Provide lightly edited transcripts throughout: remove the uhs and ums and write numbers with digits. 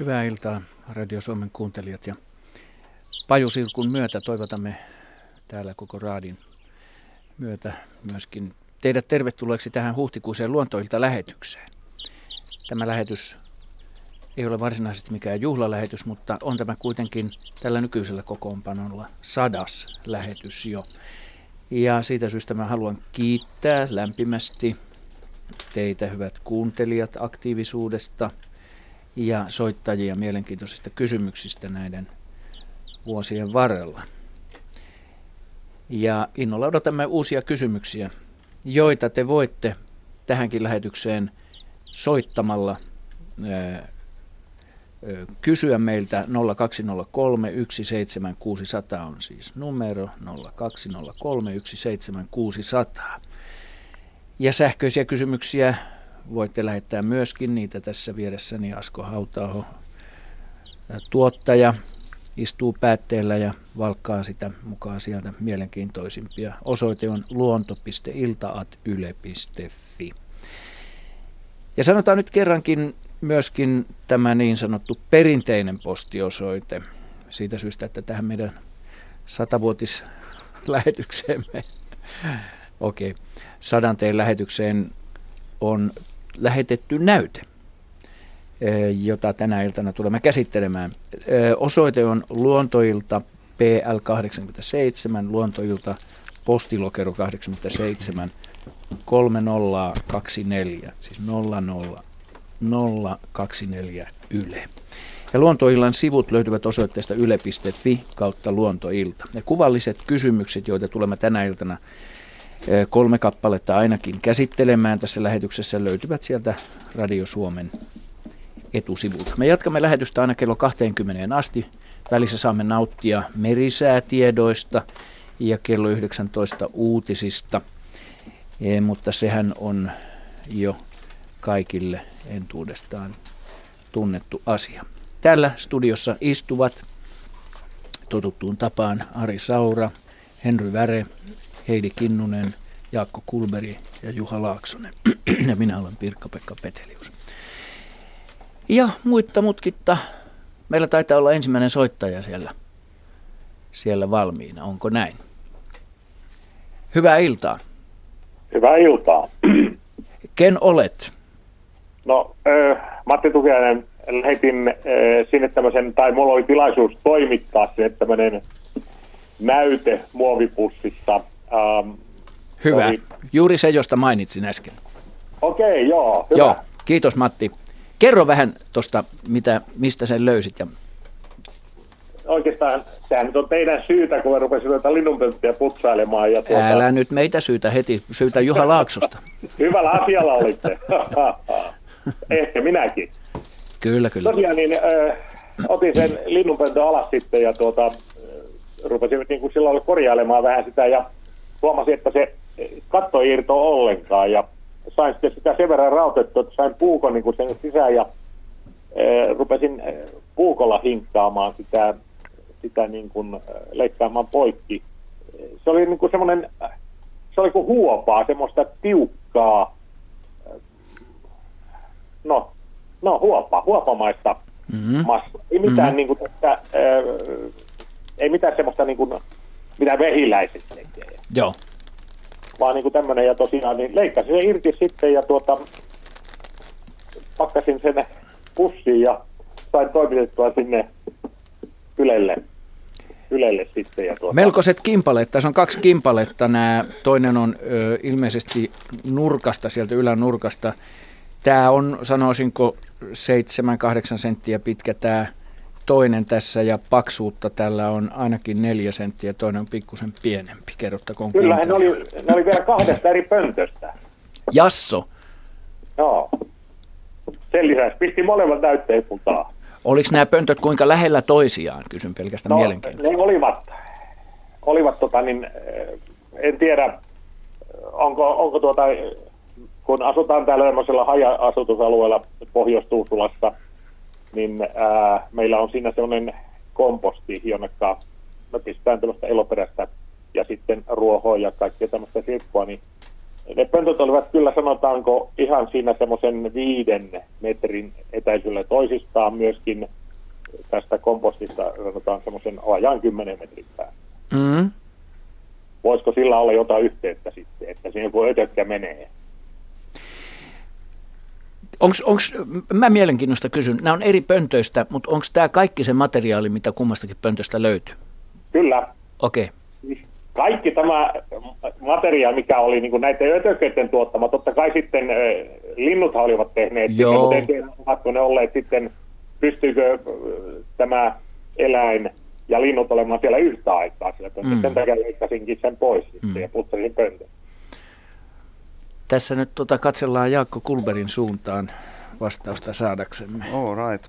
Hyvää iltaa Radio Suomen kuuntelijat ja pajusirkun myötä toivotamme täällä koko raadin myötä myöskin teidät tervetulleeksi tähän huhtikuiseen Luontoilta lähetykseen. Tämä lähetys ei ole varsinaisesti mikään juhlalähetys, mutta on tämä kuitenkin tällä nykyisellä kokoonpanolla 100. lähetys jo. Ja siitä syystä mä haluan kiittää lämpimästi teitä hyvät kuuntelijat aktiivisuudesta ja soittajia mielenkiintoisista kysymyksistä näiden vuosien varrella. Ja innolla odotamme uusia kysymyksiä, joita te voitte tähänkin lähetykseen soittamalla kysyä meiltä. 0203 17600 on siis numero 0203 17600. Ja sähköisiä kysymyksiä voitte lähettää myöskin, niitä tässä vieressäni Asko Hautaho, tuottaja, istuu päätteellä ja valkkaa sitä mukaan sieltä mielenkiintoisimpia. Osoite on luonto.ilta@yle.fi. Ja sanotaan nyt kerrankin myöskin tämä niin sanottu perinteinen postiosoite. Siitä syystä, että tähän meidän 100-vuotislähetykseemme, sadanteen lähetykseen on lähetetty näyte, jota tänä iltana tulemme käsittelemään. Osoite on Luontoilta PL 87, Luontoilta postilokero 87 3024, siis 00024 Yle. Ja Luontoillan sivut löytyvät osoitteesta yle.fi/luontoilta. Ne kuvalliset kysymykset, joita tulemme tänä iltana 3 kappaletta ainakin käsittelemään tässä lähetyksessä, löytyvät sieltä Radio Suomen etusivulta. Me jatkamme lähetystä aina kello 20 asti. Välissä saamme nauttia merisäätiedoista ja kello 19 uutisista, mutta sehän on jo kaikille entuudestaan tunnettu asia. Täällä studiossa istuvat totuttuun tapaan Ari Saura, Henry Väre, Heidi Kinnunen, Jaakko Kullberg ja Juha Laaksonen. Ja minä olen Pirkka-Pekka Petelius. Ja muitta mutkitta, meillä taitaa olla ensimmäinen soittaja siellä valmiina. Onko näin? Hyvää iltaa. Hyvää iltaa. Ken olet? No, Matti Tukijainen, lähetin sinne tämmöisen, tai mulla oli tilaisuus toimittaa sinne tämmöinen näyte muovipussista. Hyvä. Juuri se, josta mainitsin äsken. Okei, joo. Hyvä. Joo, kiitos Matti. Kerro vähän tuosta, mistä sen löysit. Ja... Oikeastaan sehän nyt on teidän syytä, kun mä rupesin noita linnunpönttiä putsailemaan. Ja älä nyt meitä syytä heti, syytä Juha Laaksosta. Hyvällä asialla olitte. Ehkä minäkin. Kyllä. Tosiaan niin, otin sen linnunpöntön alas sitten ja rupesin niin kuin silloin korjailemaan vähän sitä ja huomasin, että se katto ei irtoa ollenkaan ja sain sitten sitä sen verran rautettua, että sain puukon niin kuin sen sisään ja rupesin puukolla hinkkaamaan sitä niin kuin leikkaamaan poikki. Se oli niin kuin semmoinen, se oli kuin huopaa, semmoista tiukkaa, huopamaista massaa. Ei mitään niin kuin tästä, ei mitään semmoista niin kuin mitä vehiläiset tekee. Joo. Vaan niin kuin tämmöinen, ja tosiaan niin leikkasin sen irti sitten ja pakkasin sen pussiin ja sain toimitettua sinne Ylelle sitten. Ja melkoiset kimpaleet, tässä on 2 kimpaletta nämä, toinen on ilmeisesti nurkasta, sieltä ylänurkasta. Tämä on, sanoisinko, 7-8 senttiä pitkä tämä toinen tässä, ja paksuutta tällä on ainakin 4 senttiä, toinen on pikkusen pienempi. Kerrottakoon. Kyllä, ne oli vielä 2 eri pöntöstä. Jasso. Joo. Sen lisäksi pisti molemmat näytteet putaa. Oliko nämä pöntöt kuinka lähellä toisiaan? Kysyn pelkästään mielenkiintoista. Ne olivat en tiedä, onko kun asutaan täällä tämmöisellä haja-asutusalueella Pohjois-Tuusulassa, niin meillä on siinä sellainen komposti, jonnekka me pistetään tällaista eloperäistä ja sitten ruohoa ja kaikkea tämmöistä sirkkua, niin Ne pöntöt olivat kyllä, sanotaanko, ihan siinä semmoisen 5 metrin etäisyydellä toisistaan, myöskin tästä kompostista, sanotaan semmoisen ajan 10 metrin päästä. Mm. Voisiko sillä olla jotain yhteyttä sitten, että siinä voi ötökkä menee? Mä mielenkiinnosta kysyn, nämä on eri pöntöistä, mutta onko tämä kaikki se materiaali, mitä kummastakin pöntöstä löytyy? Kyllä. Okei. Okay. Kaikki tämä materiaali, mikä oli niin kuin näiden ötököiden tuottama, totta kai sitten linnuthan olivat tehneet, mutta ne olleet sitten, pystyykö tämä eläin ja linnut olemaan siellä yhtä aikaa sillä pöntössä. Sen takia leikkasinkin sen pois sitten ja putsasin pöntön. Tässä nyt katsellaan Jaakko Kullbergin suuntaan vastausta saadaksemme. All right.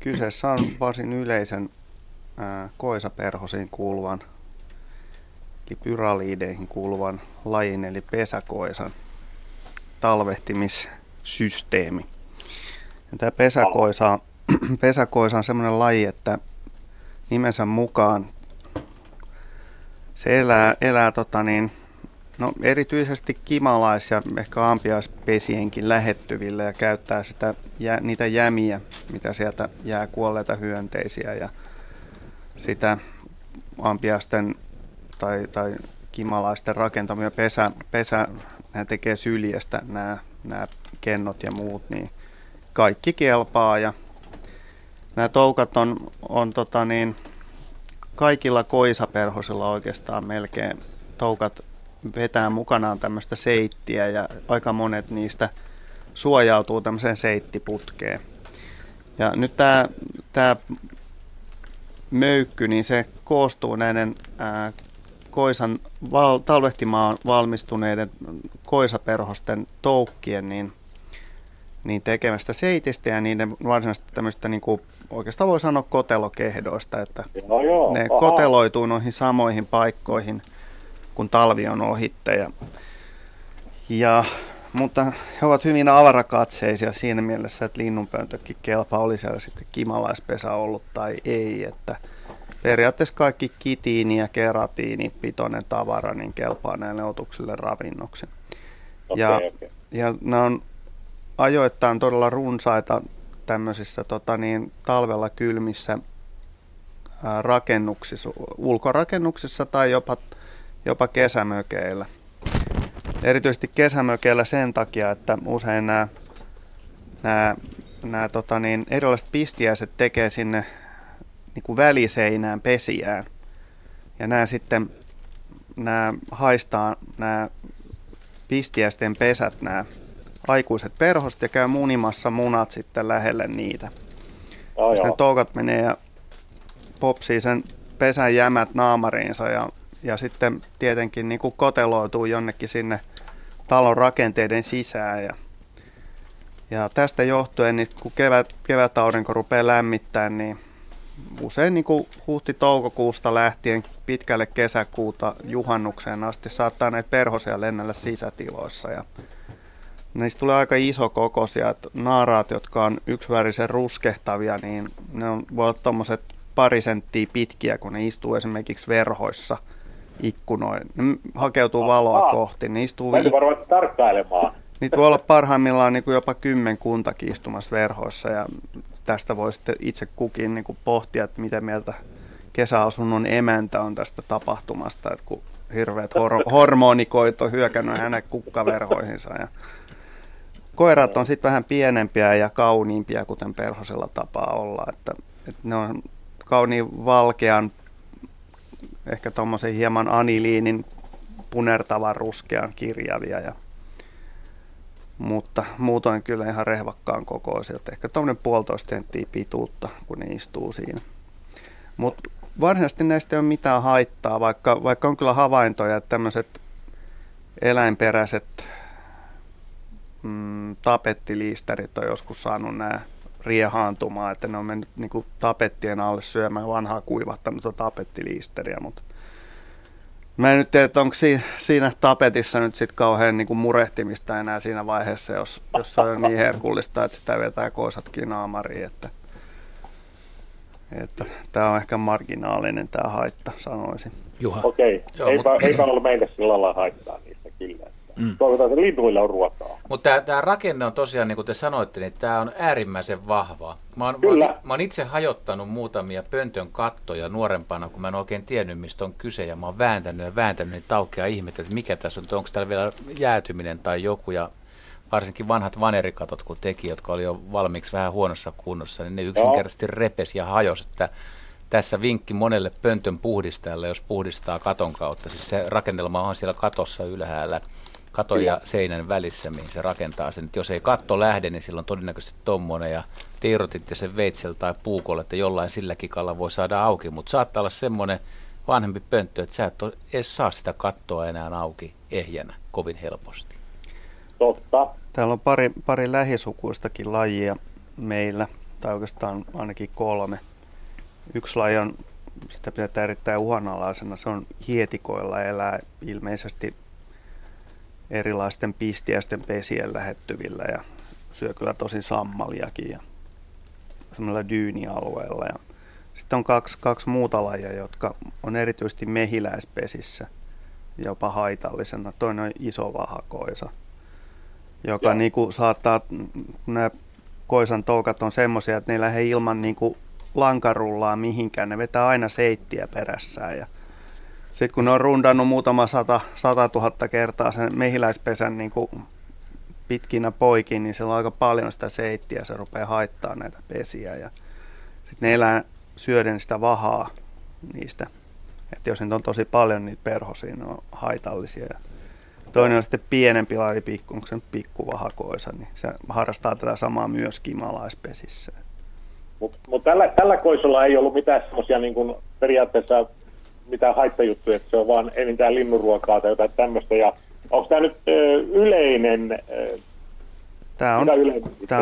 Kyseessä on varsin yleisen koisaperhosiin kuuluvan, eli pyraliideihin kuuluvan lajin, eli pesäkoisan talvehtimissysteemi. Ja tämä pesäkoisa on sellainen laji, että nimensä mukaan se elää erityisesti kimalais- ja ehkä ampiaispesienkin lähettyvillä ja käyttää sitä, niitä jämiä, mitä sieltä jää kuolleita hyönteisiä ja sitä ampiaisten tai kimalaisten rakentamia pesä tekee syljestä nämä kennot ja muut, niin kaikki kelpaa. Ja nämä toukat on kaikilla koisaperhosilla oikeastaan melkein toukat vetää mukanaan tämmöistä seittiä ja aika monet niistä suojautuu tämmöiseen seittiputkeen. Ja nyt tämä möykky, niin se koostuu näiden koisan talvehtimaan valmistuneiden koisaperhosten toukkien niin tekemästä seitistä ja niiden varsinaisesta tämmöistä, niin kuin oikeastaan voi sanoa kotelokehdoista, että ne koteloituu noihin samoihin paikkoihin, kun talvi on ohitteja. Mutta he ovat hyvin avarakatseisia siinä mielessä, että linnunpöntökin kelpaa, oli siellä sitten kimalaispesä ollut tai ei. Että periaatteessa kaikki kitiini- ja keratiinipitoinen tavara niin kelpaa näille otuksille ravinnoksi. Ja nämä on ajoittain todella runsaita tämmöisissä talvella kylmissä rakennuksissa, ulkorakennuksissa tai jopa kesämökeillä. Erityisesti kesämökeillä sen takia, että usein nämä erilaiset pistiäiset tekee sinne niin kuin väliseinään pesiään. Ja nämä haistaa nämä pistiäisten pesät, nämä aikuiset perhoset, ja käy munimassa munat sitten lähelle niitä. Sitten toukat menee ja popsii sen pesän jämät naamariinsa ja sitten tietenkin niin kuin koteloituu jonnekin sinne talon rakenteiden sisään. Ja tästä johtuen, niin kun kevätaurinko rupeaa lämmittämään, niin usein niin kuin huhti-toukokuusta lähtien pitkälle kesäkuuta juhannukseen asti saattaa näitä perhosia lennellä sisätiloissa. Ja niistä tulee aika isokokoisia. Naaraat, jotka on yksivärisen ruskehtavia, niin ne voi olla tuommoiset pari senttiä pitkiä, kun ne istuu esimerkiksi verhoissa. Ikkunoin. Ne hakeutuu valoa kohti. Ne istuu tarkkailemaan. Niitä voi olla parhaimmillaan niin kuin jopa 10 istumassa verhoissa, ja tästä voi sitten itse kukin niin kuin pohtia, että mitä mieltä kesäasunnon emäntä on tästä tapahtumasta, että kun hirveät hormonikoit on hyökännyt hänen kukkaverhoihinsa. Ja koirat on sitten vähän pienempiä ja kauniimpia, kuten perhosella tapaa olla. Että ne on kauniin valkean, ehkä tuommoisen hieman aniliinin punertavan ruskean kirjavia, mutta muutoin kyllä ihan rehvakkaan kokoisia. Ehkä tuommoinen 1,5 senttiä pituutta, kun ne istuu siinä. Mutta varsinaisesti näistä ei ole mitään haittaa, vaikka on kyllä havaintoja, että tämmöiset eläinperäiset tapettiliisterit on joskus saanut nämä riehaantumaan, että ne on mennyt niin kuin tapettien alle syömään vanhaa kuivahtanutta tapettiliisteriä, mutta mä en nyt tiedä, että onko siinä tapetissa nyt sit kauhean niin kuin murehtimista enää siinä vaiheessa, jos se on niin herkullista, että sitä vetää koisatkin naamariin, että tämä on ehkä marginaalinen tämä haitta, sanoisin. Juha. Okei, eipä ole meille sillä lailla haittaa niistä. Toivotaan, että lintuilla on ruokaa. Mutta tämä rakenne on tosiaan, niin kuin te sanoitte, niin tämä on äärimmäisen vahvaa. Mä oon itse hajottanut muutamia pöntön kattoja nuorempana, kun mä en oikein tiennyt, mistä on kyse. Ja mä oon vääntänyt niin taukeaa ihmettä, että mikä tässä on, onko täällä vielä jäätyminen tai joku. Ja varsinkin vanhat vanerikatot, kun teki, jotka oli jo valmiiksi vähän huonossa kunnossa, niin ne yksinkertaisesti repesi ja hajosi, että tässä vinkki monelle pöntön puhdistajalle, jos puhdistaa katon kautta. Siis se rakennelma on siellä katossa ylhäällä, katon ja seinän välissä, mihin se rakentaa sen. Jos ei katto lähde, niin silloin todennäköisesti tommoinen. Ja te irrotitte sen veitsellä tai puukolla, että jollain sillä kikalla voi saada auki. Mutta saattaa olla semmoinen vanhempi pönttö, että sä et edes saa sitä kattoa enää auki ehjänä kovin helposti. Totta. Täällä on pari lähisukuistakin lajia meillä, tai oikeastaan ainakin 3. Yksi laji on, sitä pidetään erittäin uhanalaisena, se on hietikoilla elää ilmeisesti erilaisten pistiäisten pesien lähettyvillä ja syö kyllä tosi sammaliakin ja semmoilla dyynialueella. Sitten on kaksi muuta lajia, jotka on erityisesti mehiläispesissä jopa haitallisena. Toinen on iso vahakoisa, joka niinku saattaa, kun nämä koisan toukat on semmoisia, että ne ei lähde ilman niinku lankarullaa mihinkään, ne vetää aina seittiä perässään ja sitten kun ne on rundannut muutama 100 000 kertaa sen mehiläispesän niin kuin pitkinä poikin, niin siellä on aika paljon sitä seittiä, se rupeaa haittaa näitä pesiä ja sitten ne elää syöden sitä vahaa niistä, että jos niitä on tosi paljon, niin perhosiin on haitallisia. Ja toinen on sitten pienempi laji, pikkuvahakoisa, niin se harrastaa tätä samaa myös kimalaispesissä. Mutta tällä koisella ei ollut mitään semmoisia niin kuin periaatteessa mitään haittajuttuja, että se on vaan enintään linnunruokaa tai jotain tämmöistä. Ja onko tämä nyt yleinen? Tämä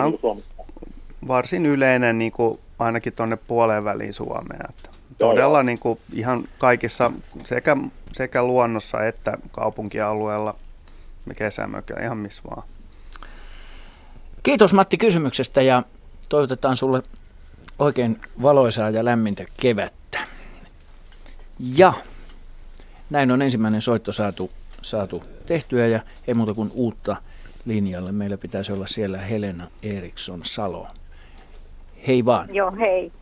on varsin yleinen niin kuin ainakin tuonne puoleen väliin Suomea. Todella niin kuin ihan kaikissa sekä luonnossa että kaupunkialueella, kesämökillä, ihan missä vaan. Kiitos Matti kysymyksestä ja toivotetaan sulle oikein valoisaa ja lämmintä kevättä. Ja näin on ensimmäinen soitto saatu tehtyä ja ei muuta kuin uutta linjalle. Meillä pitäisi olla siellä Helena Eriksson-Salo. Hei vaan. Joo, hei.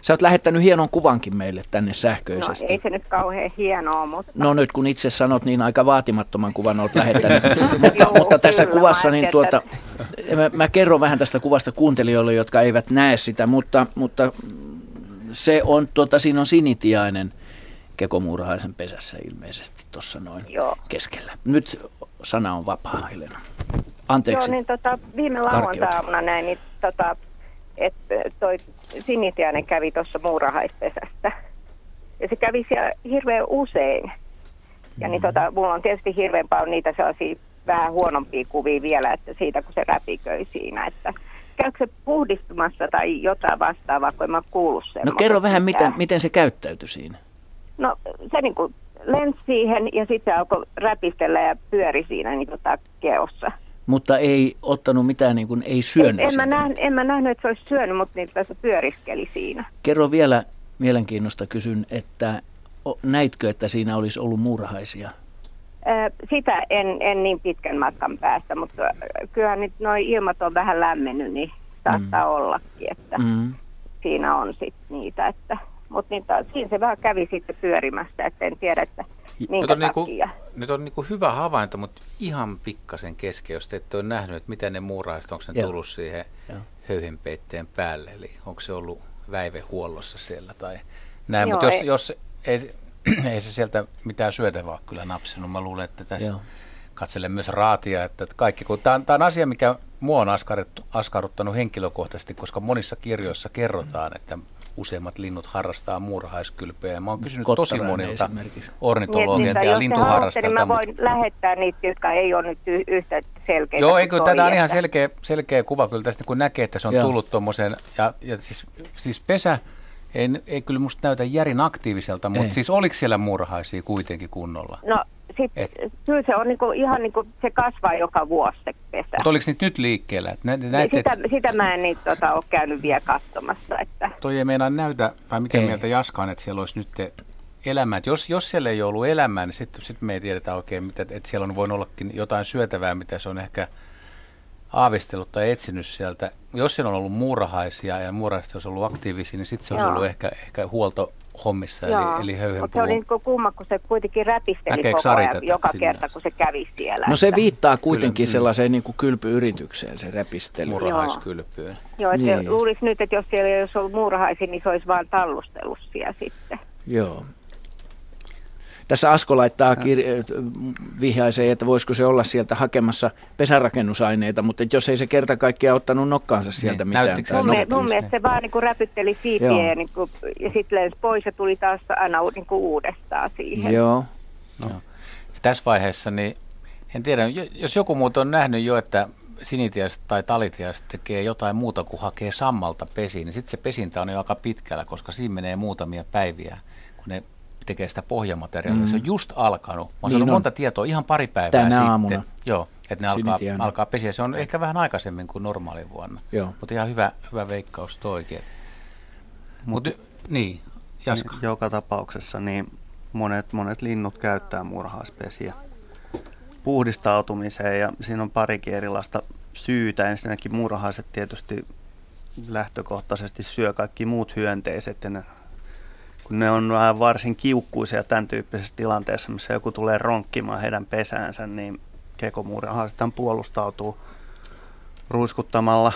Sä oot lähettänyt hienon kuvankin meille tänne sähköisesti. No ei se nyt kauhean hienoa, mutta... No nyt kun itse sanot, niin aika vaatimattoman kuvan oot lähettänyt. mutta tässä kuvassa, niin mä kerron vähän tästä kuvasta kuuntelijoille, jotka eivät näe sitä, mutta se on, siinä on sinitiainen kekomuurahaisen pesässä ilmeisesti tuossa noin keskellä. Nyt sana on vapaa, Helena. Anteeksi. Joo, niin viime lauantaina näin, niin että toi sinitiainen kävi tuossa muurahaispesässä. Ja se kävi siellä hirveän usein. Ja niin mulla on tietysti hirveän paljon niitä sellaisia vähän huonompia kuvia vielä, että siitä kun se räpiköi siinä, että käykö se puhdistumassa tai jotain vastaavaa, kun en mä ole kuullut semmoista. No kerro vähän, miten se käyttäytyi siinä? No se niin kuin lensi siihen ja sitten se alkoi räpistellä ja pyöri siinä niin keossa. Mutta ei ottanut mitään, niin kuin ei syönyt. En mä nähnyt, että se olisi syönyt, mutta niitä se pyöriskeli siinä. Kerro vielä, mielenkiinnosta kysyn, että näitkö, että siinä olisi ollut muurahaisia? Sitä en niin pitkän matkan päästä, mutta kyllähän nyt nuo ilmat on vähän lämmennyt, niin saattaa ollakin, että siinä on sitten niitä. Mutta siinä se vähän kävi sitten pyörimästä, että en tiedä, että... Nyt on hyvä havainto, mutta ihan pikkasen kesken, jos te ette ole nähnyt, että mitä ne muurahaiset, onko ne tullut siihen höyhenpeitteen päälle, eli onko se ollut väivehuollossa siellä tai näin, mutta jos ei se sieltä mitään syötävää kyllä napsinut, mä luulen, että tässä katselen myös raatia, että kaikki, kun tämä on asia, mikä mua on askarruttanut henkilökohtaisesti, koska monissa kirjoissa kerrotaan, että useimmat linnut harrastaa muurahaiskylpeä ja mä oon kysynyt tosi monilta ornitologilta ja lintuharrastajilta. Niin mä voin lähettää niitä, jotka ei ole nyt yhtä selkeitä. Joo, eikö tätä on ihan selkeä kuva kyllä tästä, kun näkee, että se on tullut tuommoiseen. Ja siis pesä ei kyllä musta näytä järin aktiiviselta, mutta siis oliko siellä muurahaisia kuitenkin kunnolla? No kyllä se on ihan se kasvaa joka vuosi se pesä. Mutta oliko niitä nyt liikkeellä? Sitä mä en niitä ole käynyt vielä katsomassa. Toi ei meinaa näytä, vai mitä mieltä Jaska on, että siellä olisi nyt elämää. Jos siellä ei ole ollut elämää, niin sitten me ei tiedetä oikein, että siellä on voinut ollakin jotain syötävää, mitä se on ehkä aavistellut tai etsinyt sieltä. Jos siellä on ollut muurahaisia ja muurahaiset olisi ollut aktiivisia, niin sitten se olisi ollut ehkä huoltohommissa, eli höyhenpuu. Mutta se oli niin kuuma, kun se kuitenkin räpisteli koko ajan joka kerta, kun se kävi siellä. No se viittaa kuitenkin sellaiseen niin kuin kylpyyritykseen, se räpistely. Muurahaiskylpyyn. Joo, että luulisi nyt, että jos siellä ei olisi ollut muurahaisia, niin se olisi vaan tallustellut siellä sitten. Joo. Tässä Asko laittaa vihjaiseen, että voisiko se olla sieltä hakemassa pesärakennusaineita, mutta jos ei se kerta kaikkiaan ottanut nokkaansa sieltä mitään. Mun mielestä se vaan niin kuin räpytteli siipiä ja sitten lensi pois ja tuli taas aina niin kuin uudestaan siihen. Joo. No. Tässä vaiheessa, niin en tiedä, jos joku muuta on nähnyt jo, että sinitiaiset tai talitiaiset tekee jotain muuta kuin hakee sammalta pesiin, niin sitten se pesintä on jo aika pitkällä, koska siinä menee muutamia päiviä, kun ne tekee sitä pohjamateriaalia. Se on just alkanut. Mä oon saanut monta tietoa ihan pari päivää sitten. Aamuna. Joo, että ne alkaa pesiä. Se on ehkä vähän aikaisemmin kuin normaali vuonna. Mutta ihan hyvä veikkaus toikin. Joka tapauksessa niin monet linnut käyttää murhaispesiä puhdistautumiseen, ja siinä on parikin erilaista syytä. Ensinnäkin murhaiset tietysti lähtökohtaisesti syö kaikki muut hyönteiset, ja kun ne on varsin kiukkuisia tämän tyyppisessä tilanteessa, missä joku tulee ronkkimaan heidän pesäänsä, niin kekomuurahaisethan puolustautuu ruiskuttamalla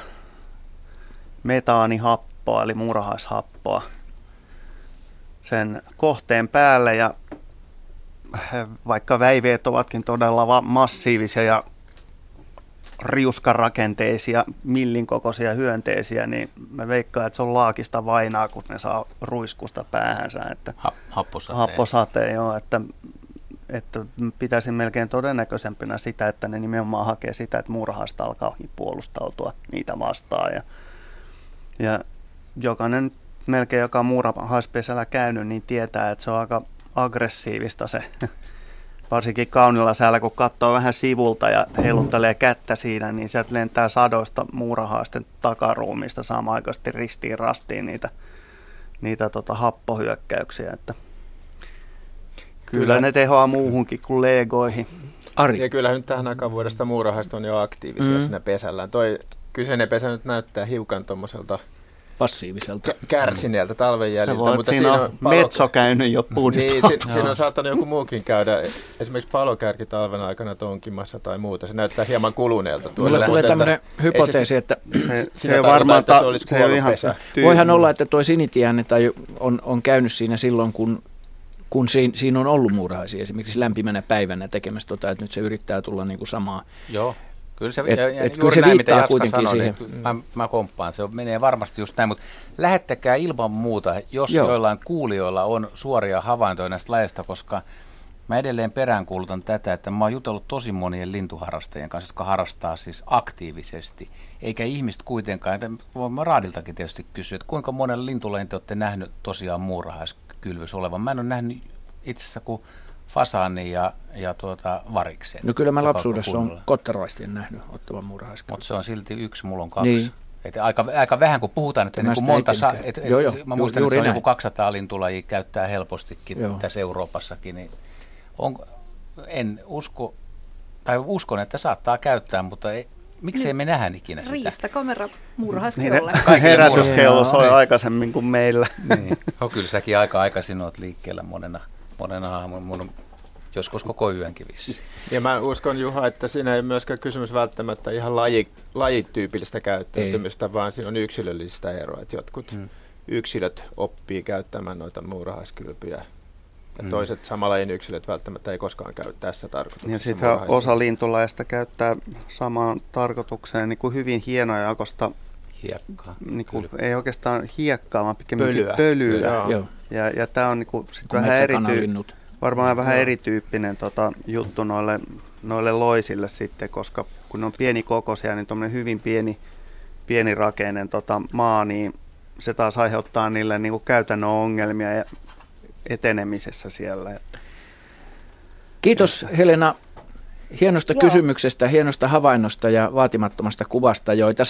metaanihappoa, eli muurahaishappoa, sen kohteen päälle. Ja vaikka väiveet ovatkin todella massiivisia ja riuskarakenteisia, millinkokoisia hyönteisiä, niin mä veikkaan, että se on laakista vainaa, kun ne saa ruiskusta päähänsä. Että happosateen. Joo, että pitäisin melkein todennäköisempänä sitä, että ne nimenomaan hakee sitä, että murhaista alkaa puolustautua niitä vastaan. Ja melkein joka muurahaispesällä käynyt, niin tietää, että se on aika aggressiivista se, varsinkin kaunilla säällä, kun katsoo vähän sivulta ja heiluttelee kättä siinä, niin sieltä lentää sadoista muurahaisten takaruumista samaaikaisesti ristiin rastiin niitä happohyökkäyksiä. Että kyllä ne tehoaa muuhunkin kuin legoihin. Ari. Ja kyllähän nyt tähän aikaan vuodesta muurahaiset on jo aktiivisia siinä pesällään. Toi kyseinen pesä nyt näyttää hiukan tuommoiselta passiiviselta kärsineeltä talven jäljiltä, mutta siinä on metso käynyt jo puhdistautumassa. Niin, siinä on saattanut joku muukin käydä, esimerkiksi palokärki talven aikana tonkimassa tai muuta. Se näyttää hieman kuluneelta. Mulle tulee tämmöinen hypoteesi, että se varmaan se olisi kuollupesä. Voihan olla, että tuo sinitiäinen on käynyt siinä silloin, kun siinä on ollut muurahaisia esimerkiksi lämpimänä päivänä tekemässä tota, että nyt se yrittää tulla niin kuin samaa. Joo. Kyllä se, kyllä se näin, viittaa kuitenkin sanoi, siihen. Niin, mä komppaan, se menee varmasti just näin, mutta lähettäkää ilman muuta, jos joillain kuulijoilla on suoria havaintoja näistä lajeista, koska mä edelleen peräänkuulutan tätä, että mä oon jutellut tosi monien lintuharrastajien kanssa, jotka harrastaa siis aktiivisesti, eikä ihmiset kuitenkaan, että mä raadiltakin tietysti kysyä, että kuinka monen lintulajin te olette nähnyt tosiaan muurahaiskylvys olevan. Mä en ole nähnyt itse asiassa kuin fasaani ja variksen. No kyllä mä lapsuudessa on kottaraistien nähnyt ottavan muurahaiskylpyä. Mutta se on silti yksi, mulla on kaksi. Niin. Että aika vähän kun puhutaan, että niin kuin monta mä muistan, että se on joku 200 lintulajia käyttää helpostikin tässä Euroopassakin. Niin uskon, että saattaa käyttää, mutta miksei me nähdään ikinä sitä? Riistakamera muurahaiskellolle. Kaikki herätyskello soi aikaisemmin kuin meillä. Niin. Kyllä säkin aika aikaisin olet liikkeellä monena aamuna, mun joskus koko yönkin vissiin. Ja mä uskon, Juha, että siinä ei myöskään kysymys välttämättä ihan lajityypillistä käyttäytymistä, vaan siinä on yksilöllisistä eroa, että jotkut yksilöt oppii käyttämään noita muurahaiskylpyjä. Ja toiset samalla lajin yksilöt välttämättä ei koskaan käy tässä tarkoituksessa. Ja sitten osa lintulajista käyttää samaan tarkoitukseen niin kuin hyvin hienoja akosta. Hiekkaa. Niin kuin, ei oikeastaan hiekkaa, vaan pikemminkin pölyä. Ja tämä on niinku vähän erityyppinen juttu noille loisille sitten, koska kun ne on pienikokoisia, niin tuommoinen hyvin pienirakeinen maa, niin se taas aiheuttaa niille niinku käytännön ongelmia ja etenemisessä siellä. Kiitos Helena hienosta kysymyksestä, hienosta havainnosta ja vaatimattomasta kuvasta, joita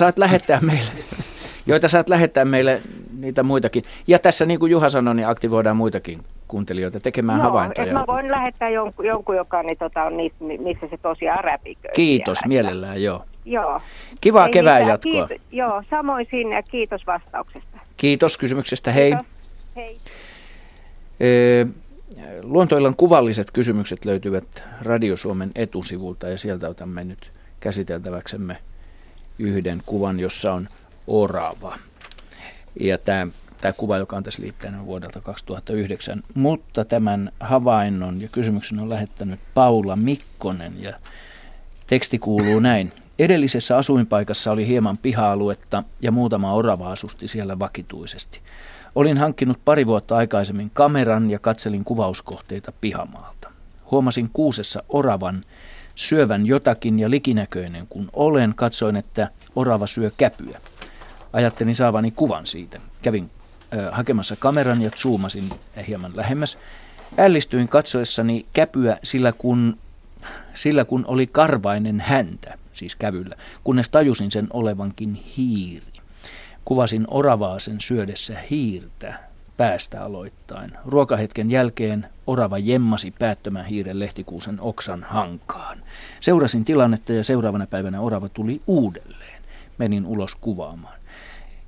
saat lähettää meille niitä muitakin. Ja tässä, niin kuin Juha sanoi, niin aktivoidaan muitakin kuuntelijoita tekemään havaintoja. Mä voin lähettää jonkun joka on niitä, missä se tosiaan räpiköi. Kiitos, siellä. Mielellään joo. Joo. Kivaa ei kevään mitään. Jatkoa. Joo, samoin sinne ja kiitos vastauksesta. Kiitos kysymyksestä, hei. Kiitos. Hei. Luontoillan kuvalliset kysymykset löytyvät Radio Suomen etusivulta ja sieltä otamme nyt käsiteltäväksemme yhden kuvan, jossa on orava. Ja tämä kuva, joka on tässä liitteenä vuodelta 2009, mutta tämän havainnon ja kysymyksen on lähettänyt Paula Mikkonen ja teksti kuuluu näin. Edellisessä asuinpaikassa oli hieman piha-aluetta ja muutama orava asusti siellä vakituisesti. Olin hankkinut pari vuotta aikaisemmin kameran ja katselin kuvauskohteita pihamaalta. Huomasin kuusessa oravan syövän jotakin ja likinäköinen kun olen, katsoin, että orava syö käpyä. Ajattelin saavani kuvan siitä. Kävin hakemassa kameran ja zoomasin hieman lähemmäs. Ällistyin katsoessani käpyä sillä kun oli karvainen häntä, siis kävyllä, kunnes tajusin sen olevankin hiiri. Kuvasin oravaa sen syödessä hiirtä päästä aloittain. Ruokahetken jälkeen orava jemmasi päättömän hiiren lehtikuusen oksan hankaan. Seurasin tilannetta ja seuraavana päivänä orava tuli uudelleen. Menin ulos kuvaamaan.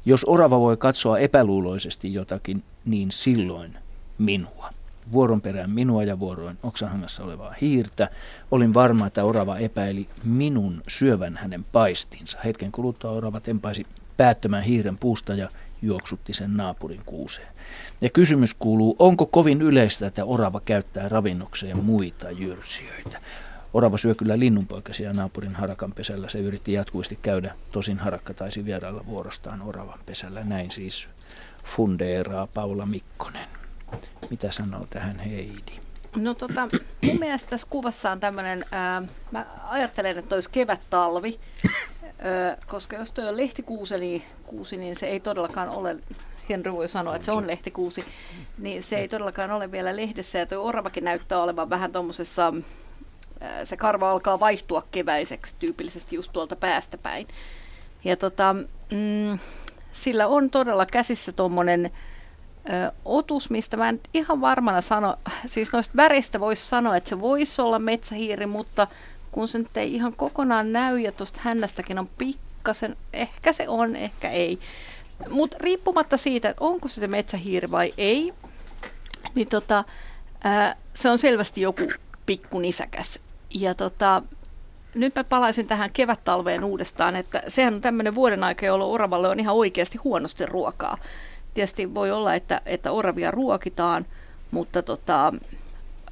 Jos orava voi katsoa epäluuloisesti jotakin, niin silloin minua. Vuoron perään minua ja vuoroin oksahangassa olevaa hiirtä. Olin varma, että orava epäili minun syövän hänen paistinsa. Hetken kuluttua orava tempaisi päättömän hiiren puusta ja juoksutti sen naapurin kuuseen. Ja kysymys kuuluu, onko kovin yleistä, että orava käyttää ravinnokseen muita jyrsijöitä? Orava syö kyllä linnunpoikasia naapurin harakan pesällä. Se yritti jatkuvasti käydä, tosin harakka taisi vierailla vuorostaan oravan pesällä. Näin siis fundeeraa Paula Mikkonen. Mitä sanoo tähän Heidi? No mun mielestä tässä kuvassa on tämmöinen, mä ajattelen, että olisi kevät-talvi, koska jos tuo on lehtikuusi, niin se ei todellakaan ole, Henry voi sanoa, että se on lehtikuusi, niin se ei todellakaan ole vielä lehdessä. Ja tuo oravakin näyttää olevan vähän tuommoisessa, se karva alkaa vaihtua keväiseksi tyypillisesti just tuolta päästä päin. Ja sillä on todella käsissä tuommoinen otus, mistä mä en ihan varmana sano, siis noista väristä voisi sanoa, että se voisi olla metsähiiri, mutta kun se nyt ei ihan kokonaan näy ja tuosta hännästäkin on pikkasen, ehkä se on, ehkä ei. Mutta riippumatta siitä, että onko se metsähiiri vai ei, niin se on selvästi joku pikkunisäkäs. Ja nyt mä palaisin tähän kevättalveen uudestaan, että sehän on tämmöinen vuoden aika, jolloin oravalle on ihan oikeasti huonosti ruokaa. Tietysti voi olla, että oravia ruokitaan, mutta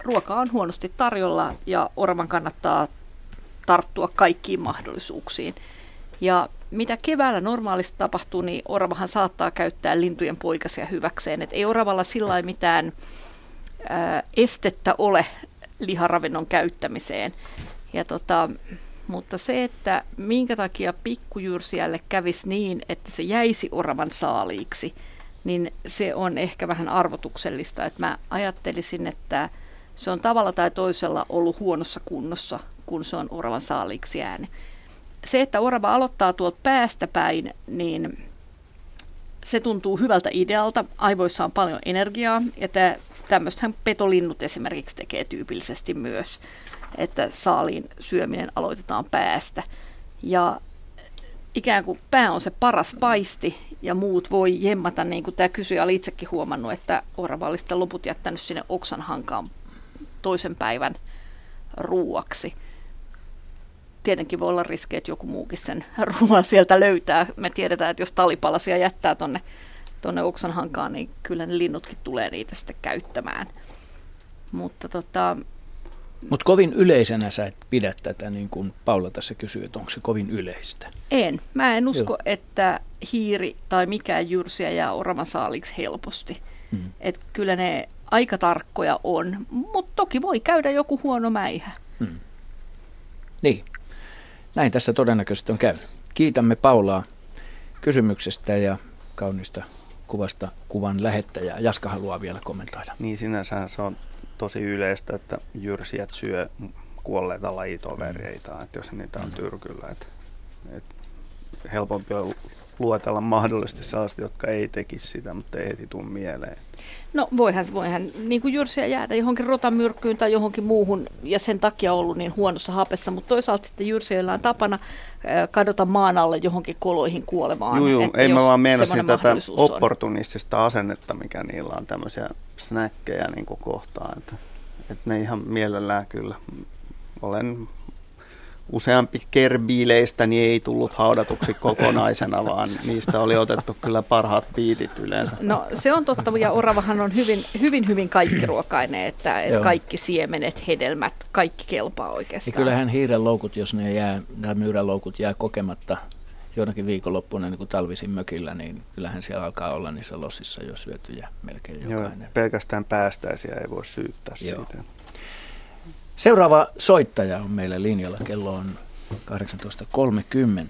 ruoka on huonosti tarjolla ja oravan kannattaa tarttua kaikkiin mahdollisuuksiin. Ja mitä keväällä normaalisti tapahtuu, niin oravahan saattaa käyttää lintujen poikasia hyväkseen. Et ei oravalla sillä mitään estettä ole liharavinnon käyttämiseen. Ja mutta se, että minkä takia pikkujyrsijälle kävisi niin, että se jäisi oravan saaliiksi, niin se on ehkä vähän arvotuksellista. Et mä ajattelisin, että se on tavalla tai toisella ollut huonossa kunnossa, kun se on oravan saaliiksi jäänyt. Se, että orava aloittaa tuolta päästä päin, niin se tuntuu hyvältä idealta. Aivoissa on paljon energiaa, ja tämmöistähän petolinnut esimerkiksi tekee tyypillisesti myös, että saaliin syöminen aloitetaan päästä. Ja ikään kuin pää on se paras paisti, ja muut voi jemmata, niin kuin tämä kysyjä oli itsekin huomannut, että orava oli sitten loput jättänyt sinne oksan hankaan toisen päivän ruuaksi. Tietenkin voi olla riski, että joku muukin sen ruoan sieltä löytää. Me tiedetään, että jos talipalasia jättää tuonne oksan hankaan, niin kyllä ne linnutkin tulee niitä sitten käyttämään. Mutta Mut kovin yleisenä sä et pidä tätä, niin kuin Paula tässä kysyy, että onko se kovin yleistä? En. Mä en usko, että hiiri tai mikään jyrsiä jää oravan saaliksi helposti. Mm. Et kyllä ne aika tarkkoja on, mutta toki voi käydä joku huono mäihä. Mm. Niin. Näin tässä todennäköisesti on käynyt. Kiitämme Paulaa kysymyksestä ja kaunista kuvasta kuvan lähettäjää. Jaska haluaa vielä kommentoida. Niin sinänsä se on tosi yleistä, että jyrsijät syö kuolleita lajitovereita, että jos niitä on tyrkyllä. Helpompi on luetella mahdollisesti sellaista, jotka ei tekisi sitä, mutta ei heti tule mieleen. No voihan niin kuin jyrsiä jäädä johonkin rotamyrkkyyn tai johonkin muuhun ja sen takia ollut niin huonossa hapessa, mutta toisaalta sitten jyrsijöillä on tapana kadota maan alle johonkin koloihin kuolemaan. Joo, ei mä vaan meinasin tätä opportunistista asennetta, mikä niillä on tämmöisiä snäkkejä niin kuin kohtaan, että ne ihan mielellään kyllä olen... Useampi kerbiileistä niin ei tullut haudatuksi kokonaisena, vaan niistä oli otettu kyllä parhaat piitit yleensä. No se on totta, ja oravahan on hyvin kaikkiruokainen, että kaikki siemenet, hedelmät, kaikki kelpaa oikeastaan. Ja kyllähän hiiren loukut, jos ne jää, nämä myyrän loukut jää kokematta jonakin viikonloppuna niin kuin talvisin mökillä, niin kyllähän siellä alkaa olla niissä lossissa jo syötyjä melkein jokainen. Joo, pelkästään päästäisiä ei voi syyttää siitä. Seuraava soittaja on meillä linjalla. Kello on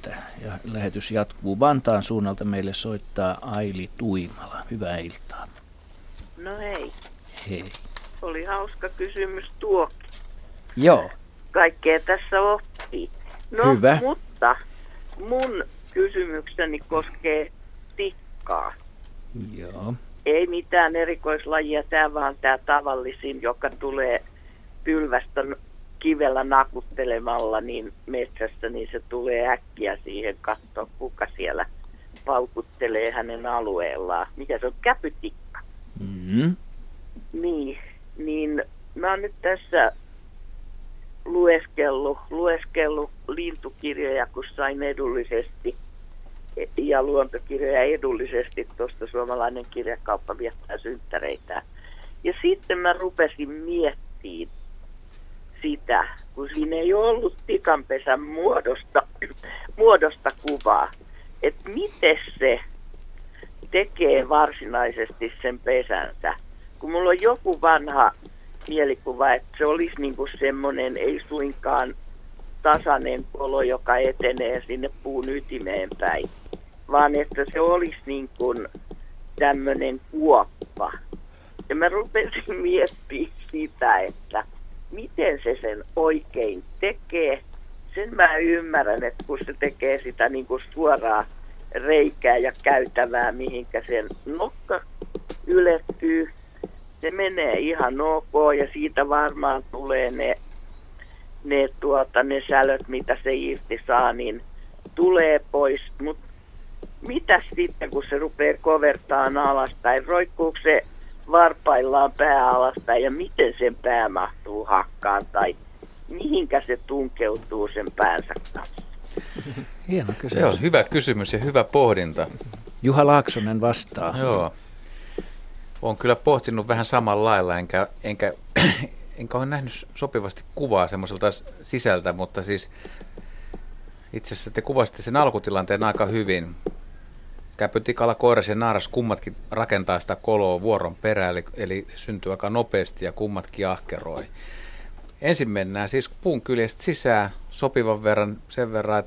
18.30 ja lähetys jatkuu. Vantaan suunnalta meille soittaa Aili Tuimala. Hyvää iltaa. No hei. Hei. Oli hauska kysymys tuokin. Joo. Kaikkea tässä oppii. No, hyvä. Mutta mun kysymykseni koskee tikkaa. Joo. Ei mitään erikoislajia, tämä vaan tämä tavallisin, joka tulee... pylvästä kivellä nakuttelemalla niin metsässä, niin se tulee äkkiä siihen katsoa, kuka siellä paukuttelee hänen alueellaan. Mikä se on? Käpytikka. Mm-hmm. Niin mä oon nyt tässä lueskellut lintukirjoja, kun sain edullisesti ja luontokirjoja edullisesti. Tuosta Suomalainen kirjakauppa viettää synttäreitä. Ja sitten mä rupesin miettimään sitä, kun siinä ei ollut tikanpesän muodosta kuvaa, että miten se tekee varsinaisesti sen pesänsä. Kun mulla on joku vanha mielikuva, että se olisi niinku semmoinen ei suinkaan tasainen kolo, joka etenee sinne puun ytimeen päin, vaan että se olisi niinku tämmöinen kuoppa. Ja mä rupesin miettimään sitä, että miten se sen oikein tekee. Sen mä ymmärrän, että kun se tekee sitä niin kuin suoraa reikää ja käytävää, mihinkä sen nokka ylettyy, se menee ihan ok ja siitä varmaan tulee ne sälöt, mitä se irti saa, niin tulee pois. Mutta mitä sitten, kun se rupeaa kovertaan alaspäin, roikkuuko se varpaillaan pää alaspäin ja miten sen pää mahtuu hakkaan tai mihinkä se tunkeutuu sen päänsä kanssa? Hieno kysymys. Joo, hyvä kysymys ja hyvä pohdinta. Juha Laaksonen vastaa. Joo. Olen kyllä pohtinut vähän samanlailla, enkä ole nähnyt sopivasti kuvaa semmoiselta sisältä, mutta siis itse asiassa te kuvasitte sen alkutilanteen aika hyvin. Käpytikalla koiras ja naaras kummatkin rakentaa sitä koloa vuoron perään, eli se syntyy aika nopeasti ja kummatkin ahkeroi. Ensin mennään siis puun kyljestä sisään sopivan verran sen verran,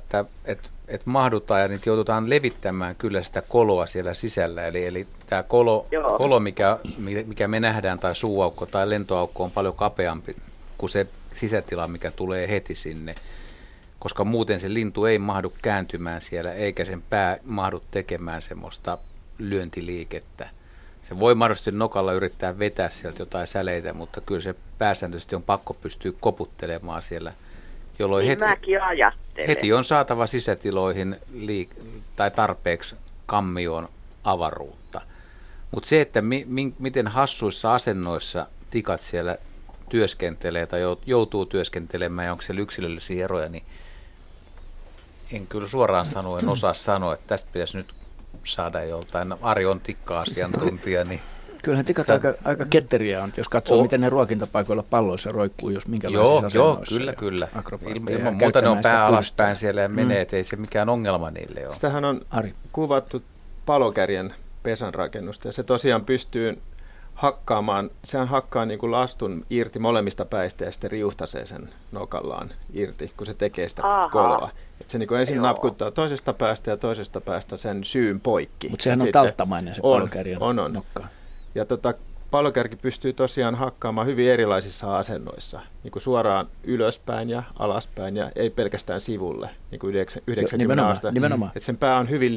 että mahdutaan ja niitä joudutaan levittämään kyllä sitä koloa siellä sisällä. Eli tämä kolo mikä me nähdään tai suuaukko tai lentoaukko on paljon kapeampi kuin se sisätila, mikä tulee heti sinne. Koska muuten se lintu ei mahdu kääntymään siellä, eikä sen pää mahdu tekemään semmoista lyöntiliikettä. Se voi mahdollisesti nokalla yrittää vetää sieltä jotain säleitä, mutta kyllä se pääsääntöisesti on pakko pystyä koputtelemaan siellä, jolloin heti on saatava sisätiloihin tai tarpeeksi kammion avaruutta. Mutta se, että miten hassuissa asennoissa tikat siellä työskentelee tai joutuu työskentelemään ja onko siellä yksilöllisiä eroja, niin en kyllä suoraan sano, en osaa sanoa, että tästä pitäisi nyt saada joltain. Ari on tikka-asiantuntija. Niin kyllähän tikat aika ketteriä on, jos katsoo, miten ne ruokintapaikoilla palloissa roikkuu, jos minkälaisissa asennoissa. Joo, kyllä. Ilman muuta ne on pää alaspäin siellä ja menee, ettei se mikään ongelma niille ole. Sitähän on kuvattu palokärjen pesänrakennusta ja se tosiaan pystyy hakkaamaan. Sehän hakkaa niin kuin lastun irti molemmista päistä ja sitten riuhtasee sen nokallaan irti, kun se tekee sitä koloa. Et se niin kuin ensin napkuttaa toisesta päästä sen syyn poikki. Mutta sehän on talttamainen se palokärjen nokka. Ja Pallokärki pystyy tosiaan hakkaamaan hyvin erilaisissa asennoissa, niin kuin suoraan ylöspäin ja alaspäin ja ei pelkästään sivulle, niin kuin 90 astetta. Nimenomaan. Että sen pää on hyvin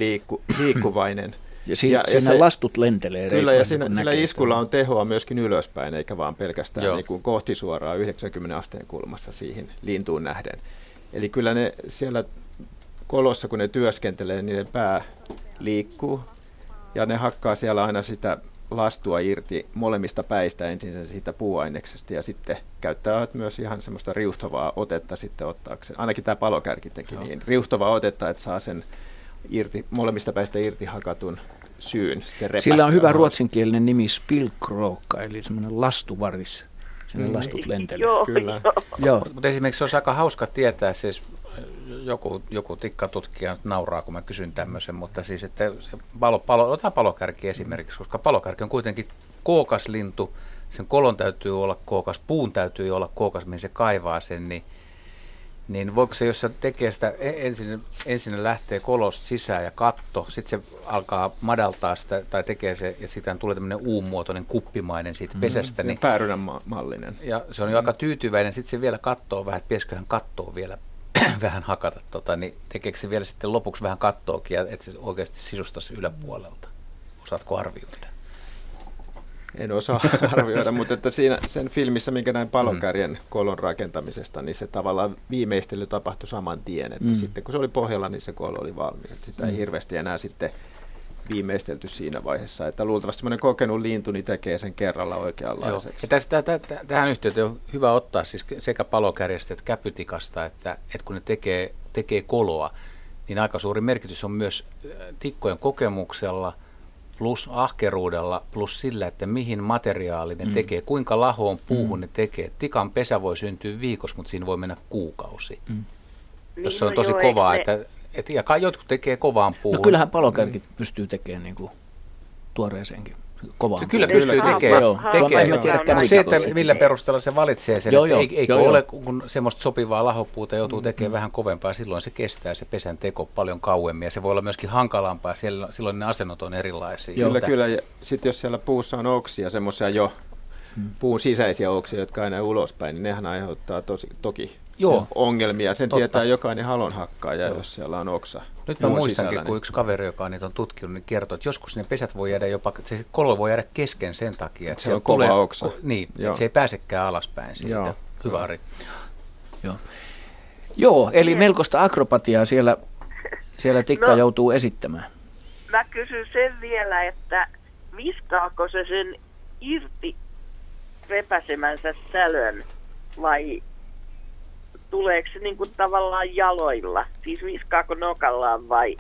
liikkuvainen. Ja siinä lastut lentelee. Kyllä, ja sillä iskulla on tehoa myöskin ylöspäin, eikä vaan pelkästään niin kuin kohti suoraan 90 asteen kulmassa siihen lintuun nähden. Eli kyllä ne siellä kolossa, kun ne työskentelee, niin ne pää liikkuu ja ne hakkaa siellä aina sitä lastua irti molemmista päistä, ensin siitä puuaineksesta, ja sitten käyttävät myös ihan semmoista riuhtovaa otetta sitten ottaakseen. Ainakin tämä palokärki teki niin. Riuhtovaa otetta, että saa sen irti, molemmista päistä irti hakatun syyn. Sillä on hyvä ruotsinkielinen nimi spillkråka, eli semmoinen lastuvaris. Sen lastut lentelee. Joo. Mutta esimerkiksi olisi aika hauska tietää, siis joku tikkatutkija nauraa, kun mä kysyn tämmöisen, mutta siis, että otetaan palokärki esimerkiksi, koska palokärki on kuitenkin kookas lintu, sen kolon täytyy olla kookas, puun täytyy olla kookas, mihin se kaivaa sen, niin voiko se, jos se tekee sitä, ensin lähtee kolosta sisään ja katto, sitten se alkaa madaltaa sitä, tai tekee se, ja siitä tulee tämmöinen uumuotoinen kuppimainen siitä pesästä. Niin, päärynän mallinen. Ja se on jo aika tyytyväinen, sitten se vielä kattoo vähän, että pitäisiköhän kattoo vielä vähän hakata, niin tekeekö se vielä sitten lopuksi vähän kattoakin, että se oikeasti sisustaisi yläpuolelta? Osaatko arvioida? En osaa arvioida, mutta että siinä sen filmissä, minkä näin palokärjen kolon rakentamisesta, niin se tavallaan viimeistely tapahtui saman tien, että sitten kun se oli pohjalla, niin se kolo oli valmis. Että sitä ei hirveästi enää sitten viimeistelty siinä vaiheessa, että luultavasti semmoinen kokenut lintu niin tekee sen kerralla oikeanlaiseksi. Tähän yhteyteen on hyvä ottaa siis sekä palokärjestä että käpytikasta, että kun ne tekee koloa, niin aika suuri merkitys on myös tikkojen kokemuksella plus ahkeruudella plus sillä, että mihin materiaali ne tekee, kuinka lahoon puuhun ne tekee. Tikan pesä voi syntyä viikossa, mutta siinä voi mennä kuukausi, jos se on tosi kovaa, että ja kai jotkut tekee kovaan puuhun. No kyllähän palokärkit pystyy tekemään niin kuin tuoreeseenkin kovaan puuhun. Kyllä pystyy tekemään. Se, että millä perusteella se valitsee sen, että ole kun semmoista sopivaa lahopuuta joutuu tekemään vähän kovempaa, silloin se kestää se pesän teko paljon kauemmin ja se voi olla myöskin hankalampaa, silloin ne asennot on erilaisia. Kyllä. Ja sitten jos siellä puussa on oksia, semmoisia jo puun sisäisiä oksia, jotka aina ulospäin, niin nehän aiheuttaa toki ongelmia. Sen tietää jokainen halonhakkaaja, jos siellä on oksa. Nyt mä muistankin, kun yksi kaveri, joka niitä on tutkinut, niin kertoo, että joskus ne pesät voi jäädä jopa, se kolo voi jäädä kesken sen takia, että se on kova oksa. Niin, että se ei pääsekään alaspäin siitä. Hyvä, Ari. Joo, eli melkoista akrobatiaa siellä tikka joutuu esittämään. Mä kysyn sen vielä, että viskaako se sen irti repäsemänsä sälön vai tuleeko se niin kuin tavallaan jaloilla? Siis viskaako nokallaan vai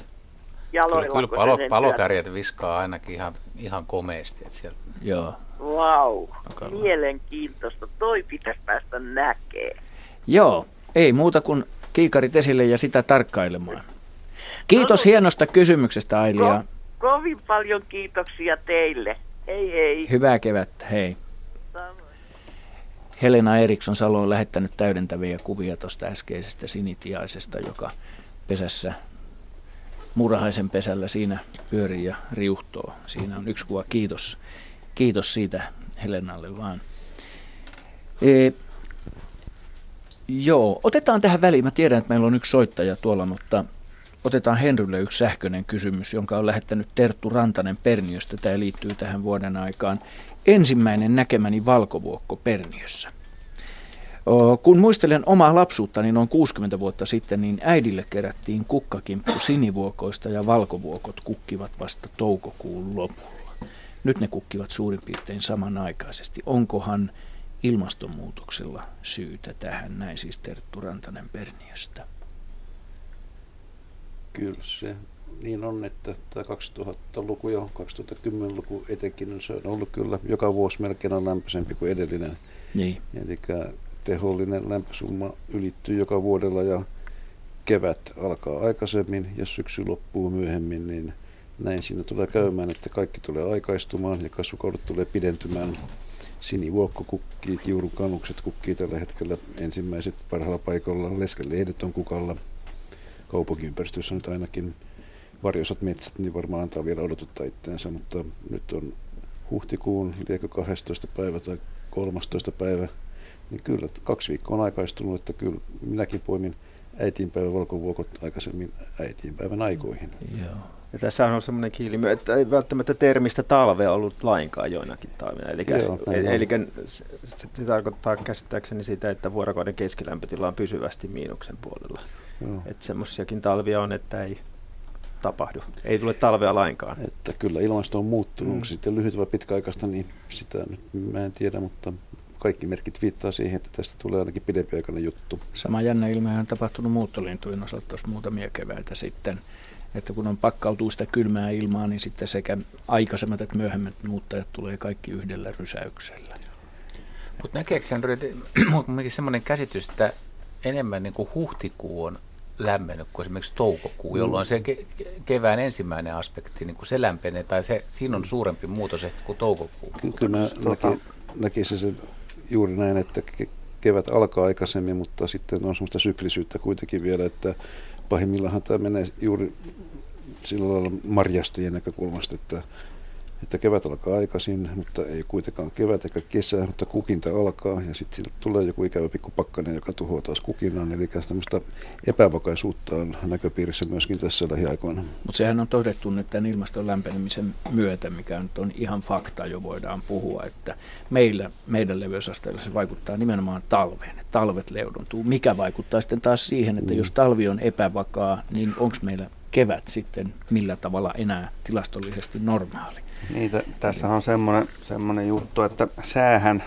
jaloilla? Kyllä palokärjet viskaa ainakin ihan komeasti. Sieltä. Joo. Vau, mielenkiintoista. Toi pitäisi päästä näkemään. Joo, ei muuta kuin kiikarit esille ja sitä tarkkailemaan. Kiitos hienosta kysymyksestä, Ailia. Kovin paljon kiitoksia teille. Hei. Hyvää kevättä, hei. Helena Eriksson-Salo on lähettänyt täydentäviä kuvia tuosta äskeisestä sinitiaisesta, joka pesässä, murhaisen pesällä siinä pyörii ja riuhtoo. Siinä on yksi kuva. Kiitos siitä Helenalle vaan. Otetaan tähän väliin. Mä tiedän, että meillä on yksi soittaja tuolla, mutta otetaan Henrylle yksi sähköinen kysymys, jonka on lähettänyt Terttu Rantanen Perniöstä. Tämä liittyy tähän vuoden aikaan. Ensimmäinen näkemäni valkovuokko Perniössä. Kun muistelen omaa lapsuuttani noin 60 vuotta sitten, niin äidille kerättiin kukkakimppu sinivuokoista ja valkovuokot kukkivat vasta toukokuun lopulla. Nyt ne kukkivat suurin piirtein samanaikaisesti. Onkohan ilmastonmuutoksella syytä tähän? Näin siis Terttu Rantanen Perniöstä. Kyllä se niin on, että tämä 2000-luku ja 2010-luku etenkin, niin se on ollut kyllä joka vuosi melkein on lämpöisempi kuin edellinen. Niin. Eli tehollinen lämpösumma ylittyy joka vuodella ja kevät alkaa aikaisemmin ja syksy loppuu myöhemmin, niin näin siinä tulee käymään, että kaikki tulee aikaistumaan ja kasvukaudet tulee pidentymään. Sinivuokko kukkii, kiurukanukset kukkii tällä hetkellä ensimmäiset parhaalla paikalla, leskelehdet on kukalla, kaupunkiympäristössä nyt ainakin. Varjoisat metsät niin varmaan antaa vielä odotuttaa itseänsä, mutta nyt on huhtikuun, liekö 12. päivä tai 13. päivä, niin kyllä 2 viikkoa on aikaistunut, että kyllä minäkin poimin äitiinpäivän valkovuokot aikaisemmin äitiinpäivän aikoihin. Joo. Ja tässä on semmoinen kiilimyö, että ei välttämättä termistä talvea ollut lainkaan joinakin talvina. Eli se tarkoittaa käsittääkseni sitä, että vuorokauden keskilämpötila on pysyvästi miinuksen puolella. Että semmoisiakin talvia on, että ei tapahdu. Ei tule talvea lainkaan. Että kyllä ilmasto on muuttunut. Onko sitten lyhyt vai pitkäaikaista, niin sitä nyt mä en tiedä, mutta kaikki merkit viittaa siihen, että tästä tulee ainakin pidempiaikainen juttu. Sama jännä ilmehän on tapahtunut muuttolintujen osalta tuossa muutamia keväitä sitten. Että kun on pakkautuu sitä kylmää ilmaa, niin sitten sekä aikaisemmat että myöhemmät muuttajat tulee kaikki yhdellä rysäyksellä. Mutta näkeekö semmoinen käsitys, että enemmän niin kuin huhtikuu on lämmennyt kuin esimerkiksi toukokuu, jolloin se kevään ensimmäinen aspekti niin kuin se lämpenee, tai se, siinä on suurempi muutos kuin toukokuu. Kyllä mä näkisin sen juuri näin, että kevät alkaa aikaisemmin, mutta sitten on semmoista syklisyyttä kuitenkin vielä, että pahimmillaanhan tämä menee juuri sillä lailla marjastajien näkökulmasta, että kevät alkaa aikaisin, mutta ei kuitenkaan kevät eikä kesä, mutta kukinta alkaa ja sitten sieltä tulee joku ikävä pikku pakkanen, joka tuhoaa taas kukinnan. Eli tämmöistä epävakaisuutta on näköpiirissä myöskin tässä lähiaikoina. Mutta sehän on todettu nyt tämän ilmaston lämpenemisen myötä, mikä nyt on ihan fakta jo voidaan puhua, että meidän leveysasteella se vaikuttaa nimenomaan talveen, että talvet leudontuu, mikä vaikuttaa sitten taas siihen, että jos talvi on epävakaa, niin onko meillä kevät sitten millä tavalla enää tilastollisesti normaali? Niin, tässä on semmoinen juttu, että säähän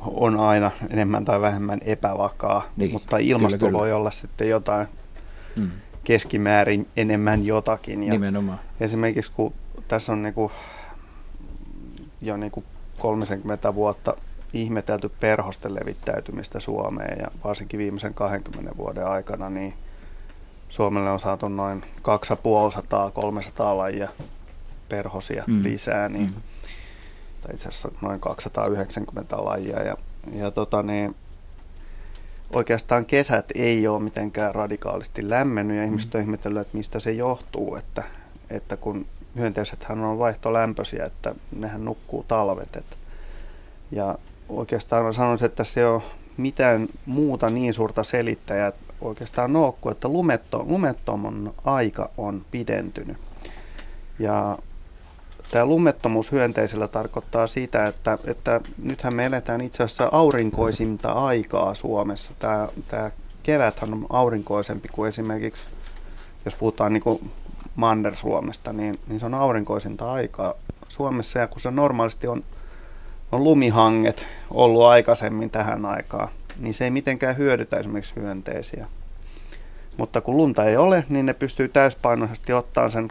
on aina enemmän tai vähemmän epävakaa, niin, mutta ilmasto kyllä. voi olla sitten jotain keskimäärin enemmän jotakin. Ja nimenomaan. Esimerkiksi kun tässä on jo 30 vuotta ihmetelty perhosten levittäytymistä Suomeen ja varsinkin viimeisen 20 vuoden aikana, niin Suomelle on saatu noin 250-300 lajia perhosia lisää, niin, tai itse asiassa noin 290 lajia. Ja oikeastaan kesät ei ole mitenkään radikaalisti lämmennyt, ja ihmiset on ihmetellyt, että mistä se johtuu, että kun hyönteisethän on vaihtolämpöisiä, että nehän nukkuu talvet. Ja oikeastaan mä sanoisin, että se on mitään muuta niin suurta selittäjää oikeastaan noukku, että lumettoman aika on pidentynyt. Ja tämä lumettomuus hyönteisellä tarkoittaa sitä, että nythän me eletään itse asiassa aurinkoisinta aikaa Suomessa. Tämä keväthän on aurinkoisempi kuin esimerkiksi, jos puhutaan niin Manner-Suomesta, niin se on aurinkoisinta aikaa Suomessa. Ja kun se normaalisti on lumihanget ollut aikaisemmin tähän aikaan, niin se ei mitenkään hyödytä esimerkiksi hyönteisiä. Mutta kun lunta ei ole, niin ne pystyy täyspainoisesti ottamaan sen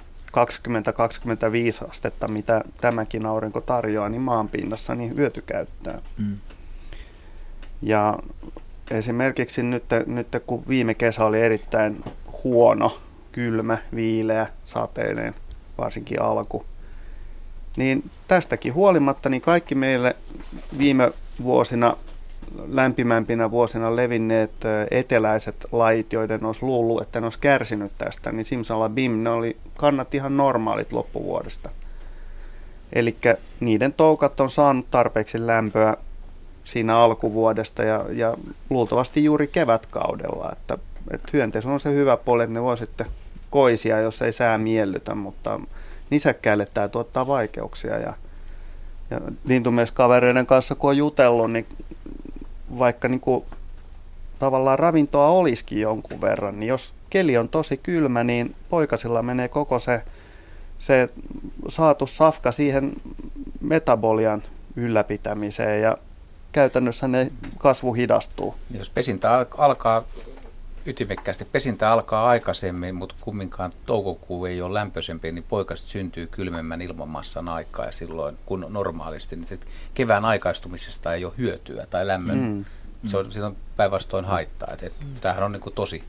20-25 astetta, mitä tämäkin aurinko tarjoaa, niin maanpinnassa niin hyötykäyttöön. Ja esimerkiksi nyt kun viime kesä oli erittäin huono, kylmä, viileä, sateinen, varsinkin alku, niin tästäkin huolimatta niin kaikki meille viime vuosina lämpimämpinä vuosina levinneet eteläiset lajit, joiden olisi luullut, että ne olisi kärsinyt tästä, niin simsalabim, ne oli kannat ihan normaalit loppuvuodesta. Eli niiden toukat on saanut tarpeeksi lämpöä siinä alkuvuodesta ja luultavasti juuri kevätkaudella. Että hyönteis on se hyvä puoli, että ne voi sitten koisia, jos ei sää miellytä, mutta nisäkkäille tämä tuottaa vaikeuksia. Ja lintumieskavereiden kanssa, kun on jutellut, niin vaikka tavallaan ravintoa olisikin jonkun verran, niin jos keli on tosi kylmä, niin poikasilla menee koko se saatu safka siihen metabolian ylläpitämiseen ja käytännössä ne kasvu hidastuu. Jos pesintä alkaa ytimekkäästi, pesintä alkaa aikaisemmin, mutta kumminkaan toukokuu ei ole lämpöisempi, niin poikaset syntyy kylmemmän ilmamassan aikaa ja silloin, kun normaalisti, niin kevään aikaistumisesta ei ole hyötyä tai lämmön. Se on päinvastoin haittaa. Tämähän on tosi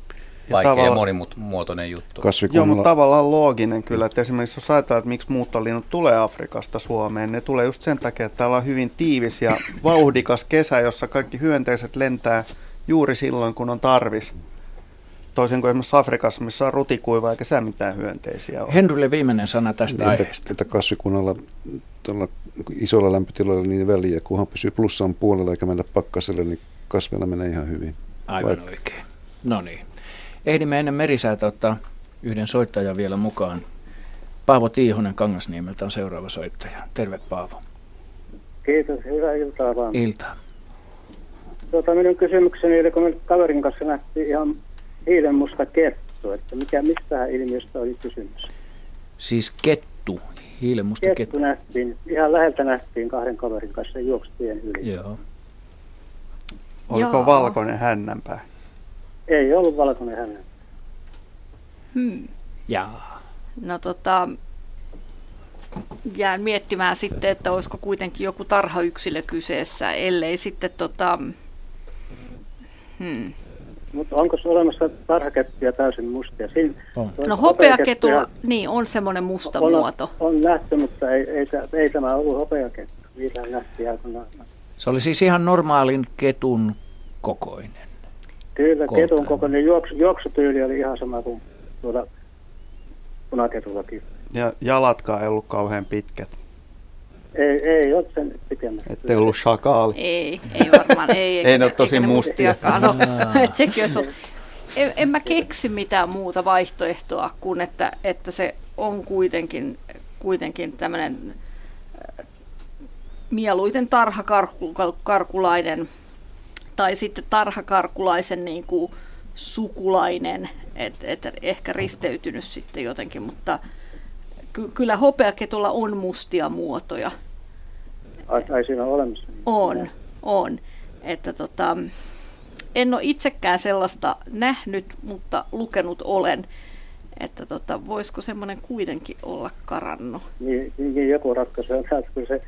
vaikea ja monimuotoinen juttu. Joo, mutta tavallaan looginen kyllä. Että esimerkiksi jos ajatellaan, että miksi muuttolinnut tulee Afrikasta Suomeen, ne tulee just sen takia, että täällä on hyvin tiivis ja vauhdikas kesä, jossa kaikki hyönteiset lentää juuri silloin, kun on tarvis. toisin kuin esimerkiksi Afrikassa, missä on rutikuiva eikä sää mitään hyönteisiä ole. Henrylle viimeinen sana tästä aiheesta. Tätä kasvikunnalla isolla lämpötilalla niin väliä, kunhan pysyy plussan puolella eikä mennä pakkaselle, niin kasveilla menee ihan hyvin. Aivan oikein. No niin. Ehdimme ennen merisäätä ottaa yhden soittajan vielä mukaan. Paavo Tiihonen Kangasniemeltä on seuraava soittaja. Terve Paavo. Kiitos, hyvää iltaa vaan. Iltaa. Minun kysymykseni oli, kun me kaverin kanssa nähtiin ihan hiilenmusta kettu, että mistä ilmiöstä oli kysymys? Siis kettu, hiilenmusta kettu. Kettu nähtiin, ihan läheltä nähtiin kahden kaverin kanssa juokstien yli. Joo. Oliko valkoinen hännänpää? Ei ollut valkoinen hännänpää. Jaa. No jään miettimään sitten, että olisiko kuitenkin joku tarhayksilö kyseessä, ellei sitten Mutta onko se olemassa tarhakettuja täysin mustia? No hopeaketulla niin, on semmoinen musta muoto. On nähty, mutta ei tämä ollut hopeakettu. Niitä nähtiin aikanaan. Se oli siis ihan normaalin ketun kokoinen. Kyllä, ketun kokoinen. Juoksutyyli oli ihan sama kuin tuolla punaketullakin. Ja jalatkaan ei ollut kauhean pitkät. Ei ole sen pitemmät. Ettei ollut shakaali. Ei varmaan. Ei ne ole tosi mustia. No, en mä keksi mitään muuta vaihtoehtoa kuin, että se on kuitenkin tämmöinen mieluiten tarhakarkulainen tai sitten tarhakarkulaisen niin kuin sukulainen, että ehkä risteytynyt sitten jotenkin, mutta kyllä hopeaketulla on mustia muotoja. Ai siinä on olemassa? On. Että en ole itsekään sellaista nähnyt, mutta lukenut olen. Että voisiko semmoinen kuitenkin olla karannut? Niin joku ratkaisu on, kun se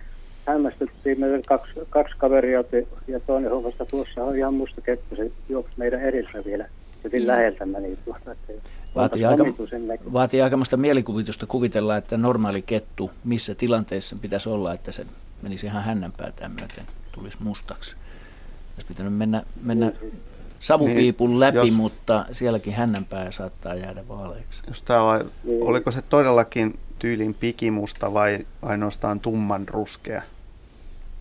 hämmästyttiin, meillä oli kaksi kaveria ja toinen hommasta tuossa on ihan musta kettu, se juoksi meidän edessä vielä. Hyvin läheltä meni tuolta. Vaatii aikamoista mielikuvitusta kuvitella, että normaali kettu, missä tilanteessa pitäisi olla, että se menisi ihan hännänpäätään myöten, tulisi mustaksi. Olisi pitänyt mennä savupiipun läpi, niin, mutta sielläkin hännänpää saattaa jäädä vaaleiksi. Oliko se todellakin tyylin pikimusta vai ainoastaan tumman ruskea?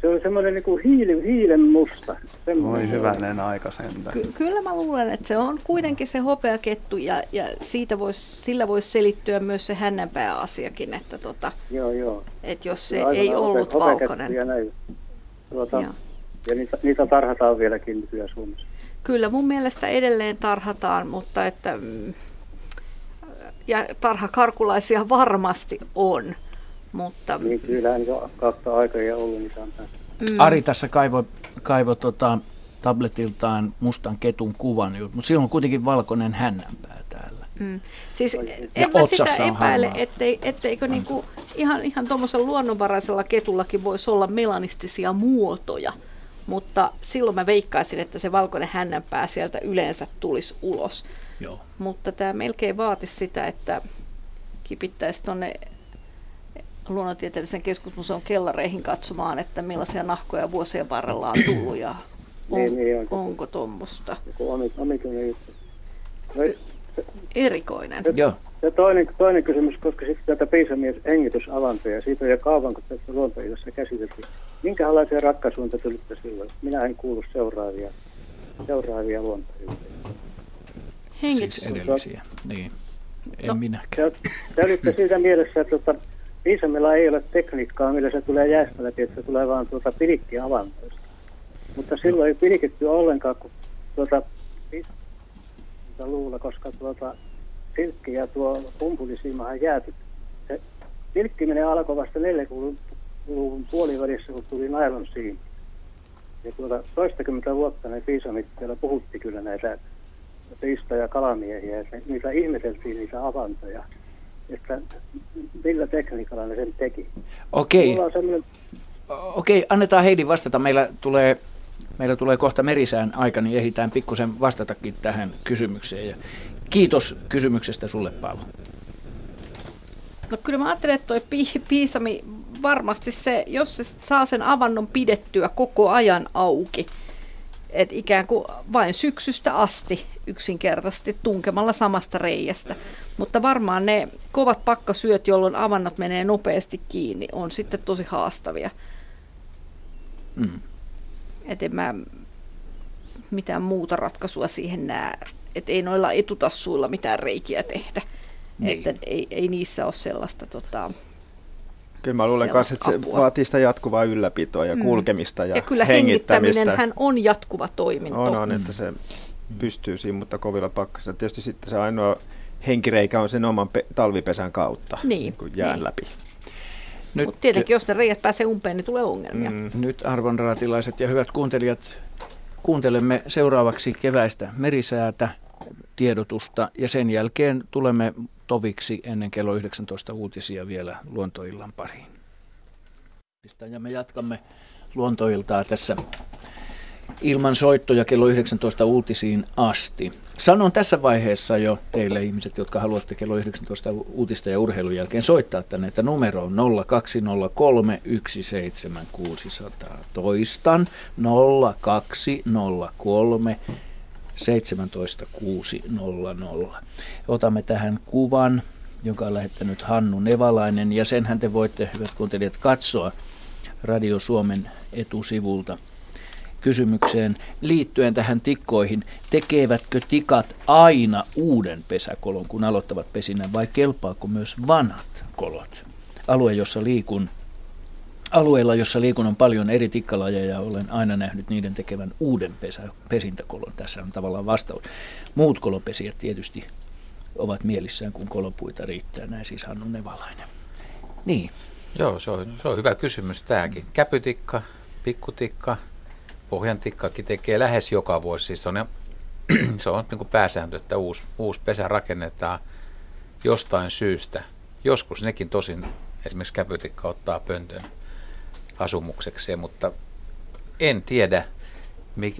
Se on semmoinen niin kuin hiilen musta. Voi hyvänen aika sentään. Kyllä mä luulen, että se on kuitenkin se hopeakettu ja siitä sillä voisi selittyä myös se hännänpää-asiakin, että joo. Et jos se ei ollut valkoinen. Ja niitä tarhataan vieläkin nykyään Suomessa. Kyllä mun mielestä edelleen tarhataan, mutta ja tarhakarkulaisia varmasti on. Mutta niin kyllähän kautta aikoja ollut mitään. Ari tässä kaivoi tabletiltaan mustan ketun kuvan, mutta silloin on kuitenkin valkoinen hännänpää täällä. Siis en mä sitä epäile, etteikö niinku ihan tuommoisella luonnonvaraisella ketullakin voisi olla melanistisia muotoja, mutta silloin mä veikkaisin, että se valkoinen hännänpää sieltä yleensä tulisi ulos. Joo. Mutta tämä melkein vaatisi sitä, että kipittäisi tuonne Luonnontieteellisen keskusmuseon kellareihin katsomaan, että millaisia nahkoja vuosien varrella on tullut ja onko tuommoista. Erikoinen. Ja toinen kysymys koska sitten tätä peisamies hengitysavantoja. Siitä on jo kauan, kun tässä Luontoiltassa käsiteltiin. Minkälaisia ratkaisuja te tulitte silloin? Minä en kuulu seuraavia Luontoiltoja. Siis edellisiä, niin. En minäkään. Te olitte siitä mielessä, että Iisamilla ei ole tekniikkaa, millä se tulee jäästä läpi, että se tulee vaan pilikkiä avantoista. Mutta silloin ei pilikittyä ollenkaan kuin luulla, koska silkki ja pumpulisilmahan jääty. Se pilkkiminen alkoi vasta 40-luvun puolivälissä, kun tuli nailonsiima. Ja toistakymmentä vuotta ne piisamit siellä puhutti kyllä näitä piista- ja kalamiehiä, ja niitä ihmeteltiin niitä avantoja. Että millä tekniikalla ne sen teki. Okei, annetaan Heidin vastata. Meillä tulee kohta merisään aika, niin ehditään pikkusen vastatakin tähän kysymykseen. Ja kiitos kysymyksestä sulle, Paavo. No kyllä mä ajattelen, että toi piisami varmasti se, jos se saa sen avannon pidettyä koko ajan auki, Että ikään kuin vain syksystä asti yksinkertaisesti tunkemalla samasta reiästä. Mutta varmaan ne kovat pakkasyöt, jolloin avannot menee nopeasti kiinni, on sitten tosi haastavia. Mm. Että en mä mitään muuta ratkaisua siihen näe. Että ei noilla etutassuilla mitään reikiä tehdä. Niin. Että ei niissä ole sellaista... Kyllä mä luulen myös, että se vaatii sitä jatkuvaa ylläpitoa ja kulkemista ja hengittämistä. Ja kyllä hengittäminenhän on jatkuva toiminto. On, että se pystyy siinä, mutta kovilla pakkasilla. Tietysti sitten se ainoa henkireikä on sen oman talvipesän kautta, kun jään läpi. Mutta tietenkin, jos ne reijät pääsee umpeen, niin tulee ongelmia. Nyt arvonraatilaiset ja hyvät kuuntelijat, kuuntelemme seuraavaksi keväistä merisäätä tiedotusta ja sen jälkeen tulemme toviksi ennen kello 19 uutisia vielä Luontoillan pariin. Ja me jatkamme Luontoiltaa tässä ilman soittoja kello 19 uutisiin asti. Sanon tässä vaiheessa jo teille ihmiset, jotka haluatte kello 19 uutista ja urheilun jälkeen soittaa tänne, että numero on 0203 17600. Toistan 0203 17600. Otamme tähän kuvan, jonka on lähettänyt Hannu Nevalainen, ja senhän te voitte, hyvät kuuntelijat, katsoa Radio Suomen etusivulta. Kysymykseen liittyen tähän tikkoihin, tekevätkö tikat aina uuden pesäkolon, kun aloittavat pesinän, vai kelpaako myös vanhat kolot? Alueella, jossa liikun, on paljon eri tikkalajeja ja olen aina nähnyt niiden tekevän uuden pesintäkolon. Tässä on tavallaan vastaus. Muut kolopesijät tietysti ovat mielissään, kun kolopuita riittää. Näin siis Hannu Nevalainen. Niin. Joo, se on hyvä kysymys tämäkin. Käpytikka, pikkutikka, pohjantikkakin tekee lähes joka vuosi. Siis se on niin kuin pääsääntö, että uusi pesä rakennetaan jostain syystä. Joskus nekin tosin, esimerkiksi käpytikka ottaa pöntön asumuksekseen, mutta en tiedä,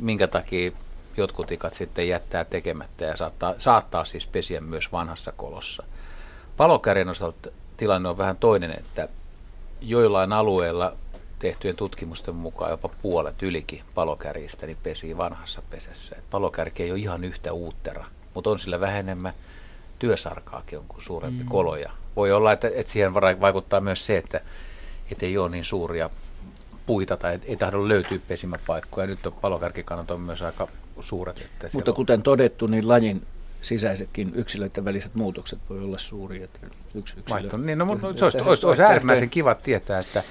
minkä takia jotkut tikat sitten jättää tekemättä ja saattaa siis pesiä myös vanhassa kolossa. Palokärjen osalta tilanne on vähän toinen, että joillain alueilla tehtyjen tutkimusten mukaan jopa puolet ylikin palokärjistä niin pesii vanhassa pesässä. Palokärki ei ole ihan yhtä uuttera, mutta on sillä vähemmän työsarkaakin on kuin suurempi koloja. Voi olla, että siihen vaikuttaa myös se, että ei ole niin suuria puita tai ei tahdo löytyä pesimäpaikkoja. Nyt palokärkikannat on myös aika suuret. Että mutta kuten todettu, niin lajin sisäisetkin yksilöiden väliset muutokset voi olla suuria. Olisi äärimmäisen kiva tietää, että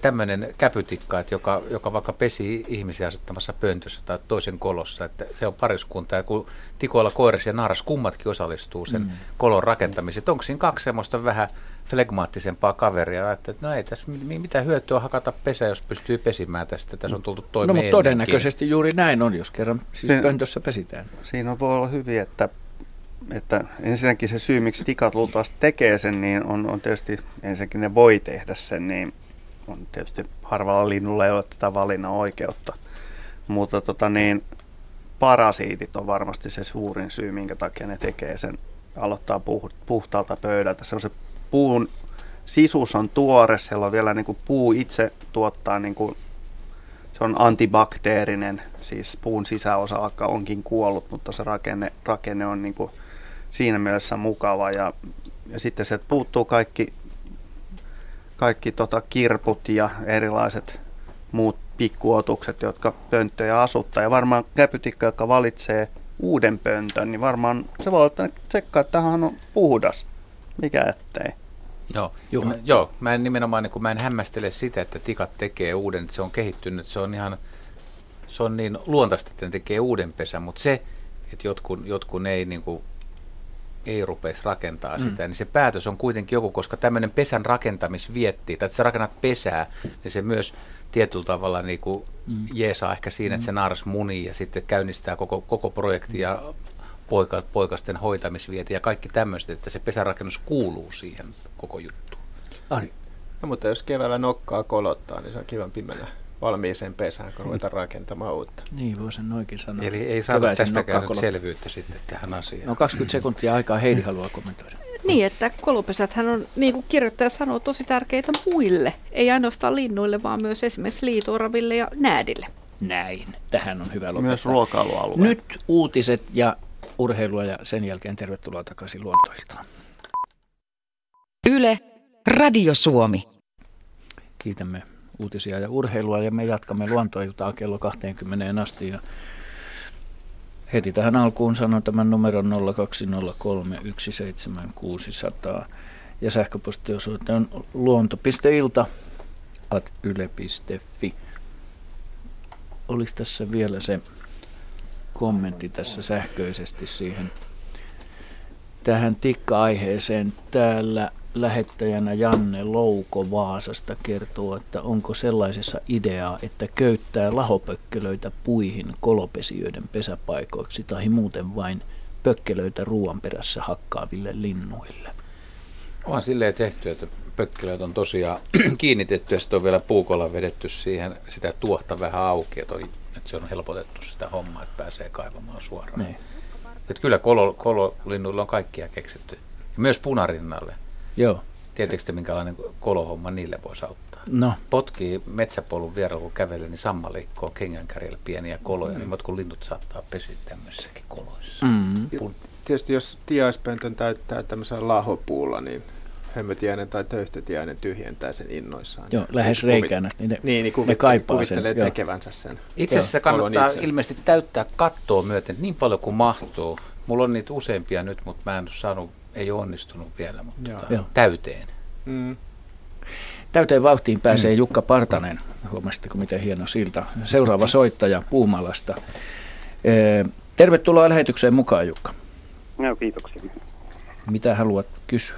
tämmöinen käpytikka, että joka vaikka pesii ihmisiä asettamassa pöntössä tai toisen kolossa, että se on pariskunta, ja kun tikoilla koiras ja naaras kummatkin osallistuu sen kolon rakentamiseen, onko siinä kaksi semmoista vähän flegmaattisempaa kaveria, että no ei tässä mitä hyötyä hakata pesää, jos pystyy pesimään tästä, tässä on tultu toimeen. No mutta todennäköisesti juuri näin on, jos kerran siis pöntössä pesitään. Siinä voi olla hyvin, että ensinnäkin se syy, miksi tikat luultavasti tekee sen, niin on tietysti ensinnäkin ne voi tehdä sen, niin on tietysti harvalla linnulla ei ole tätä valinnan oikeutta, mutta parasiitit on varmasti se suurin syy, minkä takia ne tekee sen, aloittaa puhtaalta pöydältä. Se on se puun sisus on tuore, siellä on vielä niin kuin puu itse tuottaa, niin kuin, se on antibakteerinen, siis puun sisäosa alkaa onkin kuollut, mutta se rakenne on niin kuin siinä mielessä mukava ja sitten se puuttuu kaikki kirput ja erilaiset muut pikkuotukset, jotka pönttöjä asuttaa. Ja varmaan käpytikka, joka valitsee uuden pöntön, niin varmaan se voi tsekkaa, että tämähän on puhdas. Mikä ettei. Mä en hämmästele sitä, että tikat tekee uuden, että se on kehittynyt. Se on niin luontaista, että ne tekee uuden pesän, mutta se, että jotkut ei niinku ei rupeisi rakentaa sitä, niin se päätös on kuitenkin joku, koska tämmöinen pesän rakentamisvietti, tai että sä rakennat pesää, niin se myös tietyllä tavalla niin kuin jeesaa ehkä siinä, että se naaras munii ja sitten käynnistää koko projekti ja poikasten hoitamisvieti ja kaikki tämmöiset, että se pesärakennus kuuluu siihen koko juttuun. Ari. No mutta jos keväällä nokkaa kolottaa, niin se on kivampi mennä valmiiseen pesään, kun ruvetaan rakentamaan uutta. Niin, voi sen oikein sanoa. Eli ei saada tästäkään selvyyttä sitten tähän asiaan. No 20 sekuntia aikaa, Heidi haluaa kommentoida. Niin, että kolopesäthän on, niin kuin kirjoittaja sanoo, tosi tärkeitä muille. Ei ainoastaan linnuille, vaan myös esimerkiksi liito-oraville ja näädille. Näin. Tähän on hyvä lopettaa. Myös ruokailualue. Nyt uutiset ja urheilua ja sen jälkeen tervetuloa takaisin Luontoiltaan. Yle, Radio Suomi. Kiitämme uutisia ja urheilua ja me jatkamme Luontoiltaa kello 20 asti. Ja heti tähän alkuun sanon tämän numeron 0203 17600 ja sähköpostiosoite on luonto.ilta@yle.fi. Olisi tässä vielä se kommentti tässä sähköisesti siihen tähän tikka-aiheeseen. Täällä lähettäjänä Janne Louko Vaasasta kertoo, että onko sellaisessa ideaa, että köyttää lahopökkelöitä puihin kolopesijöiden pesäpaikoiksi tai muuten vain pökkelöitä ruoan perässä hakkaaville linnuille. Onhan silleen tehty, että pökkelöt on tosiaan kiinnitetty ja sitten on vielä puukolla vedetty siihen sitä tuohta vähän auki, että se on helpotettu sitä hommaa, että pääsee kaivamaan suoraan. Että kyllä kololinnuilla on kaikkia keksitty. Myös punarinnalle. Joo. Tiedättekö minkälainen kolohomma niille voisi auttaa? No. Potkii metsäpolun vierellä, kun kävelee, niin sammalikkoa kengänkärjellä pieniä koloja, niin motkun linnut saattaa pesiä tämmöisissäkin koloissa. Mm. Tietysti jos tiaispöntön täyttää tämmöisellä lahopuulla, niin hömmötiäinen tai töyhtötiäinen tyhjentää sen innoissaan. Joo, lähes reikänä. Niin, ne kaipaa sen. Kuvittelee tekevänsä sen. Itse asiassa kannattaa ilmeisesti täyttää kattoa myöten niin paljon kuin mahtuu. Mulla on niitä useampia nyt, mutta mä en ole saanut. Ei ole onnistunut vielä, mutta täyteen. Mm. Täyteen vauhtiin pääsee Jukka Partanen. Huomasitteko, miten hieno silta. Seuraava soittaja Puumalasta. Tervetuloa lähetykseen mukaan, Jukka. No, kiitoksia. Mitä haluat kysyä?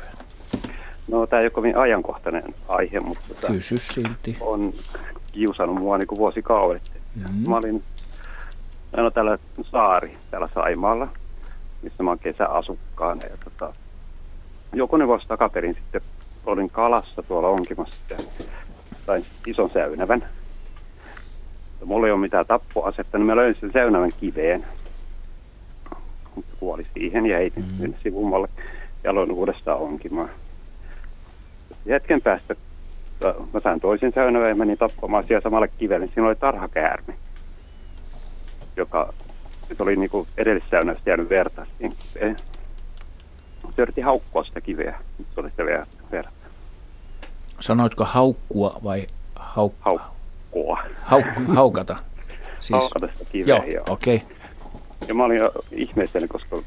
No, tämä ei ole kovin ajankohtainen aihe, mutta kysy silti. On kiusannut mua niin kuin vuosikaudet. Mä olin täällä täällä Saimaalla, missä mä oon kesäasukkaana. Ja jokunen vuosi takaperin sitten olin kalassa tuolla onkimassa ja sain ison säynävän. Mulla ei ole mitään tappoasetta, niin mä löin sen säynävän kiveen. Kuoli siihen ja heitin sinne sivummalle ja aloin uudestaan onkimaan. Hetken päästä mä sain toisen säynävän ja menin tappamaan siellä samalle kivelle. Siinä oli tarhakäärme, joka se oli niin kuin edellissäynäystä jäänyt verta. Se yritti haukkua sitä kiveä. Se oli sitä verta. Sanoitko haukkua vai haukkua? Haukata. Siis haukata sitä kiveä. Joo, okei. Okay. Ja mä olin ihmeessäni, koska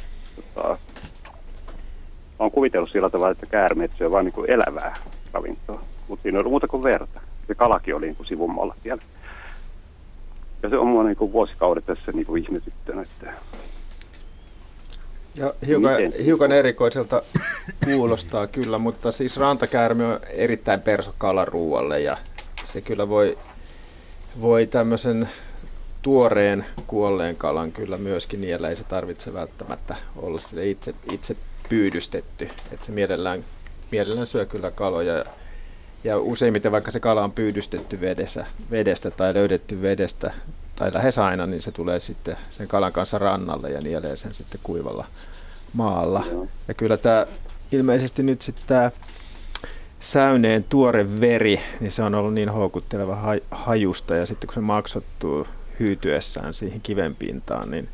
olen kuvitellut sillä tavalla, että käärmeet syö vain niin kuin elävää ravintoa. Mutta siinä ei ollut muuta kuin verta. Se kalakin oli niin kuin sivummalla siellä. Ja se on minua niin vuosikaudet tässä niin ihmetyttänyt. Ja hiukan erikoiselta kuulostaa kyllä, mutta siis rantakäärmi on erittäin perso kalaruualle ja se kyllä voi tämmöisen tuoreen kuolleen kalan kyllä myöskin niellä. Ei se tarvitse välttämättä olla sille itse pyydystetty. Että se mielellään syö kyllä kaloja. Ja useimmiten vaikka se kala on pyydystetty vedestä tai löydetty vedestä tai lähes aina, niin se tulee sitten sen kalan kanssa rannalle ja nielee sen sitten kuivalla maalla. Ja kyllä tämä ilmeisesti nyt sitten tämä säyneen tuore veri, niin se on ollut niin houkutteleva hajusta ja sitten kun se maksottuu hyytyessään siihen kiven pintaan, niin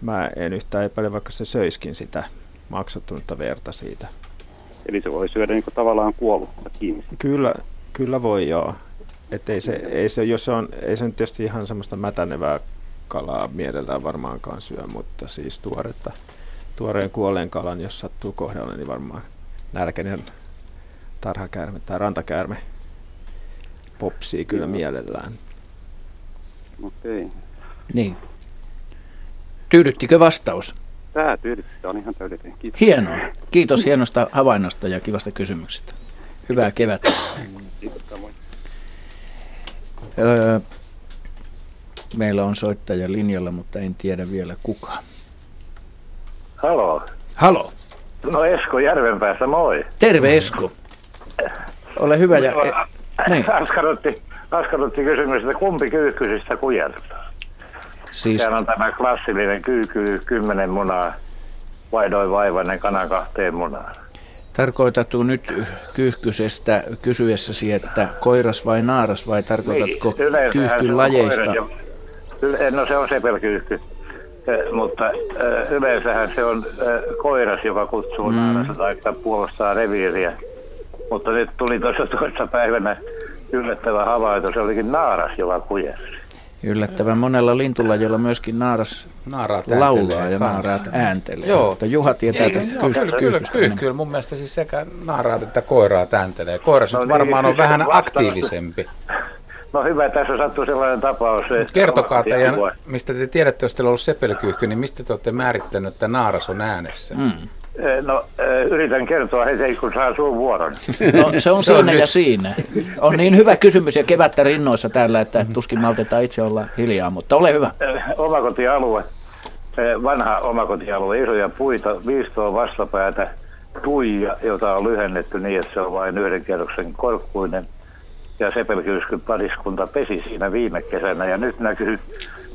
mä en yhtään epäile vaikka se söiskin sitä maksottunutta verta siitä. Eli se voi syödä niin kuin tavallaan kuollutta kiinni. Kyllä voi, joo. Että ei se nyt tietysti ihan semmoista mätänevää kalaa mielellään varmaankaan syö, mutta siis tuoreen kuolleen kalan, jos sattuu kohdalle, niin varmaan nälkäinen tarhakäärme tai rantakäärme popsii kyllä mielellään. Okei. Niin. Tyydyttikö vastaus? Tämä tyydyttää, on ihan täydellinen. Kiitos. Hienoa. Kiitos hienosta havainnosta ja kivasta kysymyksestä. Hyvää kevättä. Kiitos. Meillä on soittaja linjalla, mutta en tiedä vielä kuka. Halo. No Esko Järvenpäästä, moi. Terve Esko. Ole hyvä. Askarrutti kysymys, että kumpi kyyhkysistä kujertaa? Siis täällä on tämä klassillinen kyyky, 10 munaa, vaihdoi vaivainen kana 2 munaan. Tarkoitatko nyt kyyhkysestä kysyessäsi, että koiras vai naaras vai tarkoitatko niin, kyyhkylajeista? No se on sepelkyyhky, mutta yleensähän se on koiras, joka kutsuu naaransa tai puolustaa reviiriä. Mutta nyt tuli toista päivänä yllättävä havainto, se olikin naaras, joka kujersi. Yllättävän monella lintulajilla myöskin naaras laulaa ja naaraat ääntelee. Joo. Mutta Juha tietää tästä kyllä mun mielestä siis sekä naaraat että koiraat ääntelee. Koiras nyt varmaan on vähän aktiivisempi. No hyvä, tässä sattuu sellainen tapaus. Mut kertokaa teidän, mistä te tiedätte, jos teillä on ollut sepelkyyhky, niin mistä te olette määrittänyt, että naaras on äänessä? No, yritän kertoa heti, kun saa sun vuoron. No, se on siinä ja siinä. On niin hyvä kysymys ja kevättä rinnoissa täällä, että tuskin maltetaan itse olla hiljaa, mutta ole hyvä. Omakotialue, vanha omakotialue, isoja puita, 5 vastapäätä, tuija, jota on lyhennetty niin, että se on vain 1 kerroksen korkkuinen. Ja sepelkyskyn pariskunta pesi siinä viime kesänä ja nyt näkyy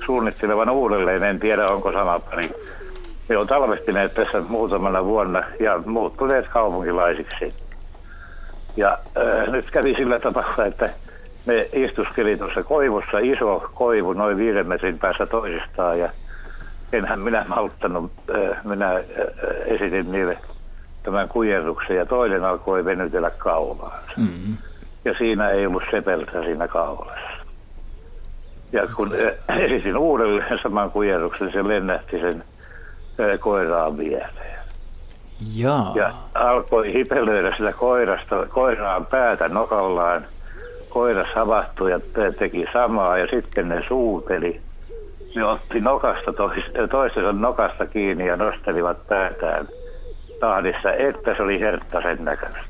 suunnittelevan uudelleen, en tiedä onko sama pari. Ne on talvehtineet tässä muutamana vuonna ja muuttuneet kaupunkilaisiksi. Ja nyt kävi sillä tavalla, että ne istuskeli tuossa koivussa, iso koivu, noin 5 metrin päässä toisistaan. Ja enhän minä malttanut, minä esitin niille tämän kujerruksen ja toinen alkoi venytellä kaulaansa. Mm-hmm. Ja siinä ei ollut sepeltä siinä kaulassa. Ja kun esitin uudelleen saman kujerruksen, se lennähti sen koiraan viereen. Ja alkoi hipelöidä sitä koiraan päätä nokallaan. Koiras havahtui ja teki samaa ja sitten ne suuteli. Ne otti toistensa nokasta kiinni ja nostelivat päätään tahdissa, että se oli herttasen näköistä.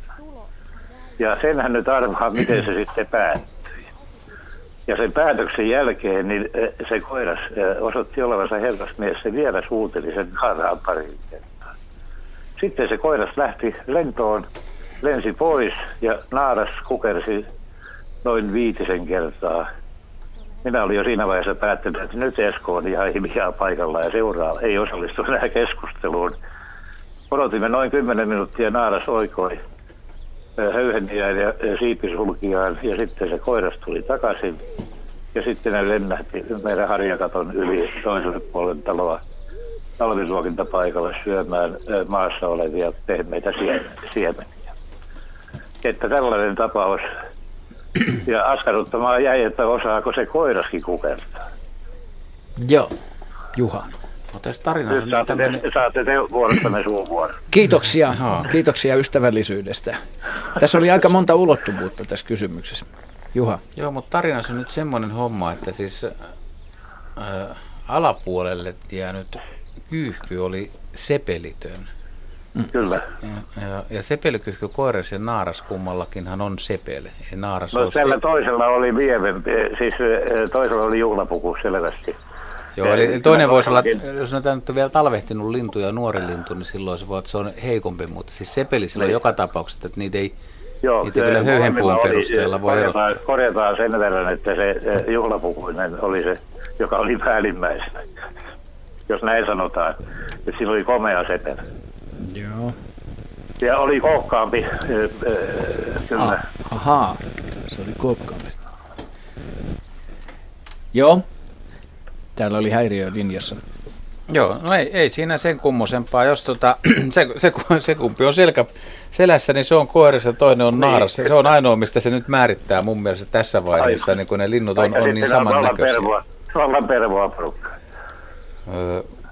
Ja senhän nyt arvaa, miten se sitten päättyi. Ja sen päätöksen jälkeen niin se koiras osoitti olevansa herrasmies, se vielä suuteli sen karhaan pariin kertaan. Sitten se koiras lähti lentoon, lensi pois ja naaras kukersi noin 5 kertaa. Minä olin jo siinä vaiheessa päättänyt, että nyt Esko on ihan hiljaa paikalla ja seuraa, ei osallistu enää keskusteluun. Odotimme noin 10 minuuttia, naaras oikoi höyheniään ja siipisulkiaan ja sitten se koiras tuli takaisin ja sitten ne lennähti meidän harjakaton yli toiselle puolelle taloa talviruokintapaikalle syömään maassa olevia pehmeitä siemeniä. Että tällainen tapaus ja askarruttamaan jäi, että osaako se koiraskin kukertaa. Joo, Juha. Nyt saatte te vuorostanne suun vuoron. Kiitoksia. Kiitoksia ystävällisyydestä. Tässä oli aika monta ulottuvuutta tässä kysymyksessä. Juha. Joo, mutta tarinassa on nyt semmoinen homma, että siis alapuolelle jäänyt kyyhky oli sepelitön. Kyllä. Ja sepelkyyhky, koiras ja naaras, kummallakinhan on sepele. Naaras no tällä toisella oli lievempi, siis toisella oli juhlapuku selvästi. Joo, eli toinen voisi olla, jos näitä nyt on vielä talvehtinut lintu ja nuori lintu, niin silloin se voi, että se on heikompi, mutta siis sepeli silloin joka tapauksessa, että niitä ei kyllä höyhenpuun perusteella voi erottaa. Korjataan sen verran, että se juhlapukuinen oli se, joka oli päällimmäisenä, jos näin sanotaan, että sillä oli komea sepelä. Joo. Ja oli kookkaampi, kyllä. Ahaa, se oli kookkaampi. Joo. Täällä oli häiriö linjassa. Joo, no ei siinä sen kummosempaa. Jos se kumpi on selässä, niin se on koiras ja toinen on naaras. Se on ainoa, mistä se nyt määrittää mun mielestä tässä vaiheessa, niin kun ne linnut on niin samannäköisiä. Ollaan pervoa porukkaa.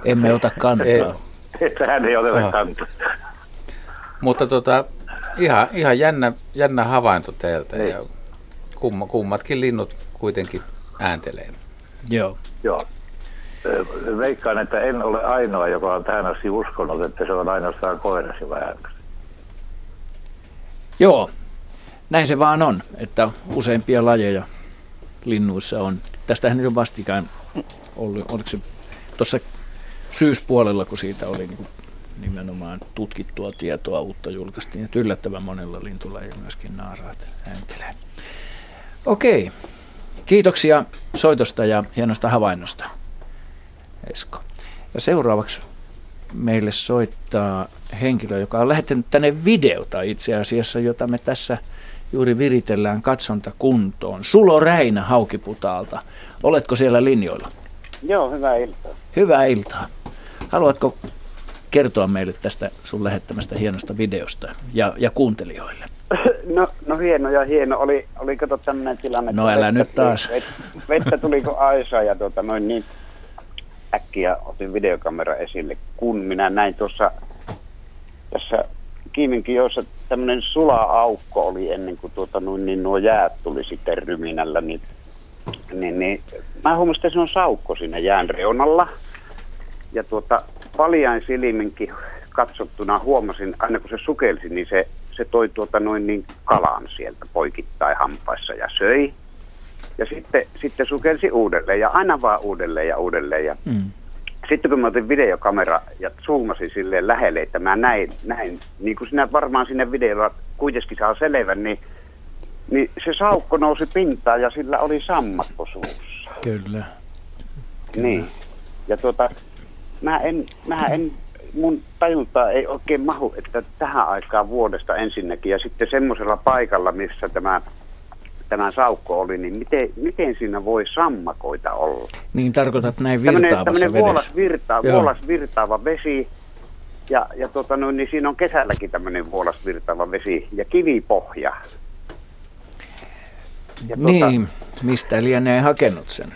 Emme ota kantaa. Tähän ei oteta kantaa. Mutta ihan jännä havainto teiltä. Ja kummatkin linnut kuitenkin ääntelee. Joo. Veikkaan, että en ole ainoa, joka on tähän asti uskonut, että se on ainoastaan koiras ja ääntä. Joo, näin se vaan on, että useimpia lajeja linnuissa on. Tästähän nyt on vastikään ollut, oliko se tuossa syyspuolella, kun siitä oli nimenomaan tutkittua tietoa, uutta julkaistiin, että yllättävän monella lintulajilla myöskin naaraat ääntelee. Okei. Kiitoksia soitosta ja hienosta havainnosta, Esko. Ja seuraavaksi meille soittaa henkilö, joka on lähettänyt tänne videota itse asiassa, jota me tässä juuri viritellään katsontakuntoon. Sulo Räinä Haukiputaalta. Oletko siellä linjoilla? Joo, hyvää iltaa. Hyvää iltaa. Haluatko kertoa meille tästä sun lähettämästä hienosta videosta ja kuuntelijoille? No hieno. Oli kato tämmöinen tilanne. No älä nyt taas. Vettä tuliko aisaa ja niin äkkiä otin videokamera esille, kun minä näin tuossa tässä Kiiminkijoissa tämmöinen sula-aukko oli ennen kuin niin nuo jäät tuli sitten ryminällä. Niin mä huomasin, että se on saukko siinä jään reunalla. Ja paljain silminkin katsottuna huomasin, aina kun se sukelsi, niin se toi kalan sieltä poikittain hampaissa ja söi. Ja sitten sukelsi uudelleen ja aina vaan uudelleen. Ja sitten kun mä otin videokamera ja zoomasin silleen lähelle, että mä näin niin kuin sinä varmaan sinne videolla kuitenkin saa selvän, niin se saukko nousi pintaan ja sillä oli sammakko suussa. Kyllä. Niin. Ja mä en mun tajuntaa ei oikein mahu, että tähän aikaan vuodesta ensinnäkin ja sitten semmoisella paikalla, missä tämä saukko oli, niin miten siinä voi sammakoita olla? Niin tarkoitat näin virtaavassa vedessä. Vuolas virtaava vesi ja niin siinä on kesälläkin tämmöinen vuolas virtaava vesi ja kivipohja. Ja niin, mistä lienee hakenut sen?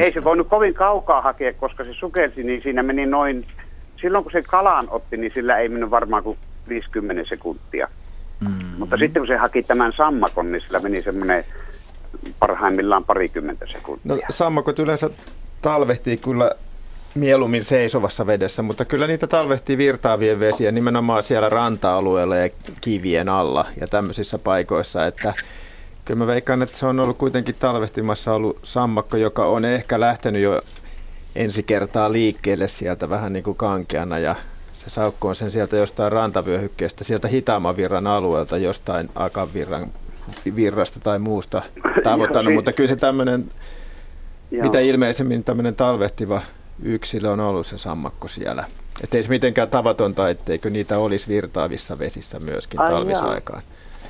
Ei se voinut kovin kaukaa hakea, koska se sukelsi, niin siinä meni noin, silloin kun se kalan otti, niin sillä ei mennyt varmaan kuin 50 sekuntia. Mm-hmm. Mutta sitten kun se haki tämän sammakon, niin sillä meni semmoinen parhaimmillaan parikymmentä sekuntia. No, sammakot yleensä talvehtii kyllä mieluummin seisovassa vedessä, mutta kyllä niitä talvehtii virtaavien vesiä nimenomaan siellä ranta-alueella ja kivien alla ja tämmöisissä paikoissa, että kyllä mä veikkaan, että se on ollut kuitenkin talvehtimassa ollut sammakko, joka on ehkä lähtenyt jo ensi kertaa liikkeelle sieltä vähän niin kuin kankeana ja se saukko on sen sieltä jostain rantavyöhykkeestä, sieltä hitaamavirran alueelta, jostain akavirran virrasta tai muusta tavoittanut, mutta kyllä se tämmöinen, mitä ilmeisemmin tämmöinen talvehtiva yksilö on ollut se sammakko siellä. Että ei se mitenkään tavatonta, etteikö niitä olisi virtaavissa vesissä myöskin talvisaikaan.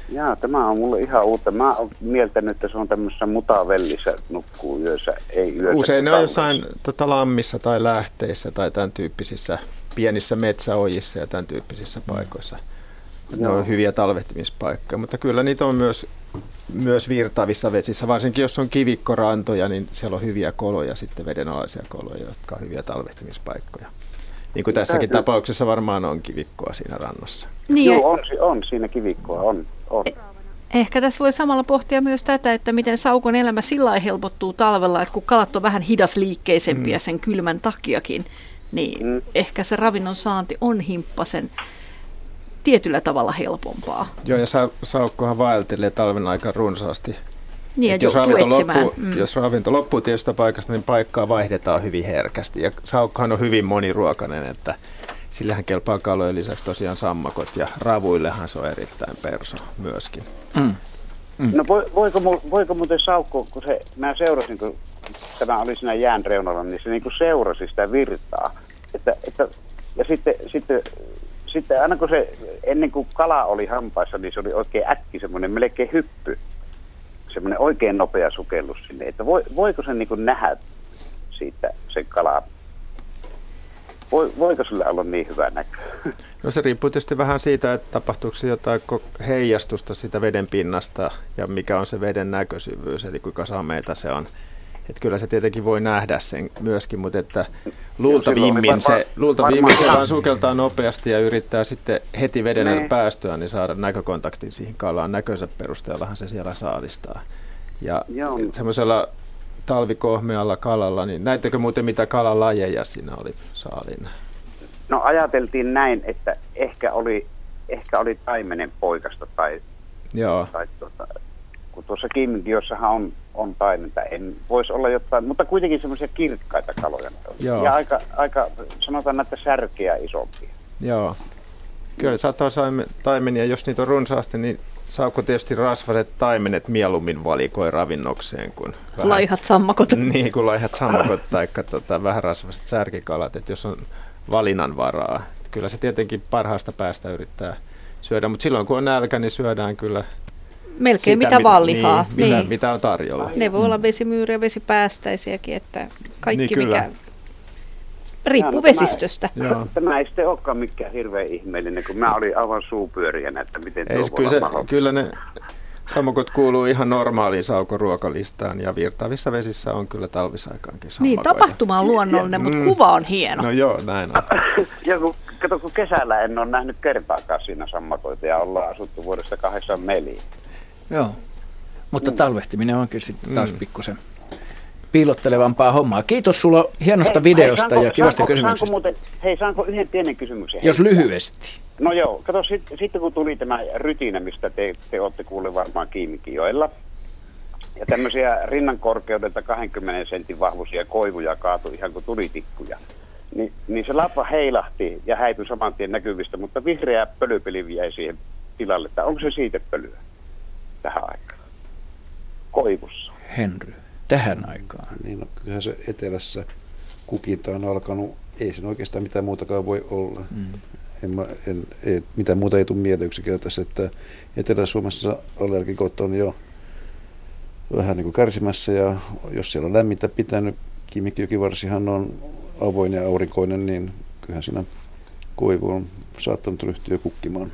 Jaa, tämä on mulle ihan uutta. Mä oon mieltänyt, että se on tämmöisessä mutavellissä, nukkuu yössä, ei yössä. Usein ne on jossain lammissa tai lähteissä tai tämän tyyppisissä pienissä metsäojissa ja tämän tyyppisissä paikoissa. Ne on hyviä talvehtimispaikkoja, mutta kyllä niitä on myös virtaavissa vesissä. Varsinkin jos on kivikkorantoja, niin siellä on hyviä koloja, sitten vedenalaisia koloja, jotka on hyviä talvehtimispaikkoja. Niin kuin tässäkin tapauksessa varmaan on kivikkoa siinä rannassa. Niin. Joo, on siinä kivikkoa, on. Ehkä tässä voi samalla pohtia myös tätä, että miten saukon elämä sillä lailla helpottuu talvella, että kun kalat on vähän hidasliikkeisempiä sen kylmän takiakin, niin ehkä se ravinnon saanti on himppasen tietyllä tavalla helpompaa. Joo, ja saukkohan vaeltelee talven aika runsaasti. Niin, jos ravinto loppuu tietystä paikasta, niin paikkaa vaihdetaan hyvin herkästi. Ja saukkahan on hyvin moniruokainen, että sillähän kelpaa kalojen lisäksi tosiaan sammakot ja ravuillehan se on erittäin perso myöskin. No voiko muuten saukko, kun mä seurasin, kun tämä oli siinä jään reunalla, niin se niin kuin seurasi sitä virtaa. Ja sitten aina kun ennen kuin kala oli hampaissa, niin se oli oikein äkki semmoinen melkein hyppy. Semmoinen oikein nopea sukellus sinne, että voiko sen niin kuin nähdä siitä sen kalaa? Voiko sillä olla niin hyvä näkö? No se riippuu tietysti vähän siitä, että tapahtuuko jotain heijastusta siitä veden pinnasta ja mikä on se veden näkösyvyys, eli kuinka sameita se on. Että kyllä se tietenkin voi nähdä sen myöskin, mutta että luultavimmin se vaan sukeltaa nopeasti ja yrittää sitten heti veden päästyä, niin saada näkökontaktin siihen kalaan. Näköisen perusteellahan se siellä saalistaa. Ja semmoisella talvikohmealla kalalla, niin näittekö muuten mitä kalalajeja siinä oli saalina? No ajateltiin näin, että ehkä oli taimenen poikasta tai kun tuossa Kiiminkijössähän on taimenta, en voisi olla jotain, mutta kuitenkin semmoisia kirkkaita kaloja. Ja aika sanotaan näitä särkeä isompia. Joo, kyllä saattaa taimenia, jos niitä on runsaasti, niin saukko tietysti rasvaset taimenet mieluummin valikoi ravinnokseen kuin laihat sammakot. Niin, kuin laihat sammakot tai vähän rasvaset särkikalat, että jos on valinnanvaraa. Kyllä se tietenkin parhaasta päästä yrittää syödä, mutta silloin kun on nälkä, niin syödään kyllä melkein sitä, mitä vaan lihaa. Niin, niin. Mitä on tarjolla. Ne voi olla vesimyyriä, vesipäästäisiäkin, että kaikki niin, mikä... Riippuu vesistöstä. Tämä ei sitten olekaan mikään hirveän ihmeellinen, kun mä olin aivan suupyöriänä, että miten tuo voi olla. Kyllä ne sammukot kuuluu ihan normaaliin saukoruokalistaan ja virtaavissa vesissä on kyllä talvisaikaankin sammakoita. Niin, tapahtuma on luonnollinen, mutta kuva on hieno. No joo, näin on. Ja kato, kun kesällä en ole nähnyt kertaakaan siinä sammakoita ja ollaan asuttu vuodesta 1984. Joo, mutta talvehtiminen onkin sitten taas pikkusen piilottelevampaa hommaa. Kiitos sulla hienosta videosta ja kivasta kysymyksestä. Saanko yhden pienen kysymyksen? Jos lyhyesti. No joo, kato, sitten kun tuli tämä rytinä, mistä te olette kuulleet varmaan Kiiminkijoella, ja tämmöisiä rinnankorkeudelta 20 sentin vahvuisia koivuja kaatui ihan kuin tulitikkuja, niin se lapa heilahti ja häipyi saman tien näkyvistä, mutta vihreä pölypilvi jäi siihen tilalle. Että onko se siitepölyä tähän aikaan? Koivussa. Henry. Tähän aikaan. Niin, no, kyllähän se etelässä kukinta on alkanut, ei sen oikeastaan mitään muutakaan voi olla. Mitään muuta ei tule mieleen yksinkertaisesti, että Etelä-Suomessa allergikot on jo vähän niin kuin kärsimässä ja jos siellä on lämmintä pitänyt, Kiiminkijokivarsihan on avoin ja aurinkoinen, niin kyllähän siinä koivu on saattanut ryhtyä kukkimaan.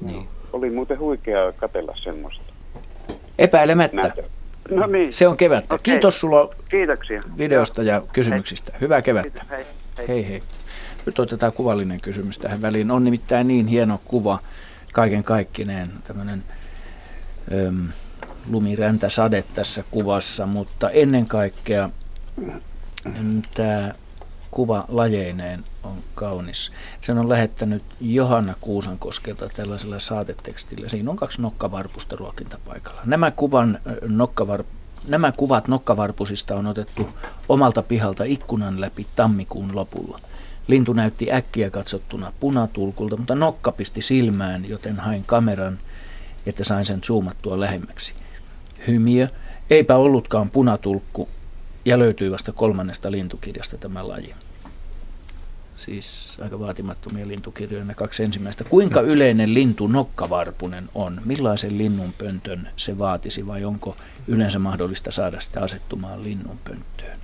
Niin. Oli muuten huikeaa katsella semmoista. Epäilemättä. No niin. Se on kevättä. Okay. Kiitos sulla videosta ja kysymyksistä. Hei. Hyvää kevättä. Kiitos, hei. Nyt otetaan kuvallinen kysymys tähän väliin. On nimittäin niin hieno kuva kaiken kaikkineen. Tämmöinen lumiräntäsade tässä kuvassa, mutta ennen kaikkea tämä kuva lajeineen on kaunis. Sen on lähettänyt Johanna Kuusankoskelta tällaisella saatetekstillä. Siinä on 2 nokkavarpusta ruokintapaikalla. Nämä kuvat nokkavarpusista on otettu omalta pihalta ikkunan läpi tammikuun lopulla. Lintu näytti äkkiä katsottuna punatulkulta, mutta nokka pisti silmään, joten hain kameran, että sain sen zoomattua lähemmäksi. Hymiö, eipä ollutkaan punatulkku ja löytyi vasta 3. lintukirjasta tämä laji. Siis aika vaatimattomia lintukirjoja, ne 2 ensimmäistä. Kuinka yleinen lintu nokkavarpunen on? Millaisen linnunpöntön se vaatisi vai onko yleensä mahdollista saada sitä asettumaan linnunpönttöön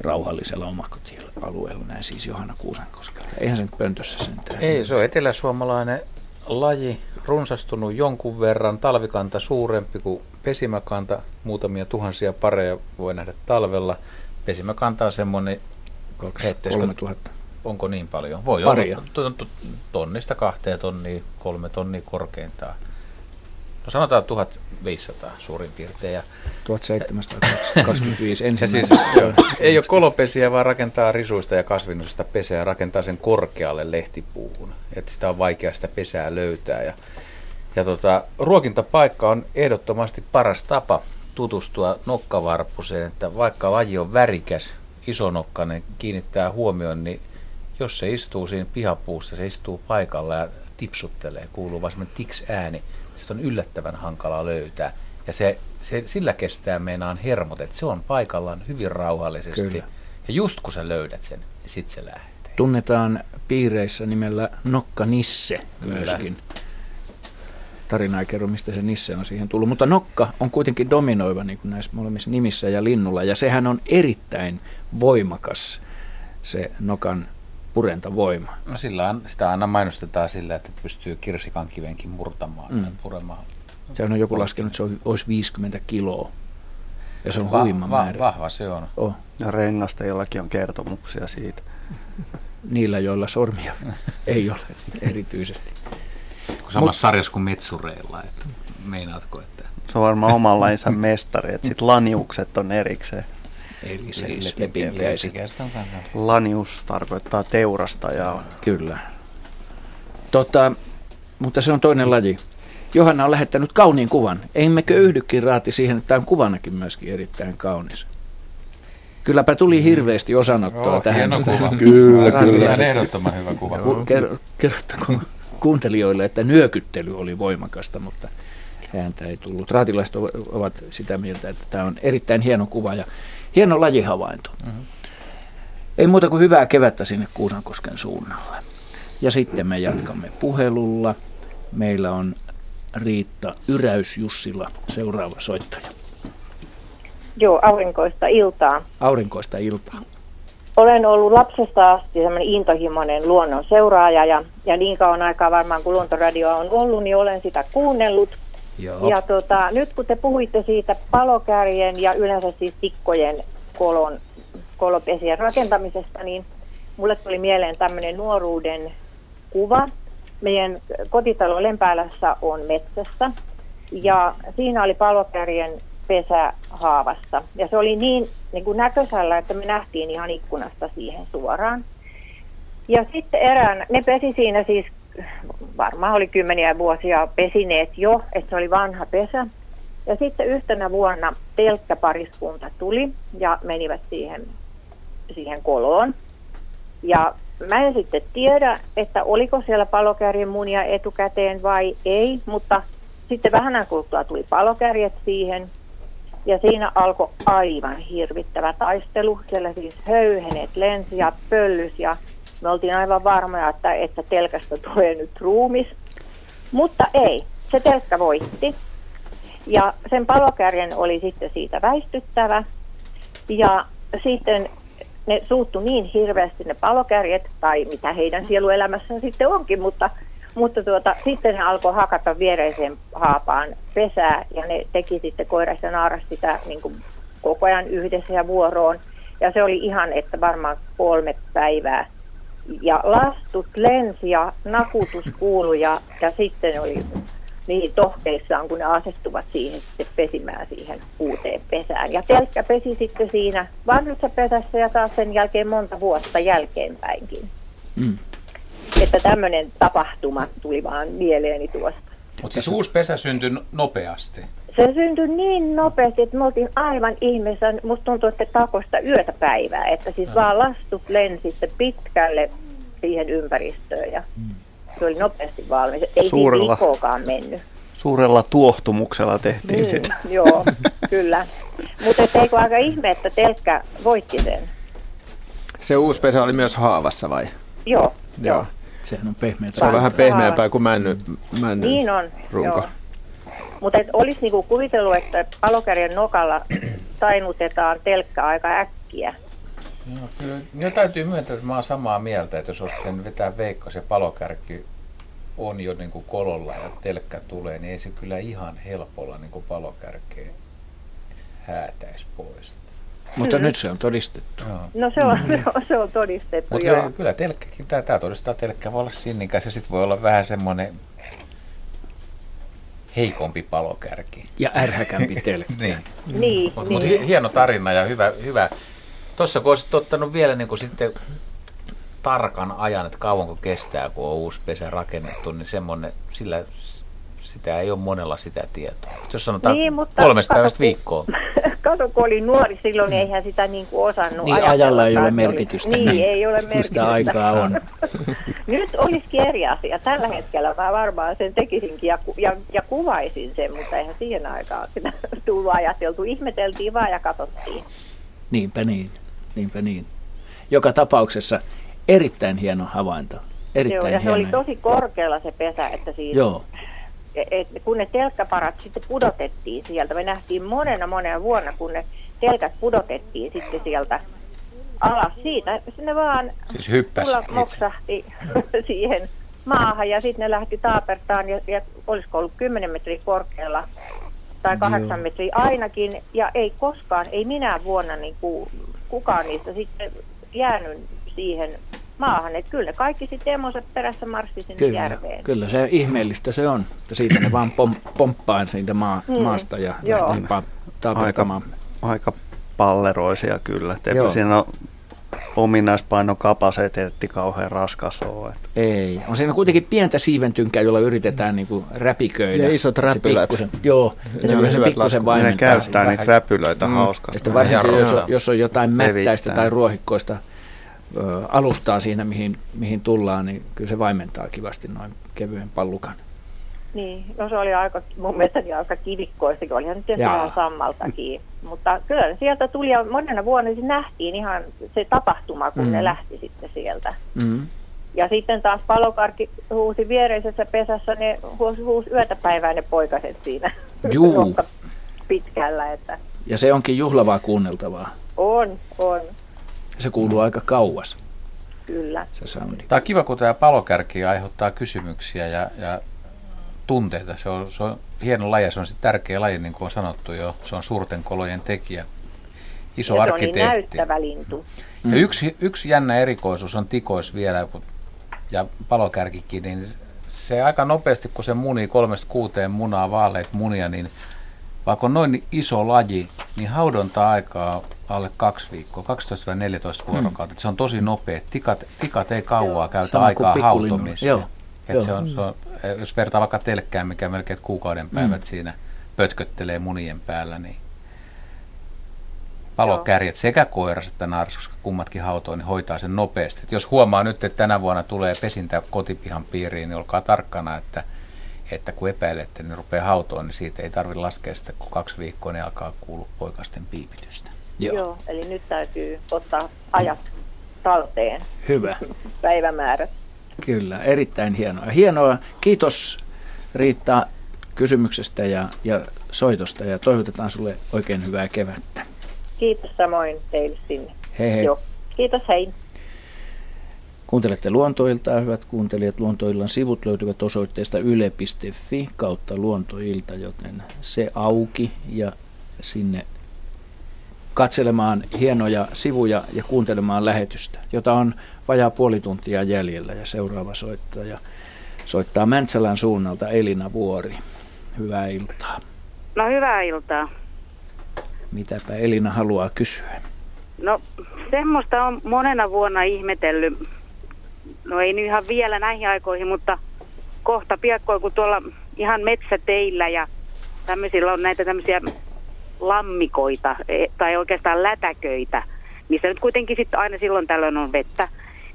rauhallisella omakotialueella? Näin siis Johanna Kuusankoskelta. Eihän sen pöntössä sentään. Ei, se on eteläsuomalainen laji, runsastunut jonkun verran, talvikanta suurempi kuin pesimäkanta. Muutamia tuhansia pareja voi nähdä talvella. Pesimäkanta on semmoinen 2-3 tuhatta. Onko niin paljon? Voi paria. Olla 1 tonnista 2 tonnia, 3 tonnia korkeintaan. No sanotaan 1500 suurin piirtein. Ja 1725 ensimmäisenä. Siis, ei ole kolopesiä, vaan rakentaa risuista ja kasvinnosista pesää ja rakentaa sen korkealle lehtipuuhun. Että sitä on vaikea sitä pesää löytää. Ruokintapaikka on ehdottomasti paras tapa tutustua nokkavarppuseen. Että vaikka laji on värikäs, isonokkainen, kiinnittää huomioon, niin jos se istuu siinä pihapuussa, se istuu paikalla ja tipsuttelee, kuuluu vaan semmoinen tiks-ääni. Sitä on yllättävän hankalaa löytää. Ja sillä kestää meinaan hermot, että se on paikallaan hyvin rauhallisesti. Kyllä. Ja just kun sä löydät sen, niin sit se lähtee. Tunnetaan piireissä nimellä nokkanisse myöskin. Tarinaa ei kerro, mistä se nisse on siihen tullut. Mutta nokka on kuitenkin dominoiva niin kuin näissä molemmissa nimissä ja linnulla. Ja sehän on erittäin voimakas se nokan purentavoima. No sitä aina mainostetaan sillä, että pystyy kirsikan kivenkin murtamaan tai puremaan. Sehän on joku laskenut, että se olisi 50 kiloa. Ja se on huima määrä. Vahva se on. Ja rengastajillakin on kertomuksia siitä. Niillä, joilla sormia ei ole erityisesti. Samassa sarjassa kuin metsureilla. Että meinaatko, että... Se on varmaan omanlainsa mestari, että sitten laniukset on erikseen. Eli siis lepinkäiset. Lanius tarkoittaa teurastajaa. Kyllä. Mutta se on toinen laji. Johanna on lähettänyt kauniin kuvan. Eimmekö yhdykin raati siihen, että tämä on kuvanakin myöskin erittäin kaunis. Kylläpä tuli hirveästi osanottoa tähän. Kuva. Kyllä. Tämä on ehdottoman hyvä kuva. Kerrottakoon kuuntelijoille, että nyökyttely oli voimakasta, mutta... Ääntä ei tullut. Raatilaiset ovat sitä mieltä, että tämä on erittäin hieno kuva ja hieno lajihavainto. Mm-hmm. Ei muuta kuin hyvää kevättä sinne Kuusankosken suunnalle. Ja sitten me jatkamme puhelulla. Meillä on Riitta Yräys Jussila, seuraava soittaja. Joo, aurinkoista iltaa. Aurinkoista iltaa. Olen ollut lapsesta asti semmoinen intohimoinen luonnon seuraaja ja niin kauan aikaa varmaan kun Luontoradioa on ollut, niin olen sitä kuunnellut. Joo. Ja nyt kun te puhuitte siitä palokäärien ja yleensä siis tikkojen kolopesien rakentamisesta, niin mulle tuli mieleen tämmöinen nuoruuden kuva. Meidän kotitalo Lempäälässä on metsässä ja siinä oli palokäärien pesä haavassa. Ja se oli niin kuin näköisellä, että me nähtiin ihan ikkunasta siihen suoraan. Ja sitten ne pesi siinä siis, varmaan oli kymmeniä vuosia pesineet jo, että se oli vanha pesä. Ja sitten yhtenä vuonna telkkä pariskunta tuli ja menivät siihen koloon. Ja mä en sitten tiedä, että oliko siellä palokäärien munia etukäteen vai ei, mutta sitten vähän kuluttua tuli palokärjet siihen. Ja siinä alkoi aivan hirvittävä taistelu. Siellä siis höyhenet lensi ja pöllys ja me oltiin aivan varmoja, että telkästä tulee nyt ruumis. Mutta ei, se telkkä voitti. Ja sen palokärjen oli sitten siitä väistyttävä. Ja sitten ne suuttu niin hirveästi ne palokärjet, tai mitä heidän sieluelämässään sitten onkin, mutta sitten ne alkoi hakata viereiseen haapaan pesää ja ne teki sitten koiras ja naaras sitä niin kuin koko ajan yhdessä ja vuoroon. Ja se oli ihan, että varmaan 3 päivää. Ja lastut lensi ja nakutus kuului ja sitten oli niin tohkeissaan, kun ne asettuvat siihen sitten pesimään siihen uuteen pesään. Ja telkkä pesi sitten siinä vanhassa pesässä ja taas sen jälkeen monta vuotta jälkeenpäinkin. Mm. Että tämmöinen tapahtuma tuli vaan mieleeni tuosta. Mutta siis uusi pesä syntyi nopeasti? Se syntyi niin nopeasti, että me oltiin aivan ihmeessä. Musta tuntuu, että takosta yötä päivää. Että siis vaan lastut lensi pitkälle siihen ympäristöön. Ja se oli nopeasti valmis. Ei suurella, siitä ikookaan mennyt. Suurella tuohtumuksella tehtiin sitä. Joo, kyllä. Mutta eikö aika ihme, että telkkä voitti sen? Se uusi pesä oli myös haavassa vai? Joo. Sehän on pehmeätä. Se on vähän pehmeämpää kuin männyn niin on, runko. Mutta olisi niinku kuvitellut, että palokärjen nokalla tainutetaan telkkä aika äkkiä. Joo, kyllä. Ja täytyy myöntää, että mä oon samaa mieltä, että jos olisi pitänyt vetää Veikkas ja palokärki on jo niinku kololla ja telkkä tulee, niin ei se kyllä ihan helpolla niinku palokärkeä häätäisi pois. Mutta nyt se on todistettu. Joo. No se on todistettu, mut joo. Kyllä telkkäkin, tämä todistaa telkkä voi olla sinnikäs ja sitten voi olla vähän semmoinen heikompi palokärki. Ja ärhäkämpi telkkä. niin. Mutta hieno tarina ja hyvä. Tuossa kun olisit ottanut vielä niin kun sitten tarkan ajan, että kauanko kestää, kun on uusi pesä rakennettu, niin semmoinen sillä... Sitä ei ole monella sitä tietoa. Jos sanotaan niin, 3 päivästä viikkoon. Kato, kun oli nuori silloin, niin eihän sitä niin kuin osannut. Niin ajalla ei ole merkitystä. Niin, ei ole merkitystä. Mistä aikaa on. Nyt olisikin eri asia. Tällä hetkellä mä varmaan sen tekisinkin ja kuvaisin sen, mutta eihän siihen aikaan sitä tullut ajateltu. Ihmeteltiin vaan ja katsottiin. Niinpä niin. Joka tapauksessa erittäin hieno havainto. Erittäin hieno. Se oli tosi korkealla se pesä, että siis... Joo. Kun ne telkkäparat sitten pudotettiin sieltä, me nähtiin monena vuonna, kun ne telkät pudotettiin sitten sieltä alas siitä, ne vaan siis moksahti siihen maahan ja sitten ne lähti taapertaan ja olisiko ollut 10 metriä korkealla tai 8 metriä ainakin ja ei koskaan, ei minä vuonna niin kukaan niistä sitten jäänyt siihen maahan, että kyllä kaikki sitten emoset perässä marssi sinne järveen. Kyllä, se ihmeellistä se on, että siitä ne vaan pomppaan siitä maasta ja lähtee tapahtelemaan. Aika palleroisia kyllä, että siinä on ominaispainon kapasiteetti kauhean raskas ole. Ei, on siinä kuitenkin pientä siiventynkää, jolla yritetään niinku räpiköidä. Ja isot räpylät. Joo, että kyllä se pikkusen vaimentaa. Ne käyttää niitä räpylöitä hauskasti. Ja varsinkin jos on jotain mättäistä tai ruohikkoista alustaa siinä, mihin tullaan, niin kyllä se vaimentaa kivasti noin kevyen pallukan. Niin, no se oli aika, mun mielestäni aika kivikkoistakin, olihan nyt tietysti ihan sammaltakin, mutta kyllä sieltä tuli ja monena vuonna se nähtiin ihan se tapahtuma, kun ne lähti sitten sieltä. Mm-hmm. Ja sitten taas palokarkki huusi viereisessä pesässä, ne huusi yötä päivää ne poikaset siinä pitkällä. Että. Ja se onkin juhlavaa kuunneltavaa. On. Se kuuluu aika kauas. Kyllä. Se soundi. Tämä on kiva, kun tämä palokärki aiheuttaa kysymyksiä ja tunteita. Se on hieno laji, se on sitten tärkeä laji, niin kuin on sanottu jo. Se on suurten kolojen tekijä. Iso arkkitehti. Se on niin näyttävä lintu. Ja yksi jännä erikoisuus on tikois vielä, ja palokärkikin, niin se aika nopeasti, kun se munii 3-6 munaa, vaaleet munia, niin vaikka on noin iso laji, niin haudonta-aikaa on alle 2 viikkoa, 12-14 vuorokautta. Se on tosi nopea. Tikat ei kauaa käytä aikaa hautomiseen. Se on, jos vertaa vaikka telkkään, mikä melkein kuukauden päivät siinä pötköttelee munien päällä, niin palokärjet sekä koiras että narsus, kummatkin hautoo, niin hoitaa sen nopeasti. Et jos huomaa nyt, että tänä vuonna tulee pesintä kotipihan piiriin, niin olkaa tarkkana, että kun epäilette, niin rupeaa hautoon, niin siitä ei tarvitse laskea sitä, kun 2 viikkoa ne alkaa kuulua poikasten piipitystä. Joo, eli nyt täytyy ottaa ajat talteen. Hyvä. Päivämäärät. Kyllä, erittäin hienoa. Hienoa. Kiitos Riitta kysymyksestä ja soitosta ja toivotetaan sulle oikein hyvää kevättä. Kiitos samoin teille sinne. Hei. Joo. Kiitos, hei. Kuuntelette Luontoiltaa, hyvät kuuntelijat. Luontoillan sivut löytyvät osoitteesta yle.fi/luontoilta, joten se auki ja sinne katselemaan hienoja sivuja ja kuuntelemaan lähetystä, jota on vajaa puoli tuntia jäljellä. Ja seuraava soittaja soittaa Mäntsälän suunnalta Elina Vuori. Hyvää iltaa. No hyvää iltaa. Mitäpä Elina haluaa kysyä? No semmoista on monena vuonna ihmetellyt. No ei nyt ihan vielä näihin aikoihin, mutta kohta piakkoin, kun tuolla ihan metsäteillä ja tämmöisillä on näitä tämmöisiä lammikoita tai oikeastaan lätäköitä, missä nyt kuitenkin sitten aina silloin tällöin on vettä.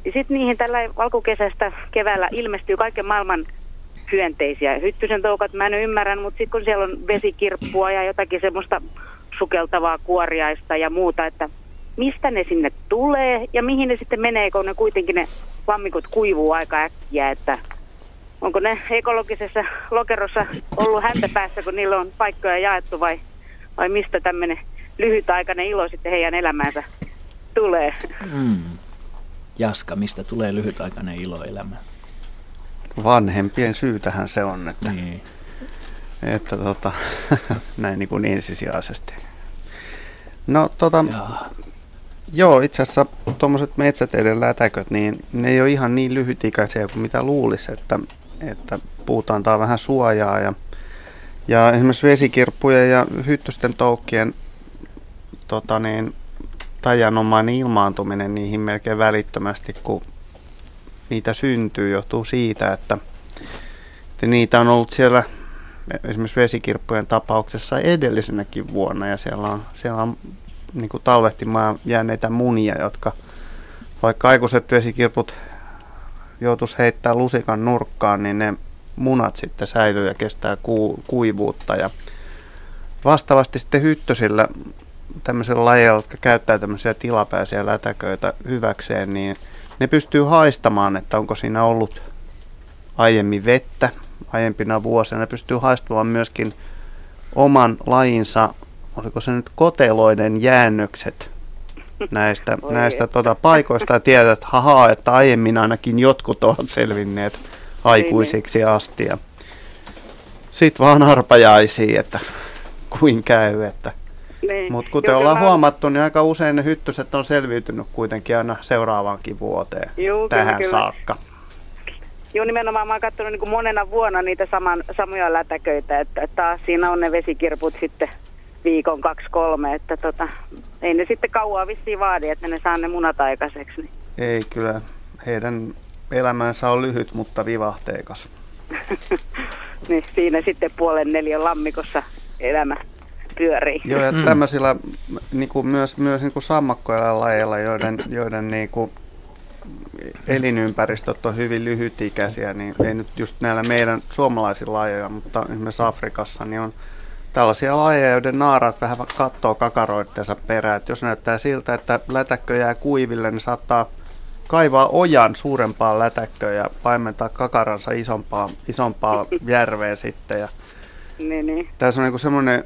Ja sitten niihin tällä alkukesästä keväällä ilmestyy kaiken maailman hyönteisiä. Hyttysen toukat mä en ymmärrän, mutta sitten kun siellä on vesikirppua ja jotakin semmoista sukeltavaa kuoriaista ja muuta, että mistä ne sinne tulee ja mihin ne sitten menee, kun ne kuitenkin ne lammikot kuivuu aika äkkiä, että onko ne ekologisessa lokerossa ollut häntä päässä, kun niillä on paikkoja jaettu vai mistä tämmöinen lyhytaikainen ilo sitten heidän elämäänsä tulee? Jaska, mistä tulee lyhytaikainen ilo elämään? Vanhempien syytähän se on, että... Niin. Että näin niin kuin ensisijaisesti. No joo, itse asiassa tuommoiset metsäteiden lätäköt, niin ne ei ole ihan niin lyhytikäisiä kuin mitä luulisi, että puuta antaa vähän suojaa. Ja esimerkiksi vesikirppujen ja hyttysten toukkien tajanomainen ilmaantuminen niihin melkein välittömästi, kun niitä syntyy, johtuu siitä, että niitä on ollut siellä... Esimerkiksi vesikirppujen tapauksessa edellisenäkin vuonna, ja siellä on niin kuin talvehtimaan jääneitä munia, jotka vaikka aikuiset vesikirput joutuisi heittämään lusikan nurkkaan, niin ne munat sitten säilyy ja kestää kuivuutta. Ja vastaavasti sitten hyttösillä tämmöisillä lajeilla, jotka käyttää tämmöisiä tilapäisiä lätäköitä hyväkseen, niin ne pystyy haistamaan, että onko siinä ollut aiemmin vettä. Aiempina vuosina pystyy haistamaan myöskin oman lajinsa, oliko se nyt koteloiden jäännökset näistä paikoista ja tiedät, että että aiemmin ainakin jotkut ovat selvinneet aikuisiksi asti. Ja sitten vaan arpajaisiin, että kuin käy. Mutta kuten ollaan huomattu, niin aika usein ne hyttyset on selviytynyt kuitenkin aina seuraavaankin vuoteen tähän saakka. Joo, nimenomaan mä oon katsonut niin kuin monena vuonna niitä samoja lätäköitä, että taas siinä on ne vesikirput sitten viikon 2-3, että ei ne sitten kauaa vissiin vaadi, että ne saa ne munat aikaiseksi. Niin. Ei kyllä, heidän elämänsä on lyhyt, mutta vivahteikas. Niin, siinä sitten 3:30 lammikossa elämä pyörii. Joo, ja tämmöisillä niin kuin myös niin kuin sammakkoeläinlajeilla, joiden niin kuin elinympäristöt on hyvin lyhytikäisiä, niin ei nyt just näillä meidän suomalaisilla lajeilla, mutta esimerkiksi Afrikassa niin on tällaisia lajeja, joiden naaraat vähän kattoo kakaroittensa perään. Jos näyttää siltä, että lätäkkö jää kuiville, niin saattaa kaivaa ojan suurempaan lätäkköön ja paimentaa kakaransa isompaa järveen sitten. Ja niin. Tässä on niin kuin semmoinen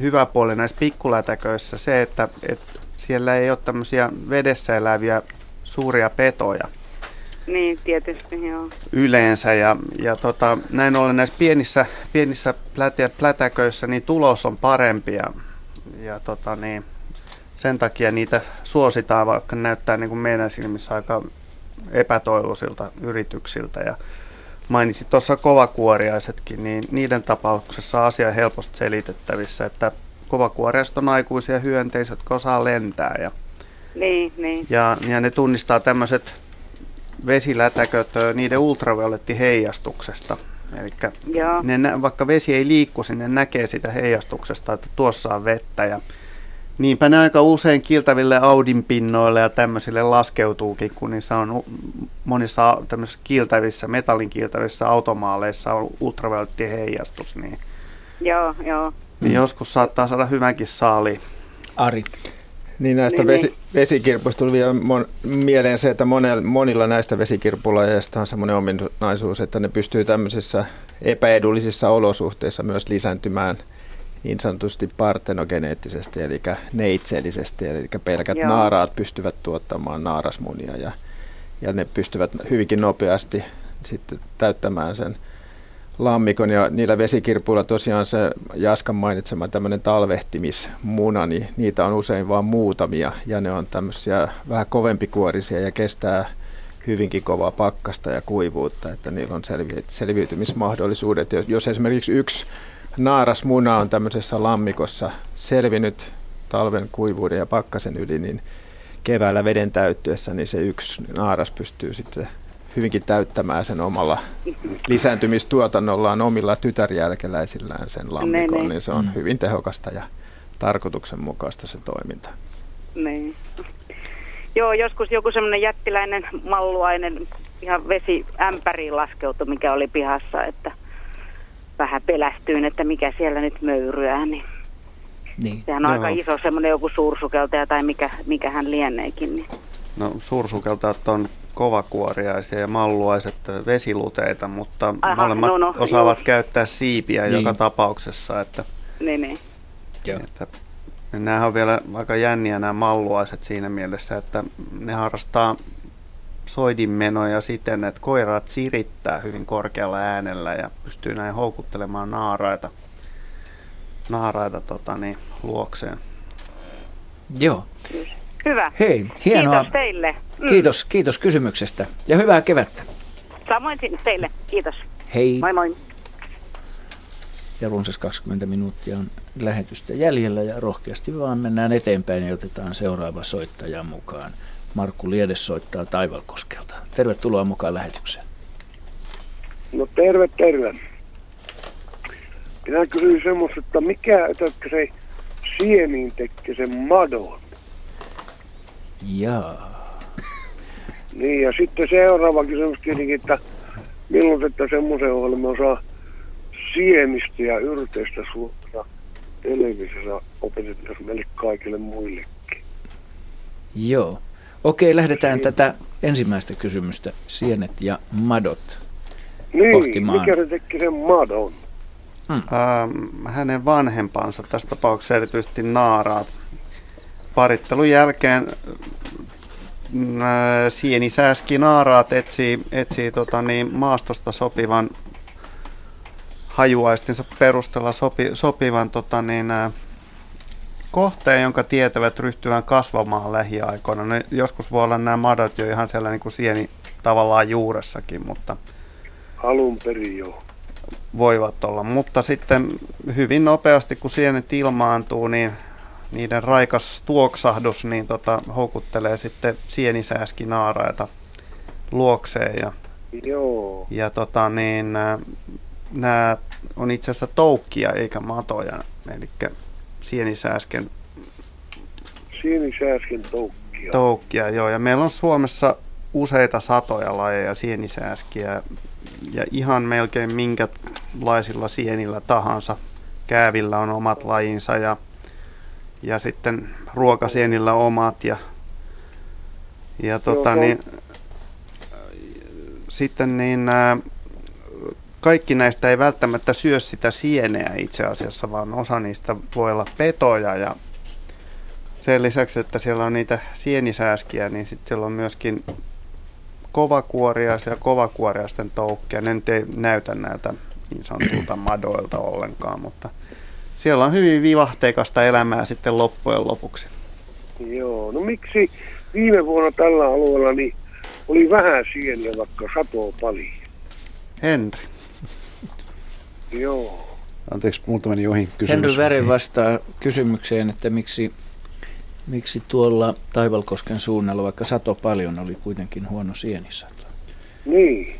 hyvä puoli näissä pikkulätäköissä se, että siellä ei ole tämmöisiä vedessä eläviä suuria petoja. Niin, tietysti joo. Yleensä ja näin ollen näissä pienissä plätäköissä niin tulos on parempi ja sen takia niitä suositaan, vaikka näyttää niin kuin meidän silmissä aika epätoivoisilta yrityksiltä. Ja mainitsit tuossa kovakuoriaisetkin, niin niiden tapauksessa asia on helposti selitettävissä, että kovakuoriaiset on aikuisia hyönteisiä, jotka osaa lentää. Niin. Ja ne tunnistaa tämmöiset vesilätäköt niiden ultravioletti heijastuksesta. Elikkä ne, vaikka vesi ei liikku, sinne näkee sitä heijastuksesta, että tuossa on vettä. Ja niinpä ne aika usein kiiltäville audinpinnoille ja tämmöisille laskeutuukin, kun niissä on monissa tämmöisissä kiiltävissä, metallin kiiltävissä automaaleissa on ultravioletti heijastus. Niin joo. Niin joskus saattaa saada hyvänkin saali. Ari. Niin näistä vesikirpuista tuli vielä mieleen se, että monilla näistä vesikirpulajeista on semmoinen ominaisuus, että ne pystyy tämmöisissä epäedullisissa olosuhteissa myös lisääntymään niin sanotusti partenogeneettisesti, eli neitsellisesti, eli pelkät naaraat pystyvät tuottamaan naarasmunia ja ne pystyvät hyvinkin nopeasti sitten täyttämään sen lammikon, ja niillä vesikirpuilla tosiaan se Jaskan mainitsema tämmöinen talvehtimismuna, niin niitä on usein vain muutamia ja ne on tämmöisiä vähän kovempikuorisia ja kestää hyvinkin kovaa pakkasta ja kuivuutta, että niillä on selviytymismahdollisuudet. Jos esimerkiksi yksi naarasmuna on tämmöisessä lammikossa selvinnyt talven kuivuuden ja pakkasen yli, niin keväällä veden täyttyessä niin se yksi naaras pystyy sitten hyvinkin täyttämään sen omalla lisääntymistuotannollaan, omilla tytärjälkeläisillään sen lammikon, niin se on hyvin tehokasta ja tarkoituksenmukaista se toiminta. Niin. Joo, joskus joku semmoinen jättiläinen, malluainen, ihan vesiämpäriin laskeutui, mikä oli pihassa, että vähän pelästyin, että mikä siellä nyt möyryää, niin. Sehän on aika iso semmoinen joku suursukeltaja tai mikä hän lieneekin. Niin. No suursukeltajat on kovakuoriaisia ja malluaiset vesiluteita, mutta molemmat osaavat käyttää siipiä joka tapauksessa. Että, että nämähän on vielä aika jänniä nämä malluaiset siinä mielessä, että ne harrastaa soidinmenoja siten, että koiraat sirittää hyvin korkealla äänellä ja pystyy näin houkuttelemaan naaraita luokseen. Joo. Hyvä. Hei, hienoa. Kiitos teille. Mm. Kiitos kysymyksestä ja hyvää kevättä. Samoin teille. Kiitos. Hei. Moi. Ja runsas 20 minuuttia on lähetystä jäljellä ja rohkeasti vaan mennään eteenpäin ja otetaan seuraava soittaja mukaan. Markku Liedes soittaa Taivalkoskelta. Tervetuloa mukaan lähetykseen. No terve. Minä kysyin semmoista, että mikä se sieniin tekee sen madon? Jaa. Niin, ja sitten seuraava kysymys tietenkin, että milloin että semmoisen ohjelman osaa sienistä ja yrteistä suoraan televisiossa opetettaisiin meille kaikille muillekin. Joo. Okei, lähdetään tätä ensimmäistä kysymystä, sienet ja madot, pohtimaan. Niin, mikä se teki sen madon? Hänen vanhempansa, tässä tapauksessa erityisesti naaraat. Parittelun jälkeen sienisääski naaraat etsii maastosta sopivan hajuaistinsa perusteella sopivan kohteen, jonka tietävät ryhtyvän kasvamaan lähiaikoina. Ne joskus voi olla nämä madot jo ihan siellä niin kuin sieni tavallaan juuressakin, mutta alun perin jo voivat olla. Mutta sitten hyvin nopeasti, kun sienet ilmaantuu, niin niiden raikas tuoksahdus niin houkuttelee sitten sienisääskinaaraita luokseen. Ja nämä on itse asiassa toukkia eikä matoja, eli sienisääsken toukkia. Toukkia, joo. Ja meillä on Suomessa useita satoja lajeja sienisääskiä ja ihan melkein minkälaisilla sienillä tahansa. Käävillä on omat lajinsa ja sitten ruokasienillä omat ja, Ja sitten niin kaikki näistä ei välttämättä syö sitä sieneä itse asiassa, vaan osa niistä voi olla petoja, ja sen lisäksi, että siellä on niitä sienisääskiä, niin sitten siellä on myöskin kovakuoriaisia ja kovakuoriaisten toukkia. Ne nyt ei näytä näiltä niin sanotuilta madoilta ollenkaan, mutta siellä on hyvin vivahteikasta elämää sitten loppujen lopuksi. Joo, no miksi viime vuonna tällä alueella niin oli vähän sieniä, vaikka satoa paljon? Henry. Joo. Anteeksi, multa meni ohi kysymys. Henry Väre vastaa kysymykseen, että miksi tuolla Taivalkosken suunnalla, vaikka sato paljon, oli kuitenkin huono sienisato. Niin.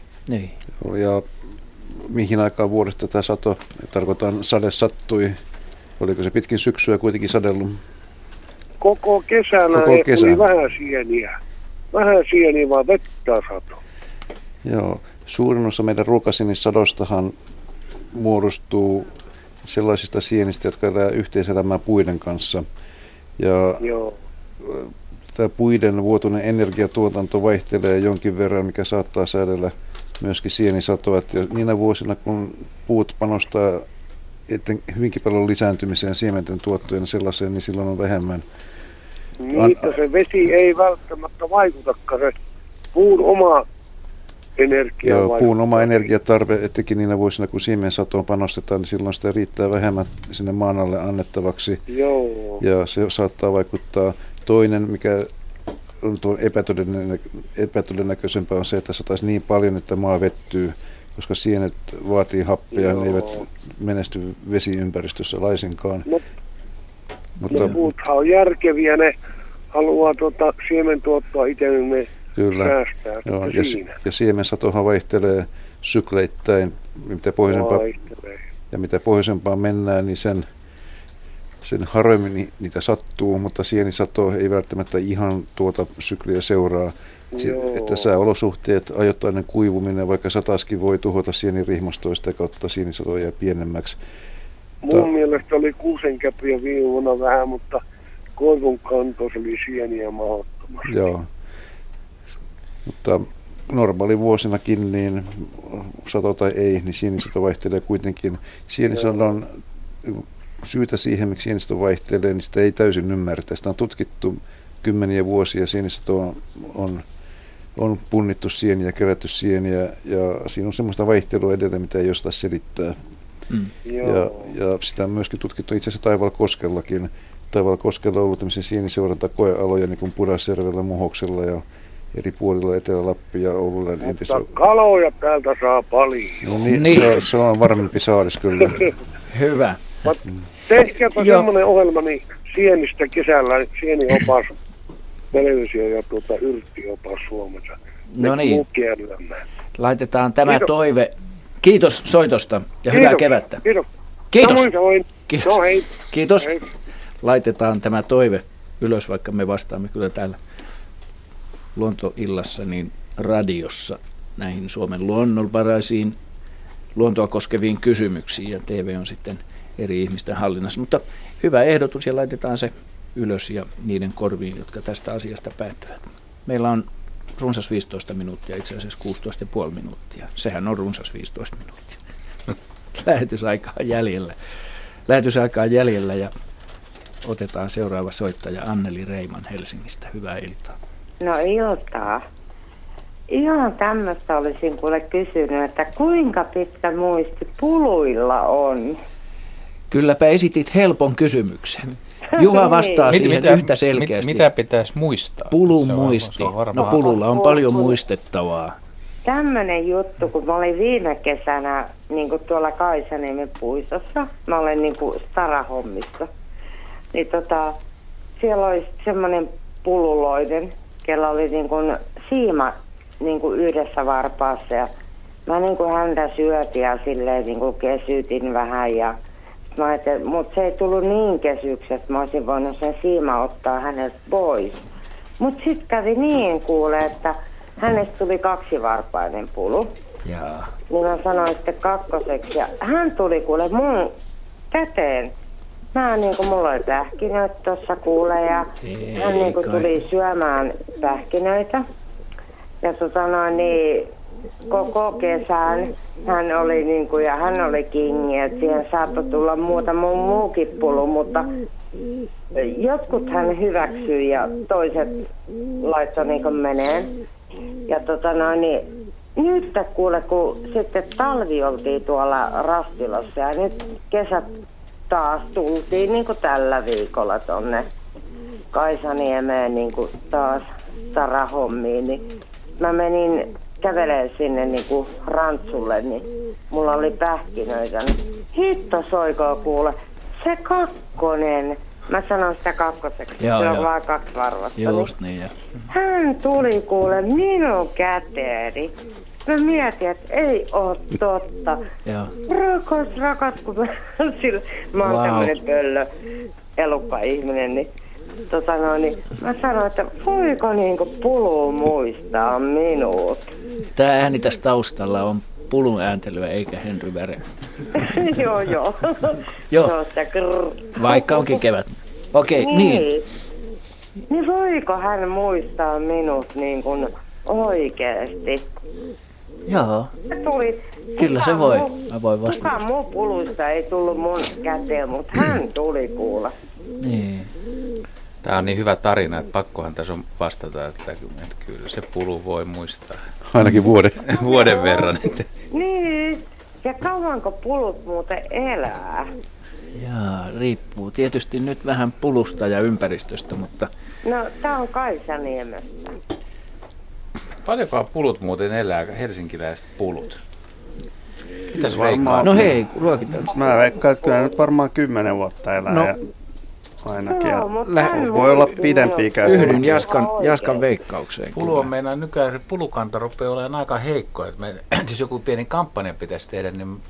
Ja mihin aikaan vuodesta tämä sato, tarkoitan sade sattui, oliko se pitkin syksyä kuitenkin sadellut? Koko kesänä tuli vähän sieniä, vaan vettä sato. Joo, suurin osa meidän ruokasienisadostahan muodostuu sellaisista sienistä, jotka elää yhteiselämää puiden kanssa. Ja tämä puiden vuotuinen energiatuotanto vaihtelee jonkin verran, mikä saattaa säädellä myöskin sienisatoa. Ja niinä vuosina, kun puut panostaa hyvinkin paljon lisääntymiseen siementen tuottojen sellaiseen, niin silloin on vähemmän. Niin, että se vesi ei välttämättä vaikutakaan, se puun oma energia vaikuttaa. Puun oma energiatarve, etenkin niinä vuosina, kun siemensatoon panostetaan, niin silloin sitä riittää vähemmän sinne maan alle annettavaksi. Joo. Ja se saattaa vaikuttaa. Toinen, mikä on epätodennäköisempää, on se, että sataisi niin paljon, että maa vettyy, koska sienet vaatii happea, ne eivät menesty vesiympäristössä laisinkaan. Mutta puuthan on järkeviä, ne haluaa siementuottoa itse, ne säästää. Joo, ja siemensatohan vaihtelee sykleittäin, mitä pohjoisempaan mennään, niin sen harvemmin niitä sattuu, mutta sienisato ei välttämättä ihan tuota sykliä seuraa. Että sääolosuhteet, ajoittainen kuivuminen, vaikka sataskin, voi tuhota sienirihmastoista ja kautta sienisato jää pienemmäksi. Mun mielestä oli kuusenkäpiä viime vuonna vähän, mutta koivun kantos oli sieniä mahdottomasti. Joo, mutta normaali vuosinakin, niin sato tai ei, niin sienisato vaihtelee kuitenkin. Sienisadon syytä siihen, miksi sienisato vaihtelee, niin sitä ei täysin ymmärretä. Sitä on tutkittu kymmeniä vuosia. Sienisato on punnittu sieniä, kerätty sieniä, ja siinä on semmoista vaihtelua edelleen, mitä ei jostain selittää. Mm. Ja sitä on myöskin tutkittu itse asiassa Taivalkoskellakin. Taivalkoskella on ollut tämmöisiä sieniseurantakoealoja, niin kuin Pudasjärvellä, Muhoksella ja eri puolilla Etelä-Lappi ja Oululla. Mutta kaloja täältä saa paljon. No niin. Se on varmempi saalis kyllä. Hyvä. Tehkääpä semmoinen ohjelma niin sienistä kesällä, sieniopas televisio ja yrttiopas Suomessa. No niin, laitetaan tämä toive. Kiitos soitosta ja hyvää kevättä. Kiitos. Kiitos. No, hei. Kiitos. Hei. Laitetaan tämä toive ylös, vaikka me vastaamme kyllä täällä Luontoillassa niin radiossa näihin Suomen luonnonvaraisiin luontoa koskeviin kysymyksiin, ja TV on sitten eri ihmisten hallinnassa. Mutta hyvä ehdotus, ja laitetaan se ylös ja niiden korviin, jotka tästä asiasta päättävät. Meillä on runsas 15 minuuttia, itse asiassa 16,5 minuuttia. Sehän on runsas 15 minuuttia. Lähetysaikaa jäljellä, ja otetaan seuraava soittaja Anneli Reiman Helsingistä. Hyvää iltaa. No iltaa. Ihan tämmöistä olisin kuule kysynyt, että kuinka pitkä muisti puluilla on? Kylläpä esitit helpon kysymyksen. Juha vastaa siihen yhtä selkeästi. Mitä pitäisi muistaa? Pulumuisti. No pululla on paljon muistettavaa. Tämmöinen juttu, kun mä olin viime kesänä niin kuin tuolla Kaisaniemen puistossa, mä olen niin kuin starahommissa, niin siellä oli semmoinen pululoinen, kellä oli niin kuin siima niin kuin yhdessä varpaassa, ja mä niin kuin häntä syötin ja silleen niin kuin kesytin vähän, ja mutta se ei tullut niin kesyksi, että mä olisin voinut sen siima ottaa hänestä pois. Mutta sitten kävi niin kuule, että hänestä tuli kaksivarpainen pulu. Jaa. Niin mä sanoin sitten kakkoseksi. Ja hän tuli kuule mun käteen Mä oon niinku, mulla oli pähkinöitä tuossa kuule ja hän niinku tuli syömään pähkinöitä. Ja niin koko kesän hän oli niinku, ja hän oli kingi, että siihen saattoi tulla muutama muukin pulu, mutta jotkut hän hyväksyi ja toiset laittoi niinku meneen. Ja nyt kuule, kun sitten talvi oltiin tuolla Rastilassa ja nyt kesät taas tultiin niin kuin tällä viikolla tonne Kaisaniemeen niin kuin taas tarahommiin, niin mä menin kävelemään sinne niin kuin rantsulle, niin mulla oli pähkinöitä, niin hitto soikoo kuule, se kakkonen. Mä sanon sitä kakkoseksi, se on vaan kaksi varvasta. Just niin, hän tuli kuule minun käteeni. Mä mietin, että ei oo totta. Rakas, kun mä oon tämmönen pöllö elukka ihminen, niin mä sanoin, että voiko niinku pulu muistaa minut. Tää ääni tässä taustalla on pulun ääntelyä eikä Henry Väre. Joo. Vaikka onkin kevät. Okei, niin. Niin voiko hän muistaa minut niin kuin oikeesti? Joo. Kyllä se voi. Mä voin vastata. Kukaan muu puluista ei tullut mun käteen, mutta hän tuli kuulla. Niin. Tämä on niin hyvä tarina, että pakkohan tässä on vastata, että kyllä se pulu voi muistaa. Ainakin vuoden verran. Niin, ja kauanko pulut muuten elää? Jaa, riippuu tietysti nyt vähän pulusta ja ympäristöstä, mutta... No, tämä on Kaisaniemestä. Paljonkohan pulut muuten elää, helsinkiläiset pulut? Mitäs varmaan... No hei, luokitaan. Mä veikkaan, että kyllä nyt varmaan 10 vuotta elää. No. Ja... Ainakin. No, voi olla pidempi ikäisiä. Yhdyn Jaskan veikkaukseen. Pulu on meidän nykyään, se pulukanta rupeaa olemaan aika heikko. Jos joku pieni kampanja pitäisi tehdä, niin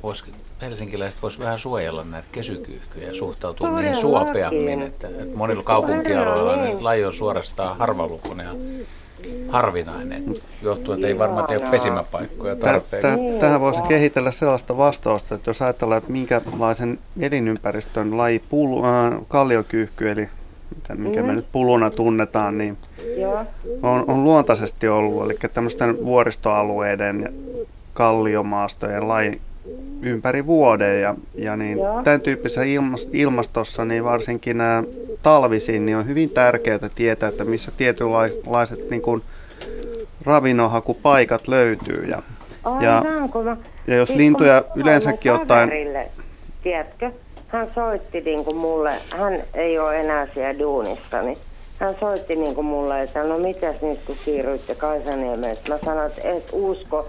helsinkiläiset vois vähän suojella näitä kesykyyhkyjä ja suhtautua niihin suopeammin. Että monilla kaupunkialueilla niin laji on suorastaan harvalukuinen ja harvinainen. Johtuu, että ei varmaan tee pesimäpaikkoja tarpeeksi. Tähän voisi kehitellä sellaista vastausta, että jos ajatellaan, että minkälaisen elinympäristön laji kalliokyyhky, eli mikä me nyt puluna tunnetaan, niin on luontaisesti ollut. Eli tämmöisten vuoristoalueiden ja kalliomaastojen laji ympäri vuoden. Ja niin tämän tyyppisessä ilmastossa, niin varsinkin nämä talvisin, niin on hyvin tärkeää tietää, että missä tietynlaiset niin kuin ravinnonhakupaikat löytyy. Ja jos lintuja yleensäkin ottaen... Tiedätkö, hän soitti niin kuin mulle, hän ei ole enää siellä duunissa, niin hän soitti niin kuin mulle, että no mitäs nyt kun siirryitte Kaisaniemeen. Mä sanoin, että et usko,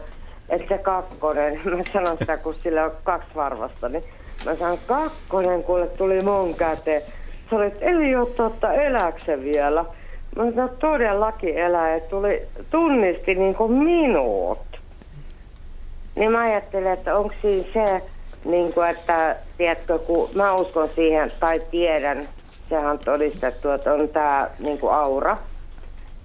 että se kakkonen, mä sanon sitä, kun sillä on 2 varvasta, niin mä sanon, kakkonen kuule tuli mun käteen. Sä olet, ei ole totta, elääksä vielä. Mä sanoin, todellakin elää, että tunnisti niin kuin minut. Niin mä ajattelin, että onko siinä se, niin kuin, että tiedätkö, kun mä uskon siihen, tai tiedän, sehän on todistettu, että on tää niin kuin aura.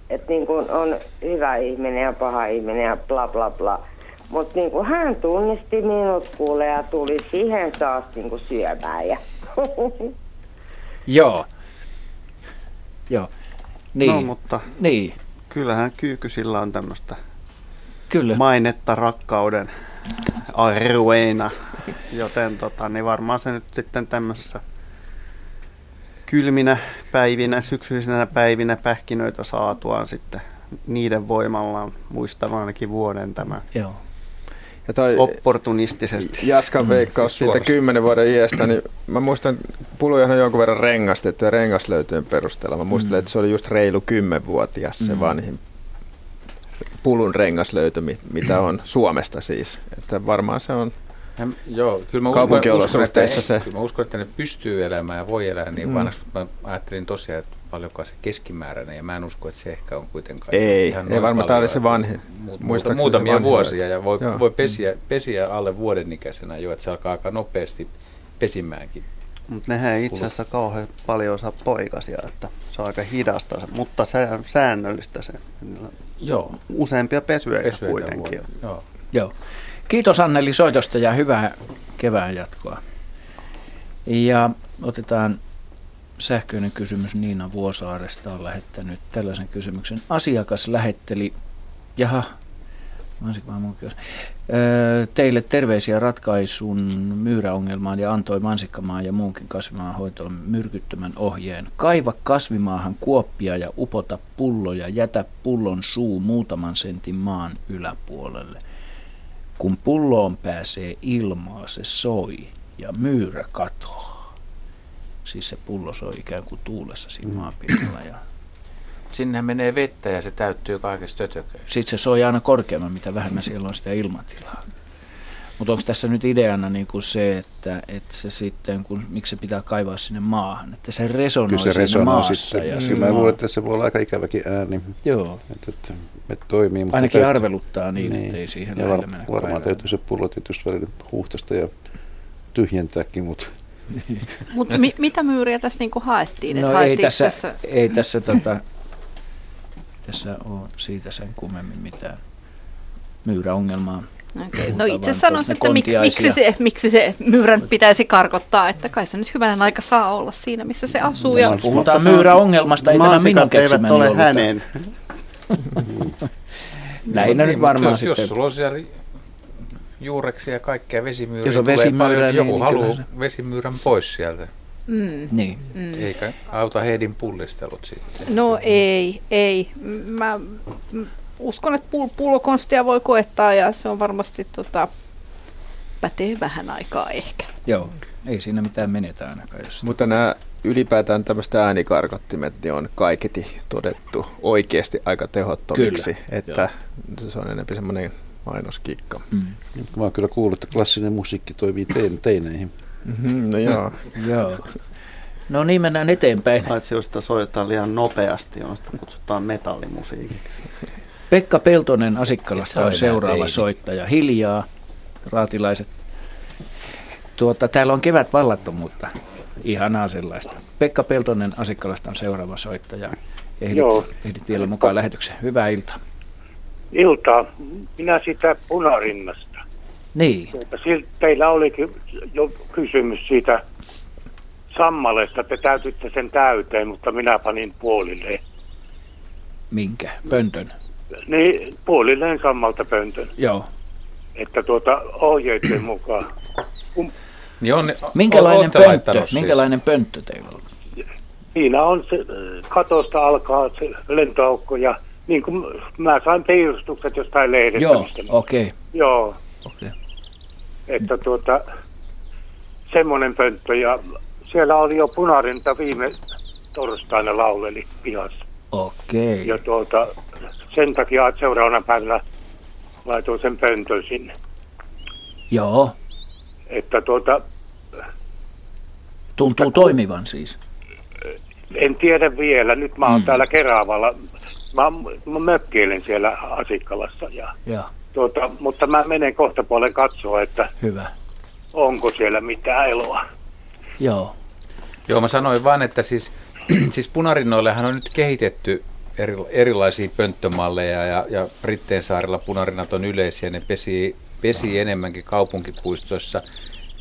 Että niin kuin on hyvä ihminen ja paha ihminen ja bla bla bla. Mutta niin kuin hän tunnisti minut kuule ja tuli siihen taas niin kuin syömään ja... Joo. Niin. No, mutta niin. Kyllähän kyykysillä on tämmöistä mainetta rakkauden arvoina, joten niin varmaan se nyt sitten tämmöisessä kylminä päivinä, syksyisinä päivinä pähkinöitä saatuaan sitten niiden voimallaan muistan ainakin vuoden tämän. Joo. Ja toi opportunistisesti. Jaskan veikkaus siitä 10 vuoden iästä, niin mä muistan, pulujahan on jonkun verran rengastettu ja rengaslöytöjen perusteella. Mä muistelen, että se oli just reilu 10-vuotias se vanhin pulun rengaslöytö, mitä on Suomesta siis. Että varmaan se on kaupunkiolosuhteissa se. Kyllä mä uskon, että ne pystyy elämään ja voi elää niin vanhaksi. Mä ajattelin tosiaan, että paljonkaan se keskimääräinen, ja mä en usko, että se ehkä on kuitenkaan. Ei varmaan tämä oli se vanhin. Muutamia vuosia, ja voi pesiä alle vuodenikäisenä jo, että se alkaa aika nopeasti pesimäänkin. Mutta nehän ei itse asiassa kauhean paljon osaa poikasia, että se on aika hidasta, mutta säännöllistä se. Joo. Useampia pesyöitä kuitenkin. Joo. Kiitos Anneli soitosta ja hyvää kevään jatkoa. Ja otetaan sähköinen kysymys. Niina Vuosaaresta on lähettänyt tällaisen kysymyksen. Asiakas lähetteli, teille terveisiä ratkaisun myyräongelmaan ja antoi mansikkamaan ja muunkin kasvimaan hoitoon myrkyttömän ohjeen. Kaiva kasvimaahan kuoppia ja upota pulloja, jätä pullon suu muutaman sentin maan yläpuolelle. Kun pulloon pääsee ilmaa, se soi ja myyrä katoaa. Siis se pullo soi ikään kuin tuulessa siinä maapinnalla. Ja sinne menee vettä ja se täyttyy kaikessa tötököön. Sitten se soi aina korkeamman, mitä vähemmän siellä on sitä ilmatilaa. Mutta onko tässä nyt ideana niinku se, että se sitten, miksi se pitää kaivaa sinne maahan, että se resonoi siinä maassa. Kyllä se resonoi. Mä luulen, että se voi olla aika ikäväkin ääni. Joo. Että me toimii. Mutta ainakin arveluttaa niin, ettei siihen lähellä mennä. Varmaan täytyy se pullo tietysti välillä huuhtasta ja tyhjentääkin, mutta Mutta mitä myyriä tässä niinku haettiin? No ei tässä, tässä on siitä sen kummemmin mitään myyräongelmaa. Okay. No itse sanoisin, että miksi se myyrän pitäisi karkottaa, että kai se nyt hyvänä aika saa olla siinä, missä se asuu. Ja puhutaan myyräongelmasta, ei tämä minun keksimäni ole hänen. Näin nyt varmaan jos sitten. Jos sulla on siellä juureksia ja kaikkea vesimyyrää, joku haluaa vesimyyrän pois sieltä. Niin. Eikä auta Heidin pullistelut sitten. No ei. Mä uskon, että pullokonstia voi koettaa ja se on varmasti pätee vähän aikaa ehkä. Joo, ei siinä mitään menetä ainakaan. Mutta nämä ylipäätään tämmöiset äänikarkottimet niin on kaiketi todettu oikeasti aika tehottomiksi. Kyllä, että joo. Se on enemmän semmoinen mainoskikka. Mä oon kyllä kuullut, että klassinen musiikki toimii teineihin. No joo. No niin, mennään eteenpäin. Paitsi jos sitä soitetaan liian nopeasti, on sitä kutsutaan metallimusiikiksi. Pekka Peltonen Asikkalasta on seuraava soittaja. Hiljaa, raatilaiset. Täällä on kevät vallattomuutta. Ihanaa sellaista. Pekka Peltonen Asikkalasta on seuraava soittaja. Ehdit vielä mukaan lähetykseen. Hyvää iltaa. Iltaa. Minä sitä punarinnasta. Niin. Teillä olikin jo kysymys siitä sammalesta, te täytitte sen täyteen, mutta minä panin puolilleen. Minkä? Pöntön? Niin, puolilleen sammalta pöntön. Joo. Että ohjeiden mukaan. Niin minkälainen pönttö teillä on? Siinä on se, katosta alkaa se lentoaukko ja niin kuin mä sain piirustukset jostain lehdestä. Joo, okei. Joo. Okay. Että semmoinen pönttö, ja siellä oli jo punarinta viime torstaina lauleli pihassa. Okei. Okay. Ja sen takia seuraavana päivänä laitoin sen pöntön sinne. Joo. Että tuntuu toimivan siis. En tiedä vielä, nyt mä oon täällä Keravalla. Mä mökkeilen siellä Asikkalassa ja. Joo. Mutta mä menen kohta puolen katsoa, että onko siellä mitään eloa. Joo, mä sanoin vaan, että siis punarinnoillehan on nyt kehitetty erilaisia pönttömalleja ja Britteen saarilla punarinnat on yleisiä. Ne pesii enemmänkin kaupunkipuistoissa,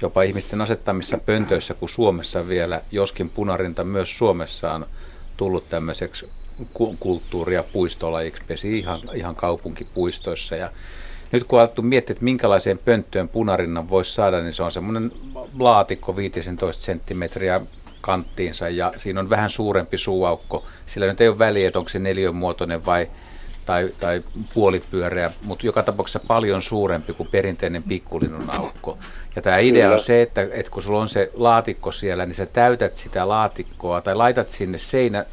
jopa ihmisten asettamissa pöntöissä kuin Suomessa vielä, joskin punarinta myös Suomessa on tullut tämmöiseksi kulttuuri- ja puistolajiksi pesi ihan kaupunkipuistoissa. Ja nyt kun on alettu miettiä, että minkälaiseen pönttöön punarinnan voisi saada, niin se on semmoinen laatikko 15 senttimetriä kanttiinsa ja siinä on vähän suurempi suuaukko. Sillä nyt ei ole väliä, että onko se neliömuotoinen tai puolipyöreä, mutta joka tapauksessa paljon suurempi kuin perinteinen pikkulinnun aukko. Ja tämä idea on se, että kun sulla on se laatikko siellä, niin sä täytät sitä laatikkoa tai laitat sinne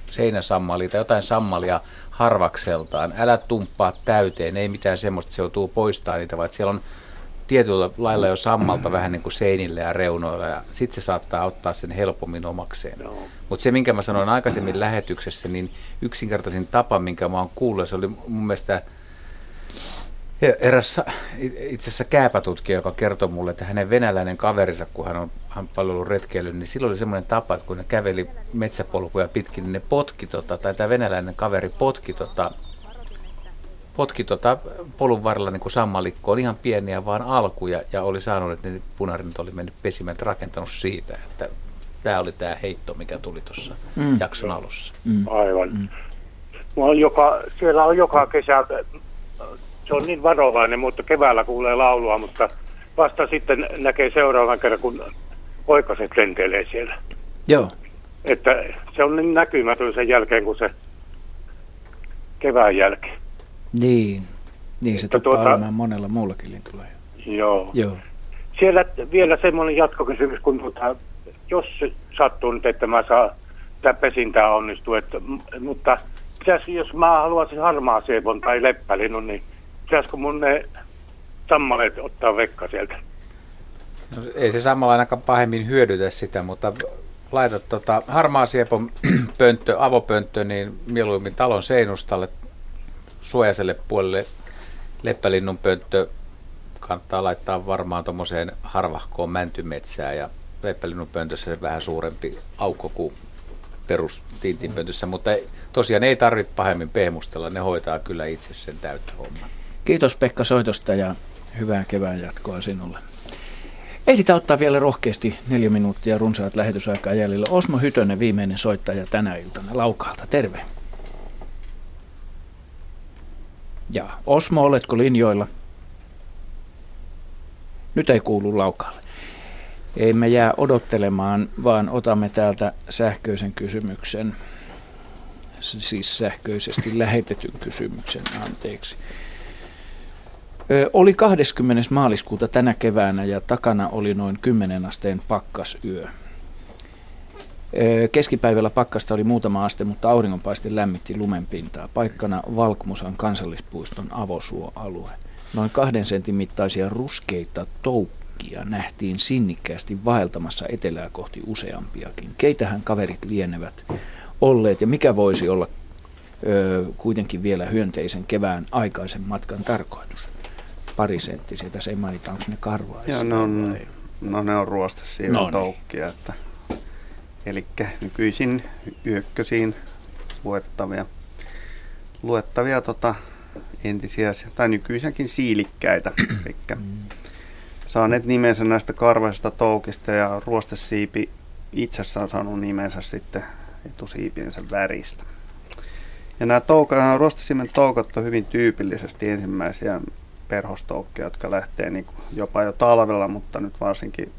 seinäsammalia tai jotain sammalia harvakseltaan. Älä tumppaa täyteen, ei mitään semmoista, että se joutuu poistamaan niitä, vaan siellä on tietyllä lailla jo sammalta vähän niin kuin seinillä ja reunoilla, ja sitten se saattaa ottaa sen helpommin omakseen. Mutta se, minkä mä sanoin aikaisemmin lähetyksessä, niin yksinkertaisin tapa, minkä mä oon kuullut, se oli mun mielestä eräs itse asiassa kääpätutkija, joka kertoi mulle, että hänen venäläinen kaverinsa, kun hän on paljon ollut retkeillyt, niin silloin oli semmoinen tapa, että kun ne käveli metsäpolkuja pitkin, niin ne potki, tai tämä venäläinen kaveri potki potki polun varrella niin kuin sammalikkoon ihan pieniä vaan alkuja ja oli saanut, että ne punarinnat oli mennyt pesimään, rakentanut siitä, että tämä oli tämä heitto, mikä tuli tuossa jakson alussa. Aivan. Siellä on joka kesä, se on niin varovainen, mutta keväällä kuulee laulua, mutta vasta sitten näkee seuraavan kerran, kun oikaset lentelee siellä. Joo. Että se on niin näkymätön sen jälkeen, kun se kevään jälkeen. Niin se tuppaa olemaan monella muullakin lintulla. Joo. Siellä vielä semmoinen jatkokysymys, kun jos sattuu nyt, että mä saan, tämä pesintää onnistuu, mutta jos mä haluaisin harmaa sievon tai leppälinnun, niin pitäisikö mun ne sammaleet ottaa vekka sieltä? No, ei se sammalla ainakaan pahemmin hyödytä sitä, mutta laita harmaa siepon avopönttö niin mieluummin talon seinustalle suojaiselle puolelle. Leppälinnun pönttö kannattaa laittaa varmaan tuommoiseen harvahkoon mäntymetsään ja leppälinnun pöntössä on vähän suurempi aukko kuin perustiintinpöntössä, mutta tosiaan ei tarvitse pahemmin pehmustella, ne hoitaa kyllä itse sen täyttöhomman. Kiitos Pekka soitosta ja hyvää kevään jatkoa sinulle. Ehditään ottaa vielä rohkeasti 4 minuuttia runsaat lähetysaikaa jäljellä. Osmo Hytönen, viimeinen soittaja tänä iltana Laukaalta, terve. Ja Osmo, oletko linjoilla? Nyt ei kuulu Laukaalle. Ei me jää odottelemaan, vaan otamme täältä sähköisen kysymyksen, siis sähköisesti lähetetyn kysymyksen, anteeksi. Oli 20. maaliskuuta tänä keväänä ja takana oli noin 10 asteen pakkasyö. Keskipäivällä pakkasta oli muutama aste, mutta auringonpaiste lämmitti lumenpintaa. Paikkana Valkmusan kansallispuiston avosuoalue. Noin 2 sentin mittaisia ruskeita toukkia nähtiin sinnikkäästi vaeltamassa etelää kohti useampiakin. Keitähän kaverit lienevät olleet ja mikä voisi olla kuitenkin vielä hyönteisen kevään aikaisen matkan tarkoitus? Pari senttiä, tässä ei mainita, onko ne karvaisia? Joo, ne on ruostesiivän toukkia, että... Eli nykyisin yökkösiin luettavia entisiä tai nykyisenkin siilikkäitä. Eli saaneet nimensä näistä karvaisista toukista ja ruostesiipi itsessään on saanut nimensä sitten etusiipiensä väristä. Ja nämä ruostesiimen toukat on hyvin tyypillisesti ensimmäisiä perhostoukkia, jotka lähtee niin jopa jo talvella, mutta nyt varsinkin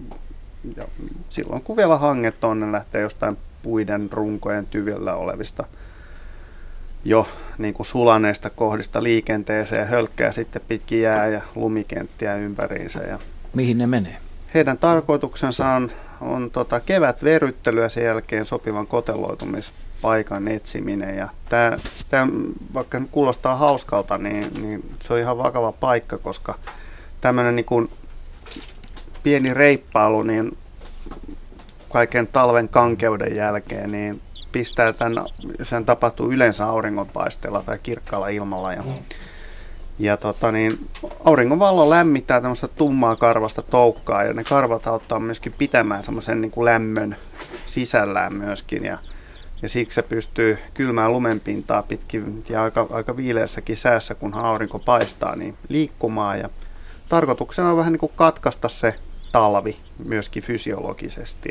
ja silloin kun vielä hanget on, ne lähtee jostain puiden runkojen tyvillä olevista jo niin kuin sulaneista kohdista liikenteeseen ja hölkkää sitten pitkin jää ja lumikenttiä ympäriinsä. Ja mihin ne menee? Heidän tarkoituksensa on kevätveryttely ja sen jälkeen sopivan koteloitumispaikan etsiminen. Ja tämä, vaikka kuulostaa hauskalta, niin se on ihan vakava paikka, koska tämmöinen niin kuin pieni reippailu niin kaiken talven kankeuden jälkeen niin pistää sen tapahtuu yleensä auringonpaisteella tai kirkkaalla ilmalla ja auringonvalo lämmittää tämmöistä tummaa karvasta toukkaa ja ne karvat auttaa myöskin pitämään semmoisen niin kuin lämmön sisällään myöskin ja siksi se pystyy kylmään lumenpintaa pitkin ja aika viileässäkin säässä kun aurinko paistaa niin liikkumaan ja tarkoituksena on vähän niin kuin katkaista se talvi myöskin fysiologisesti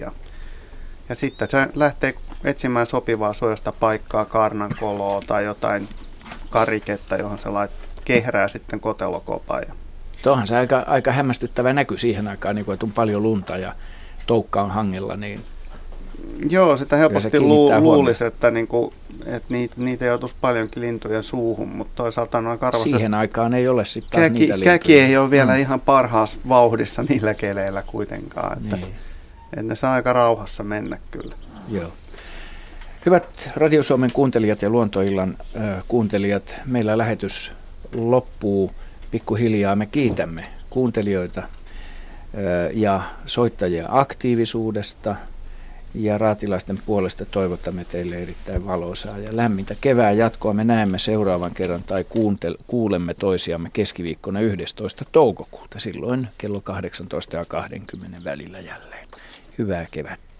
ja sitten se lähtee etsimään sopivaa suojasta paikkaa, karnankoloa tai jotain kariketta, johon se kehrää sitten kotelokopan. Tuohan se aika hämmästyttävä näky siihen aikaan, niin kun on paljon lunta ja toukka on hangella. Niin joo, sitä helposti luulisi, että niitä joutuisi paljonkin lintujen suuhun, mutta toisaalta noin karvaset... Siihen aikaan ei ole sitten taas niitä lintuja. Käki ei ole vielä ihan parhaassa vauhdissa niillä keleillä kuitenkaan, että ne saa aika rauhassa mennä kyllä. Joo. Hyvät Radio Suomen kuuntelijat ja Luontoillan kuuntelijat, meillä lähetys loppuu pikkuhiljaa. Me kiitämme kuuntelijoita ja soittajia aktiivisuudesta. Ja raatilaisten puolesta toivotamme teille erittäin valoisaa ja lämmintä kevään jatkoa. Me näemme seuraavan kerran tai kuulemme toisiamme keskiviikkona 11. toukokuuta, silloin kello 18 ja 20 välillä jälleen. Hyvää kevättä.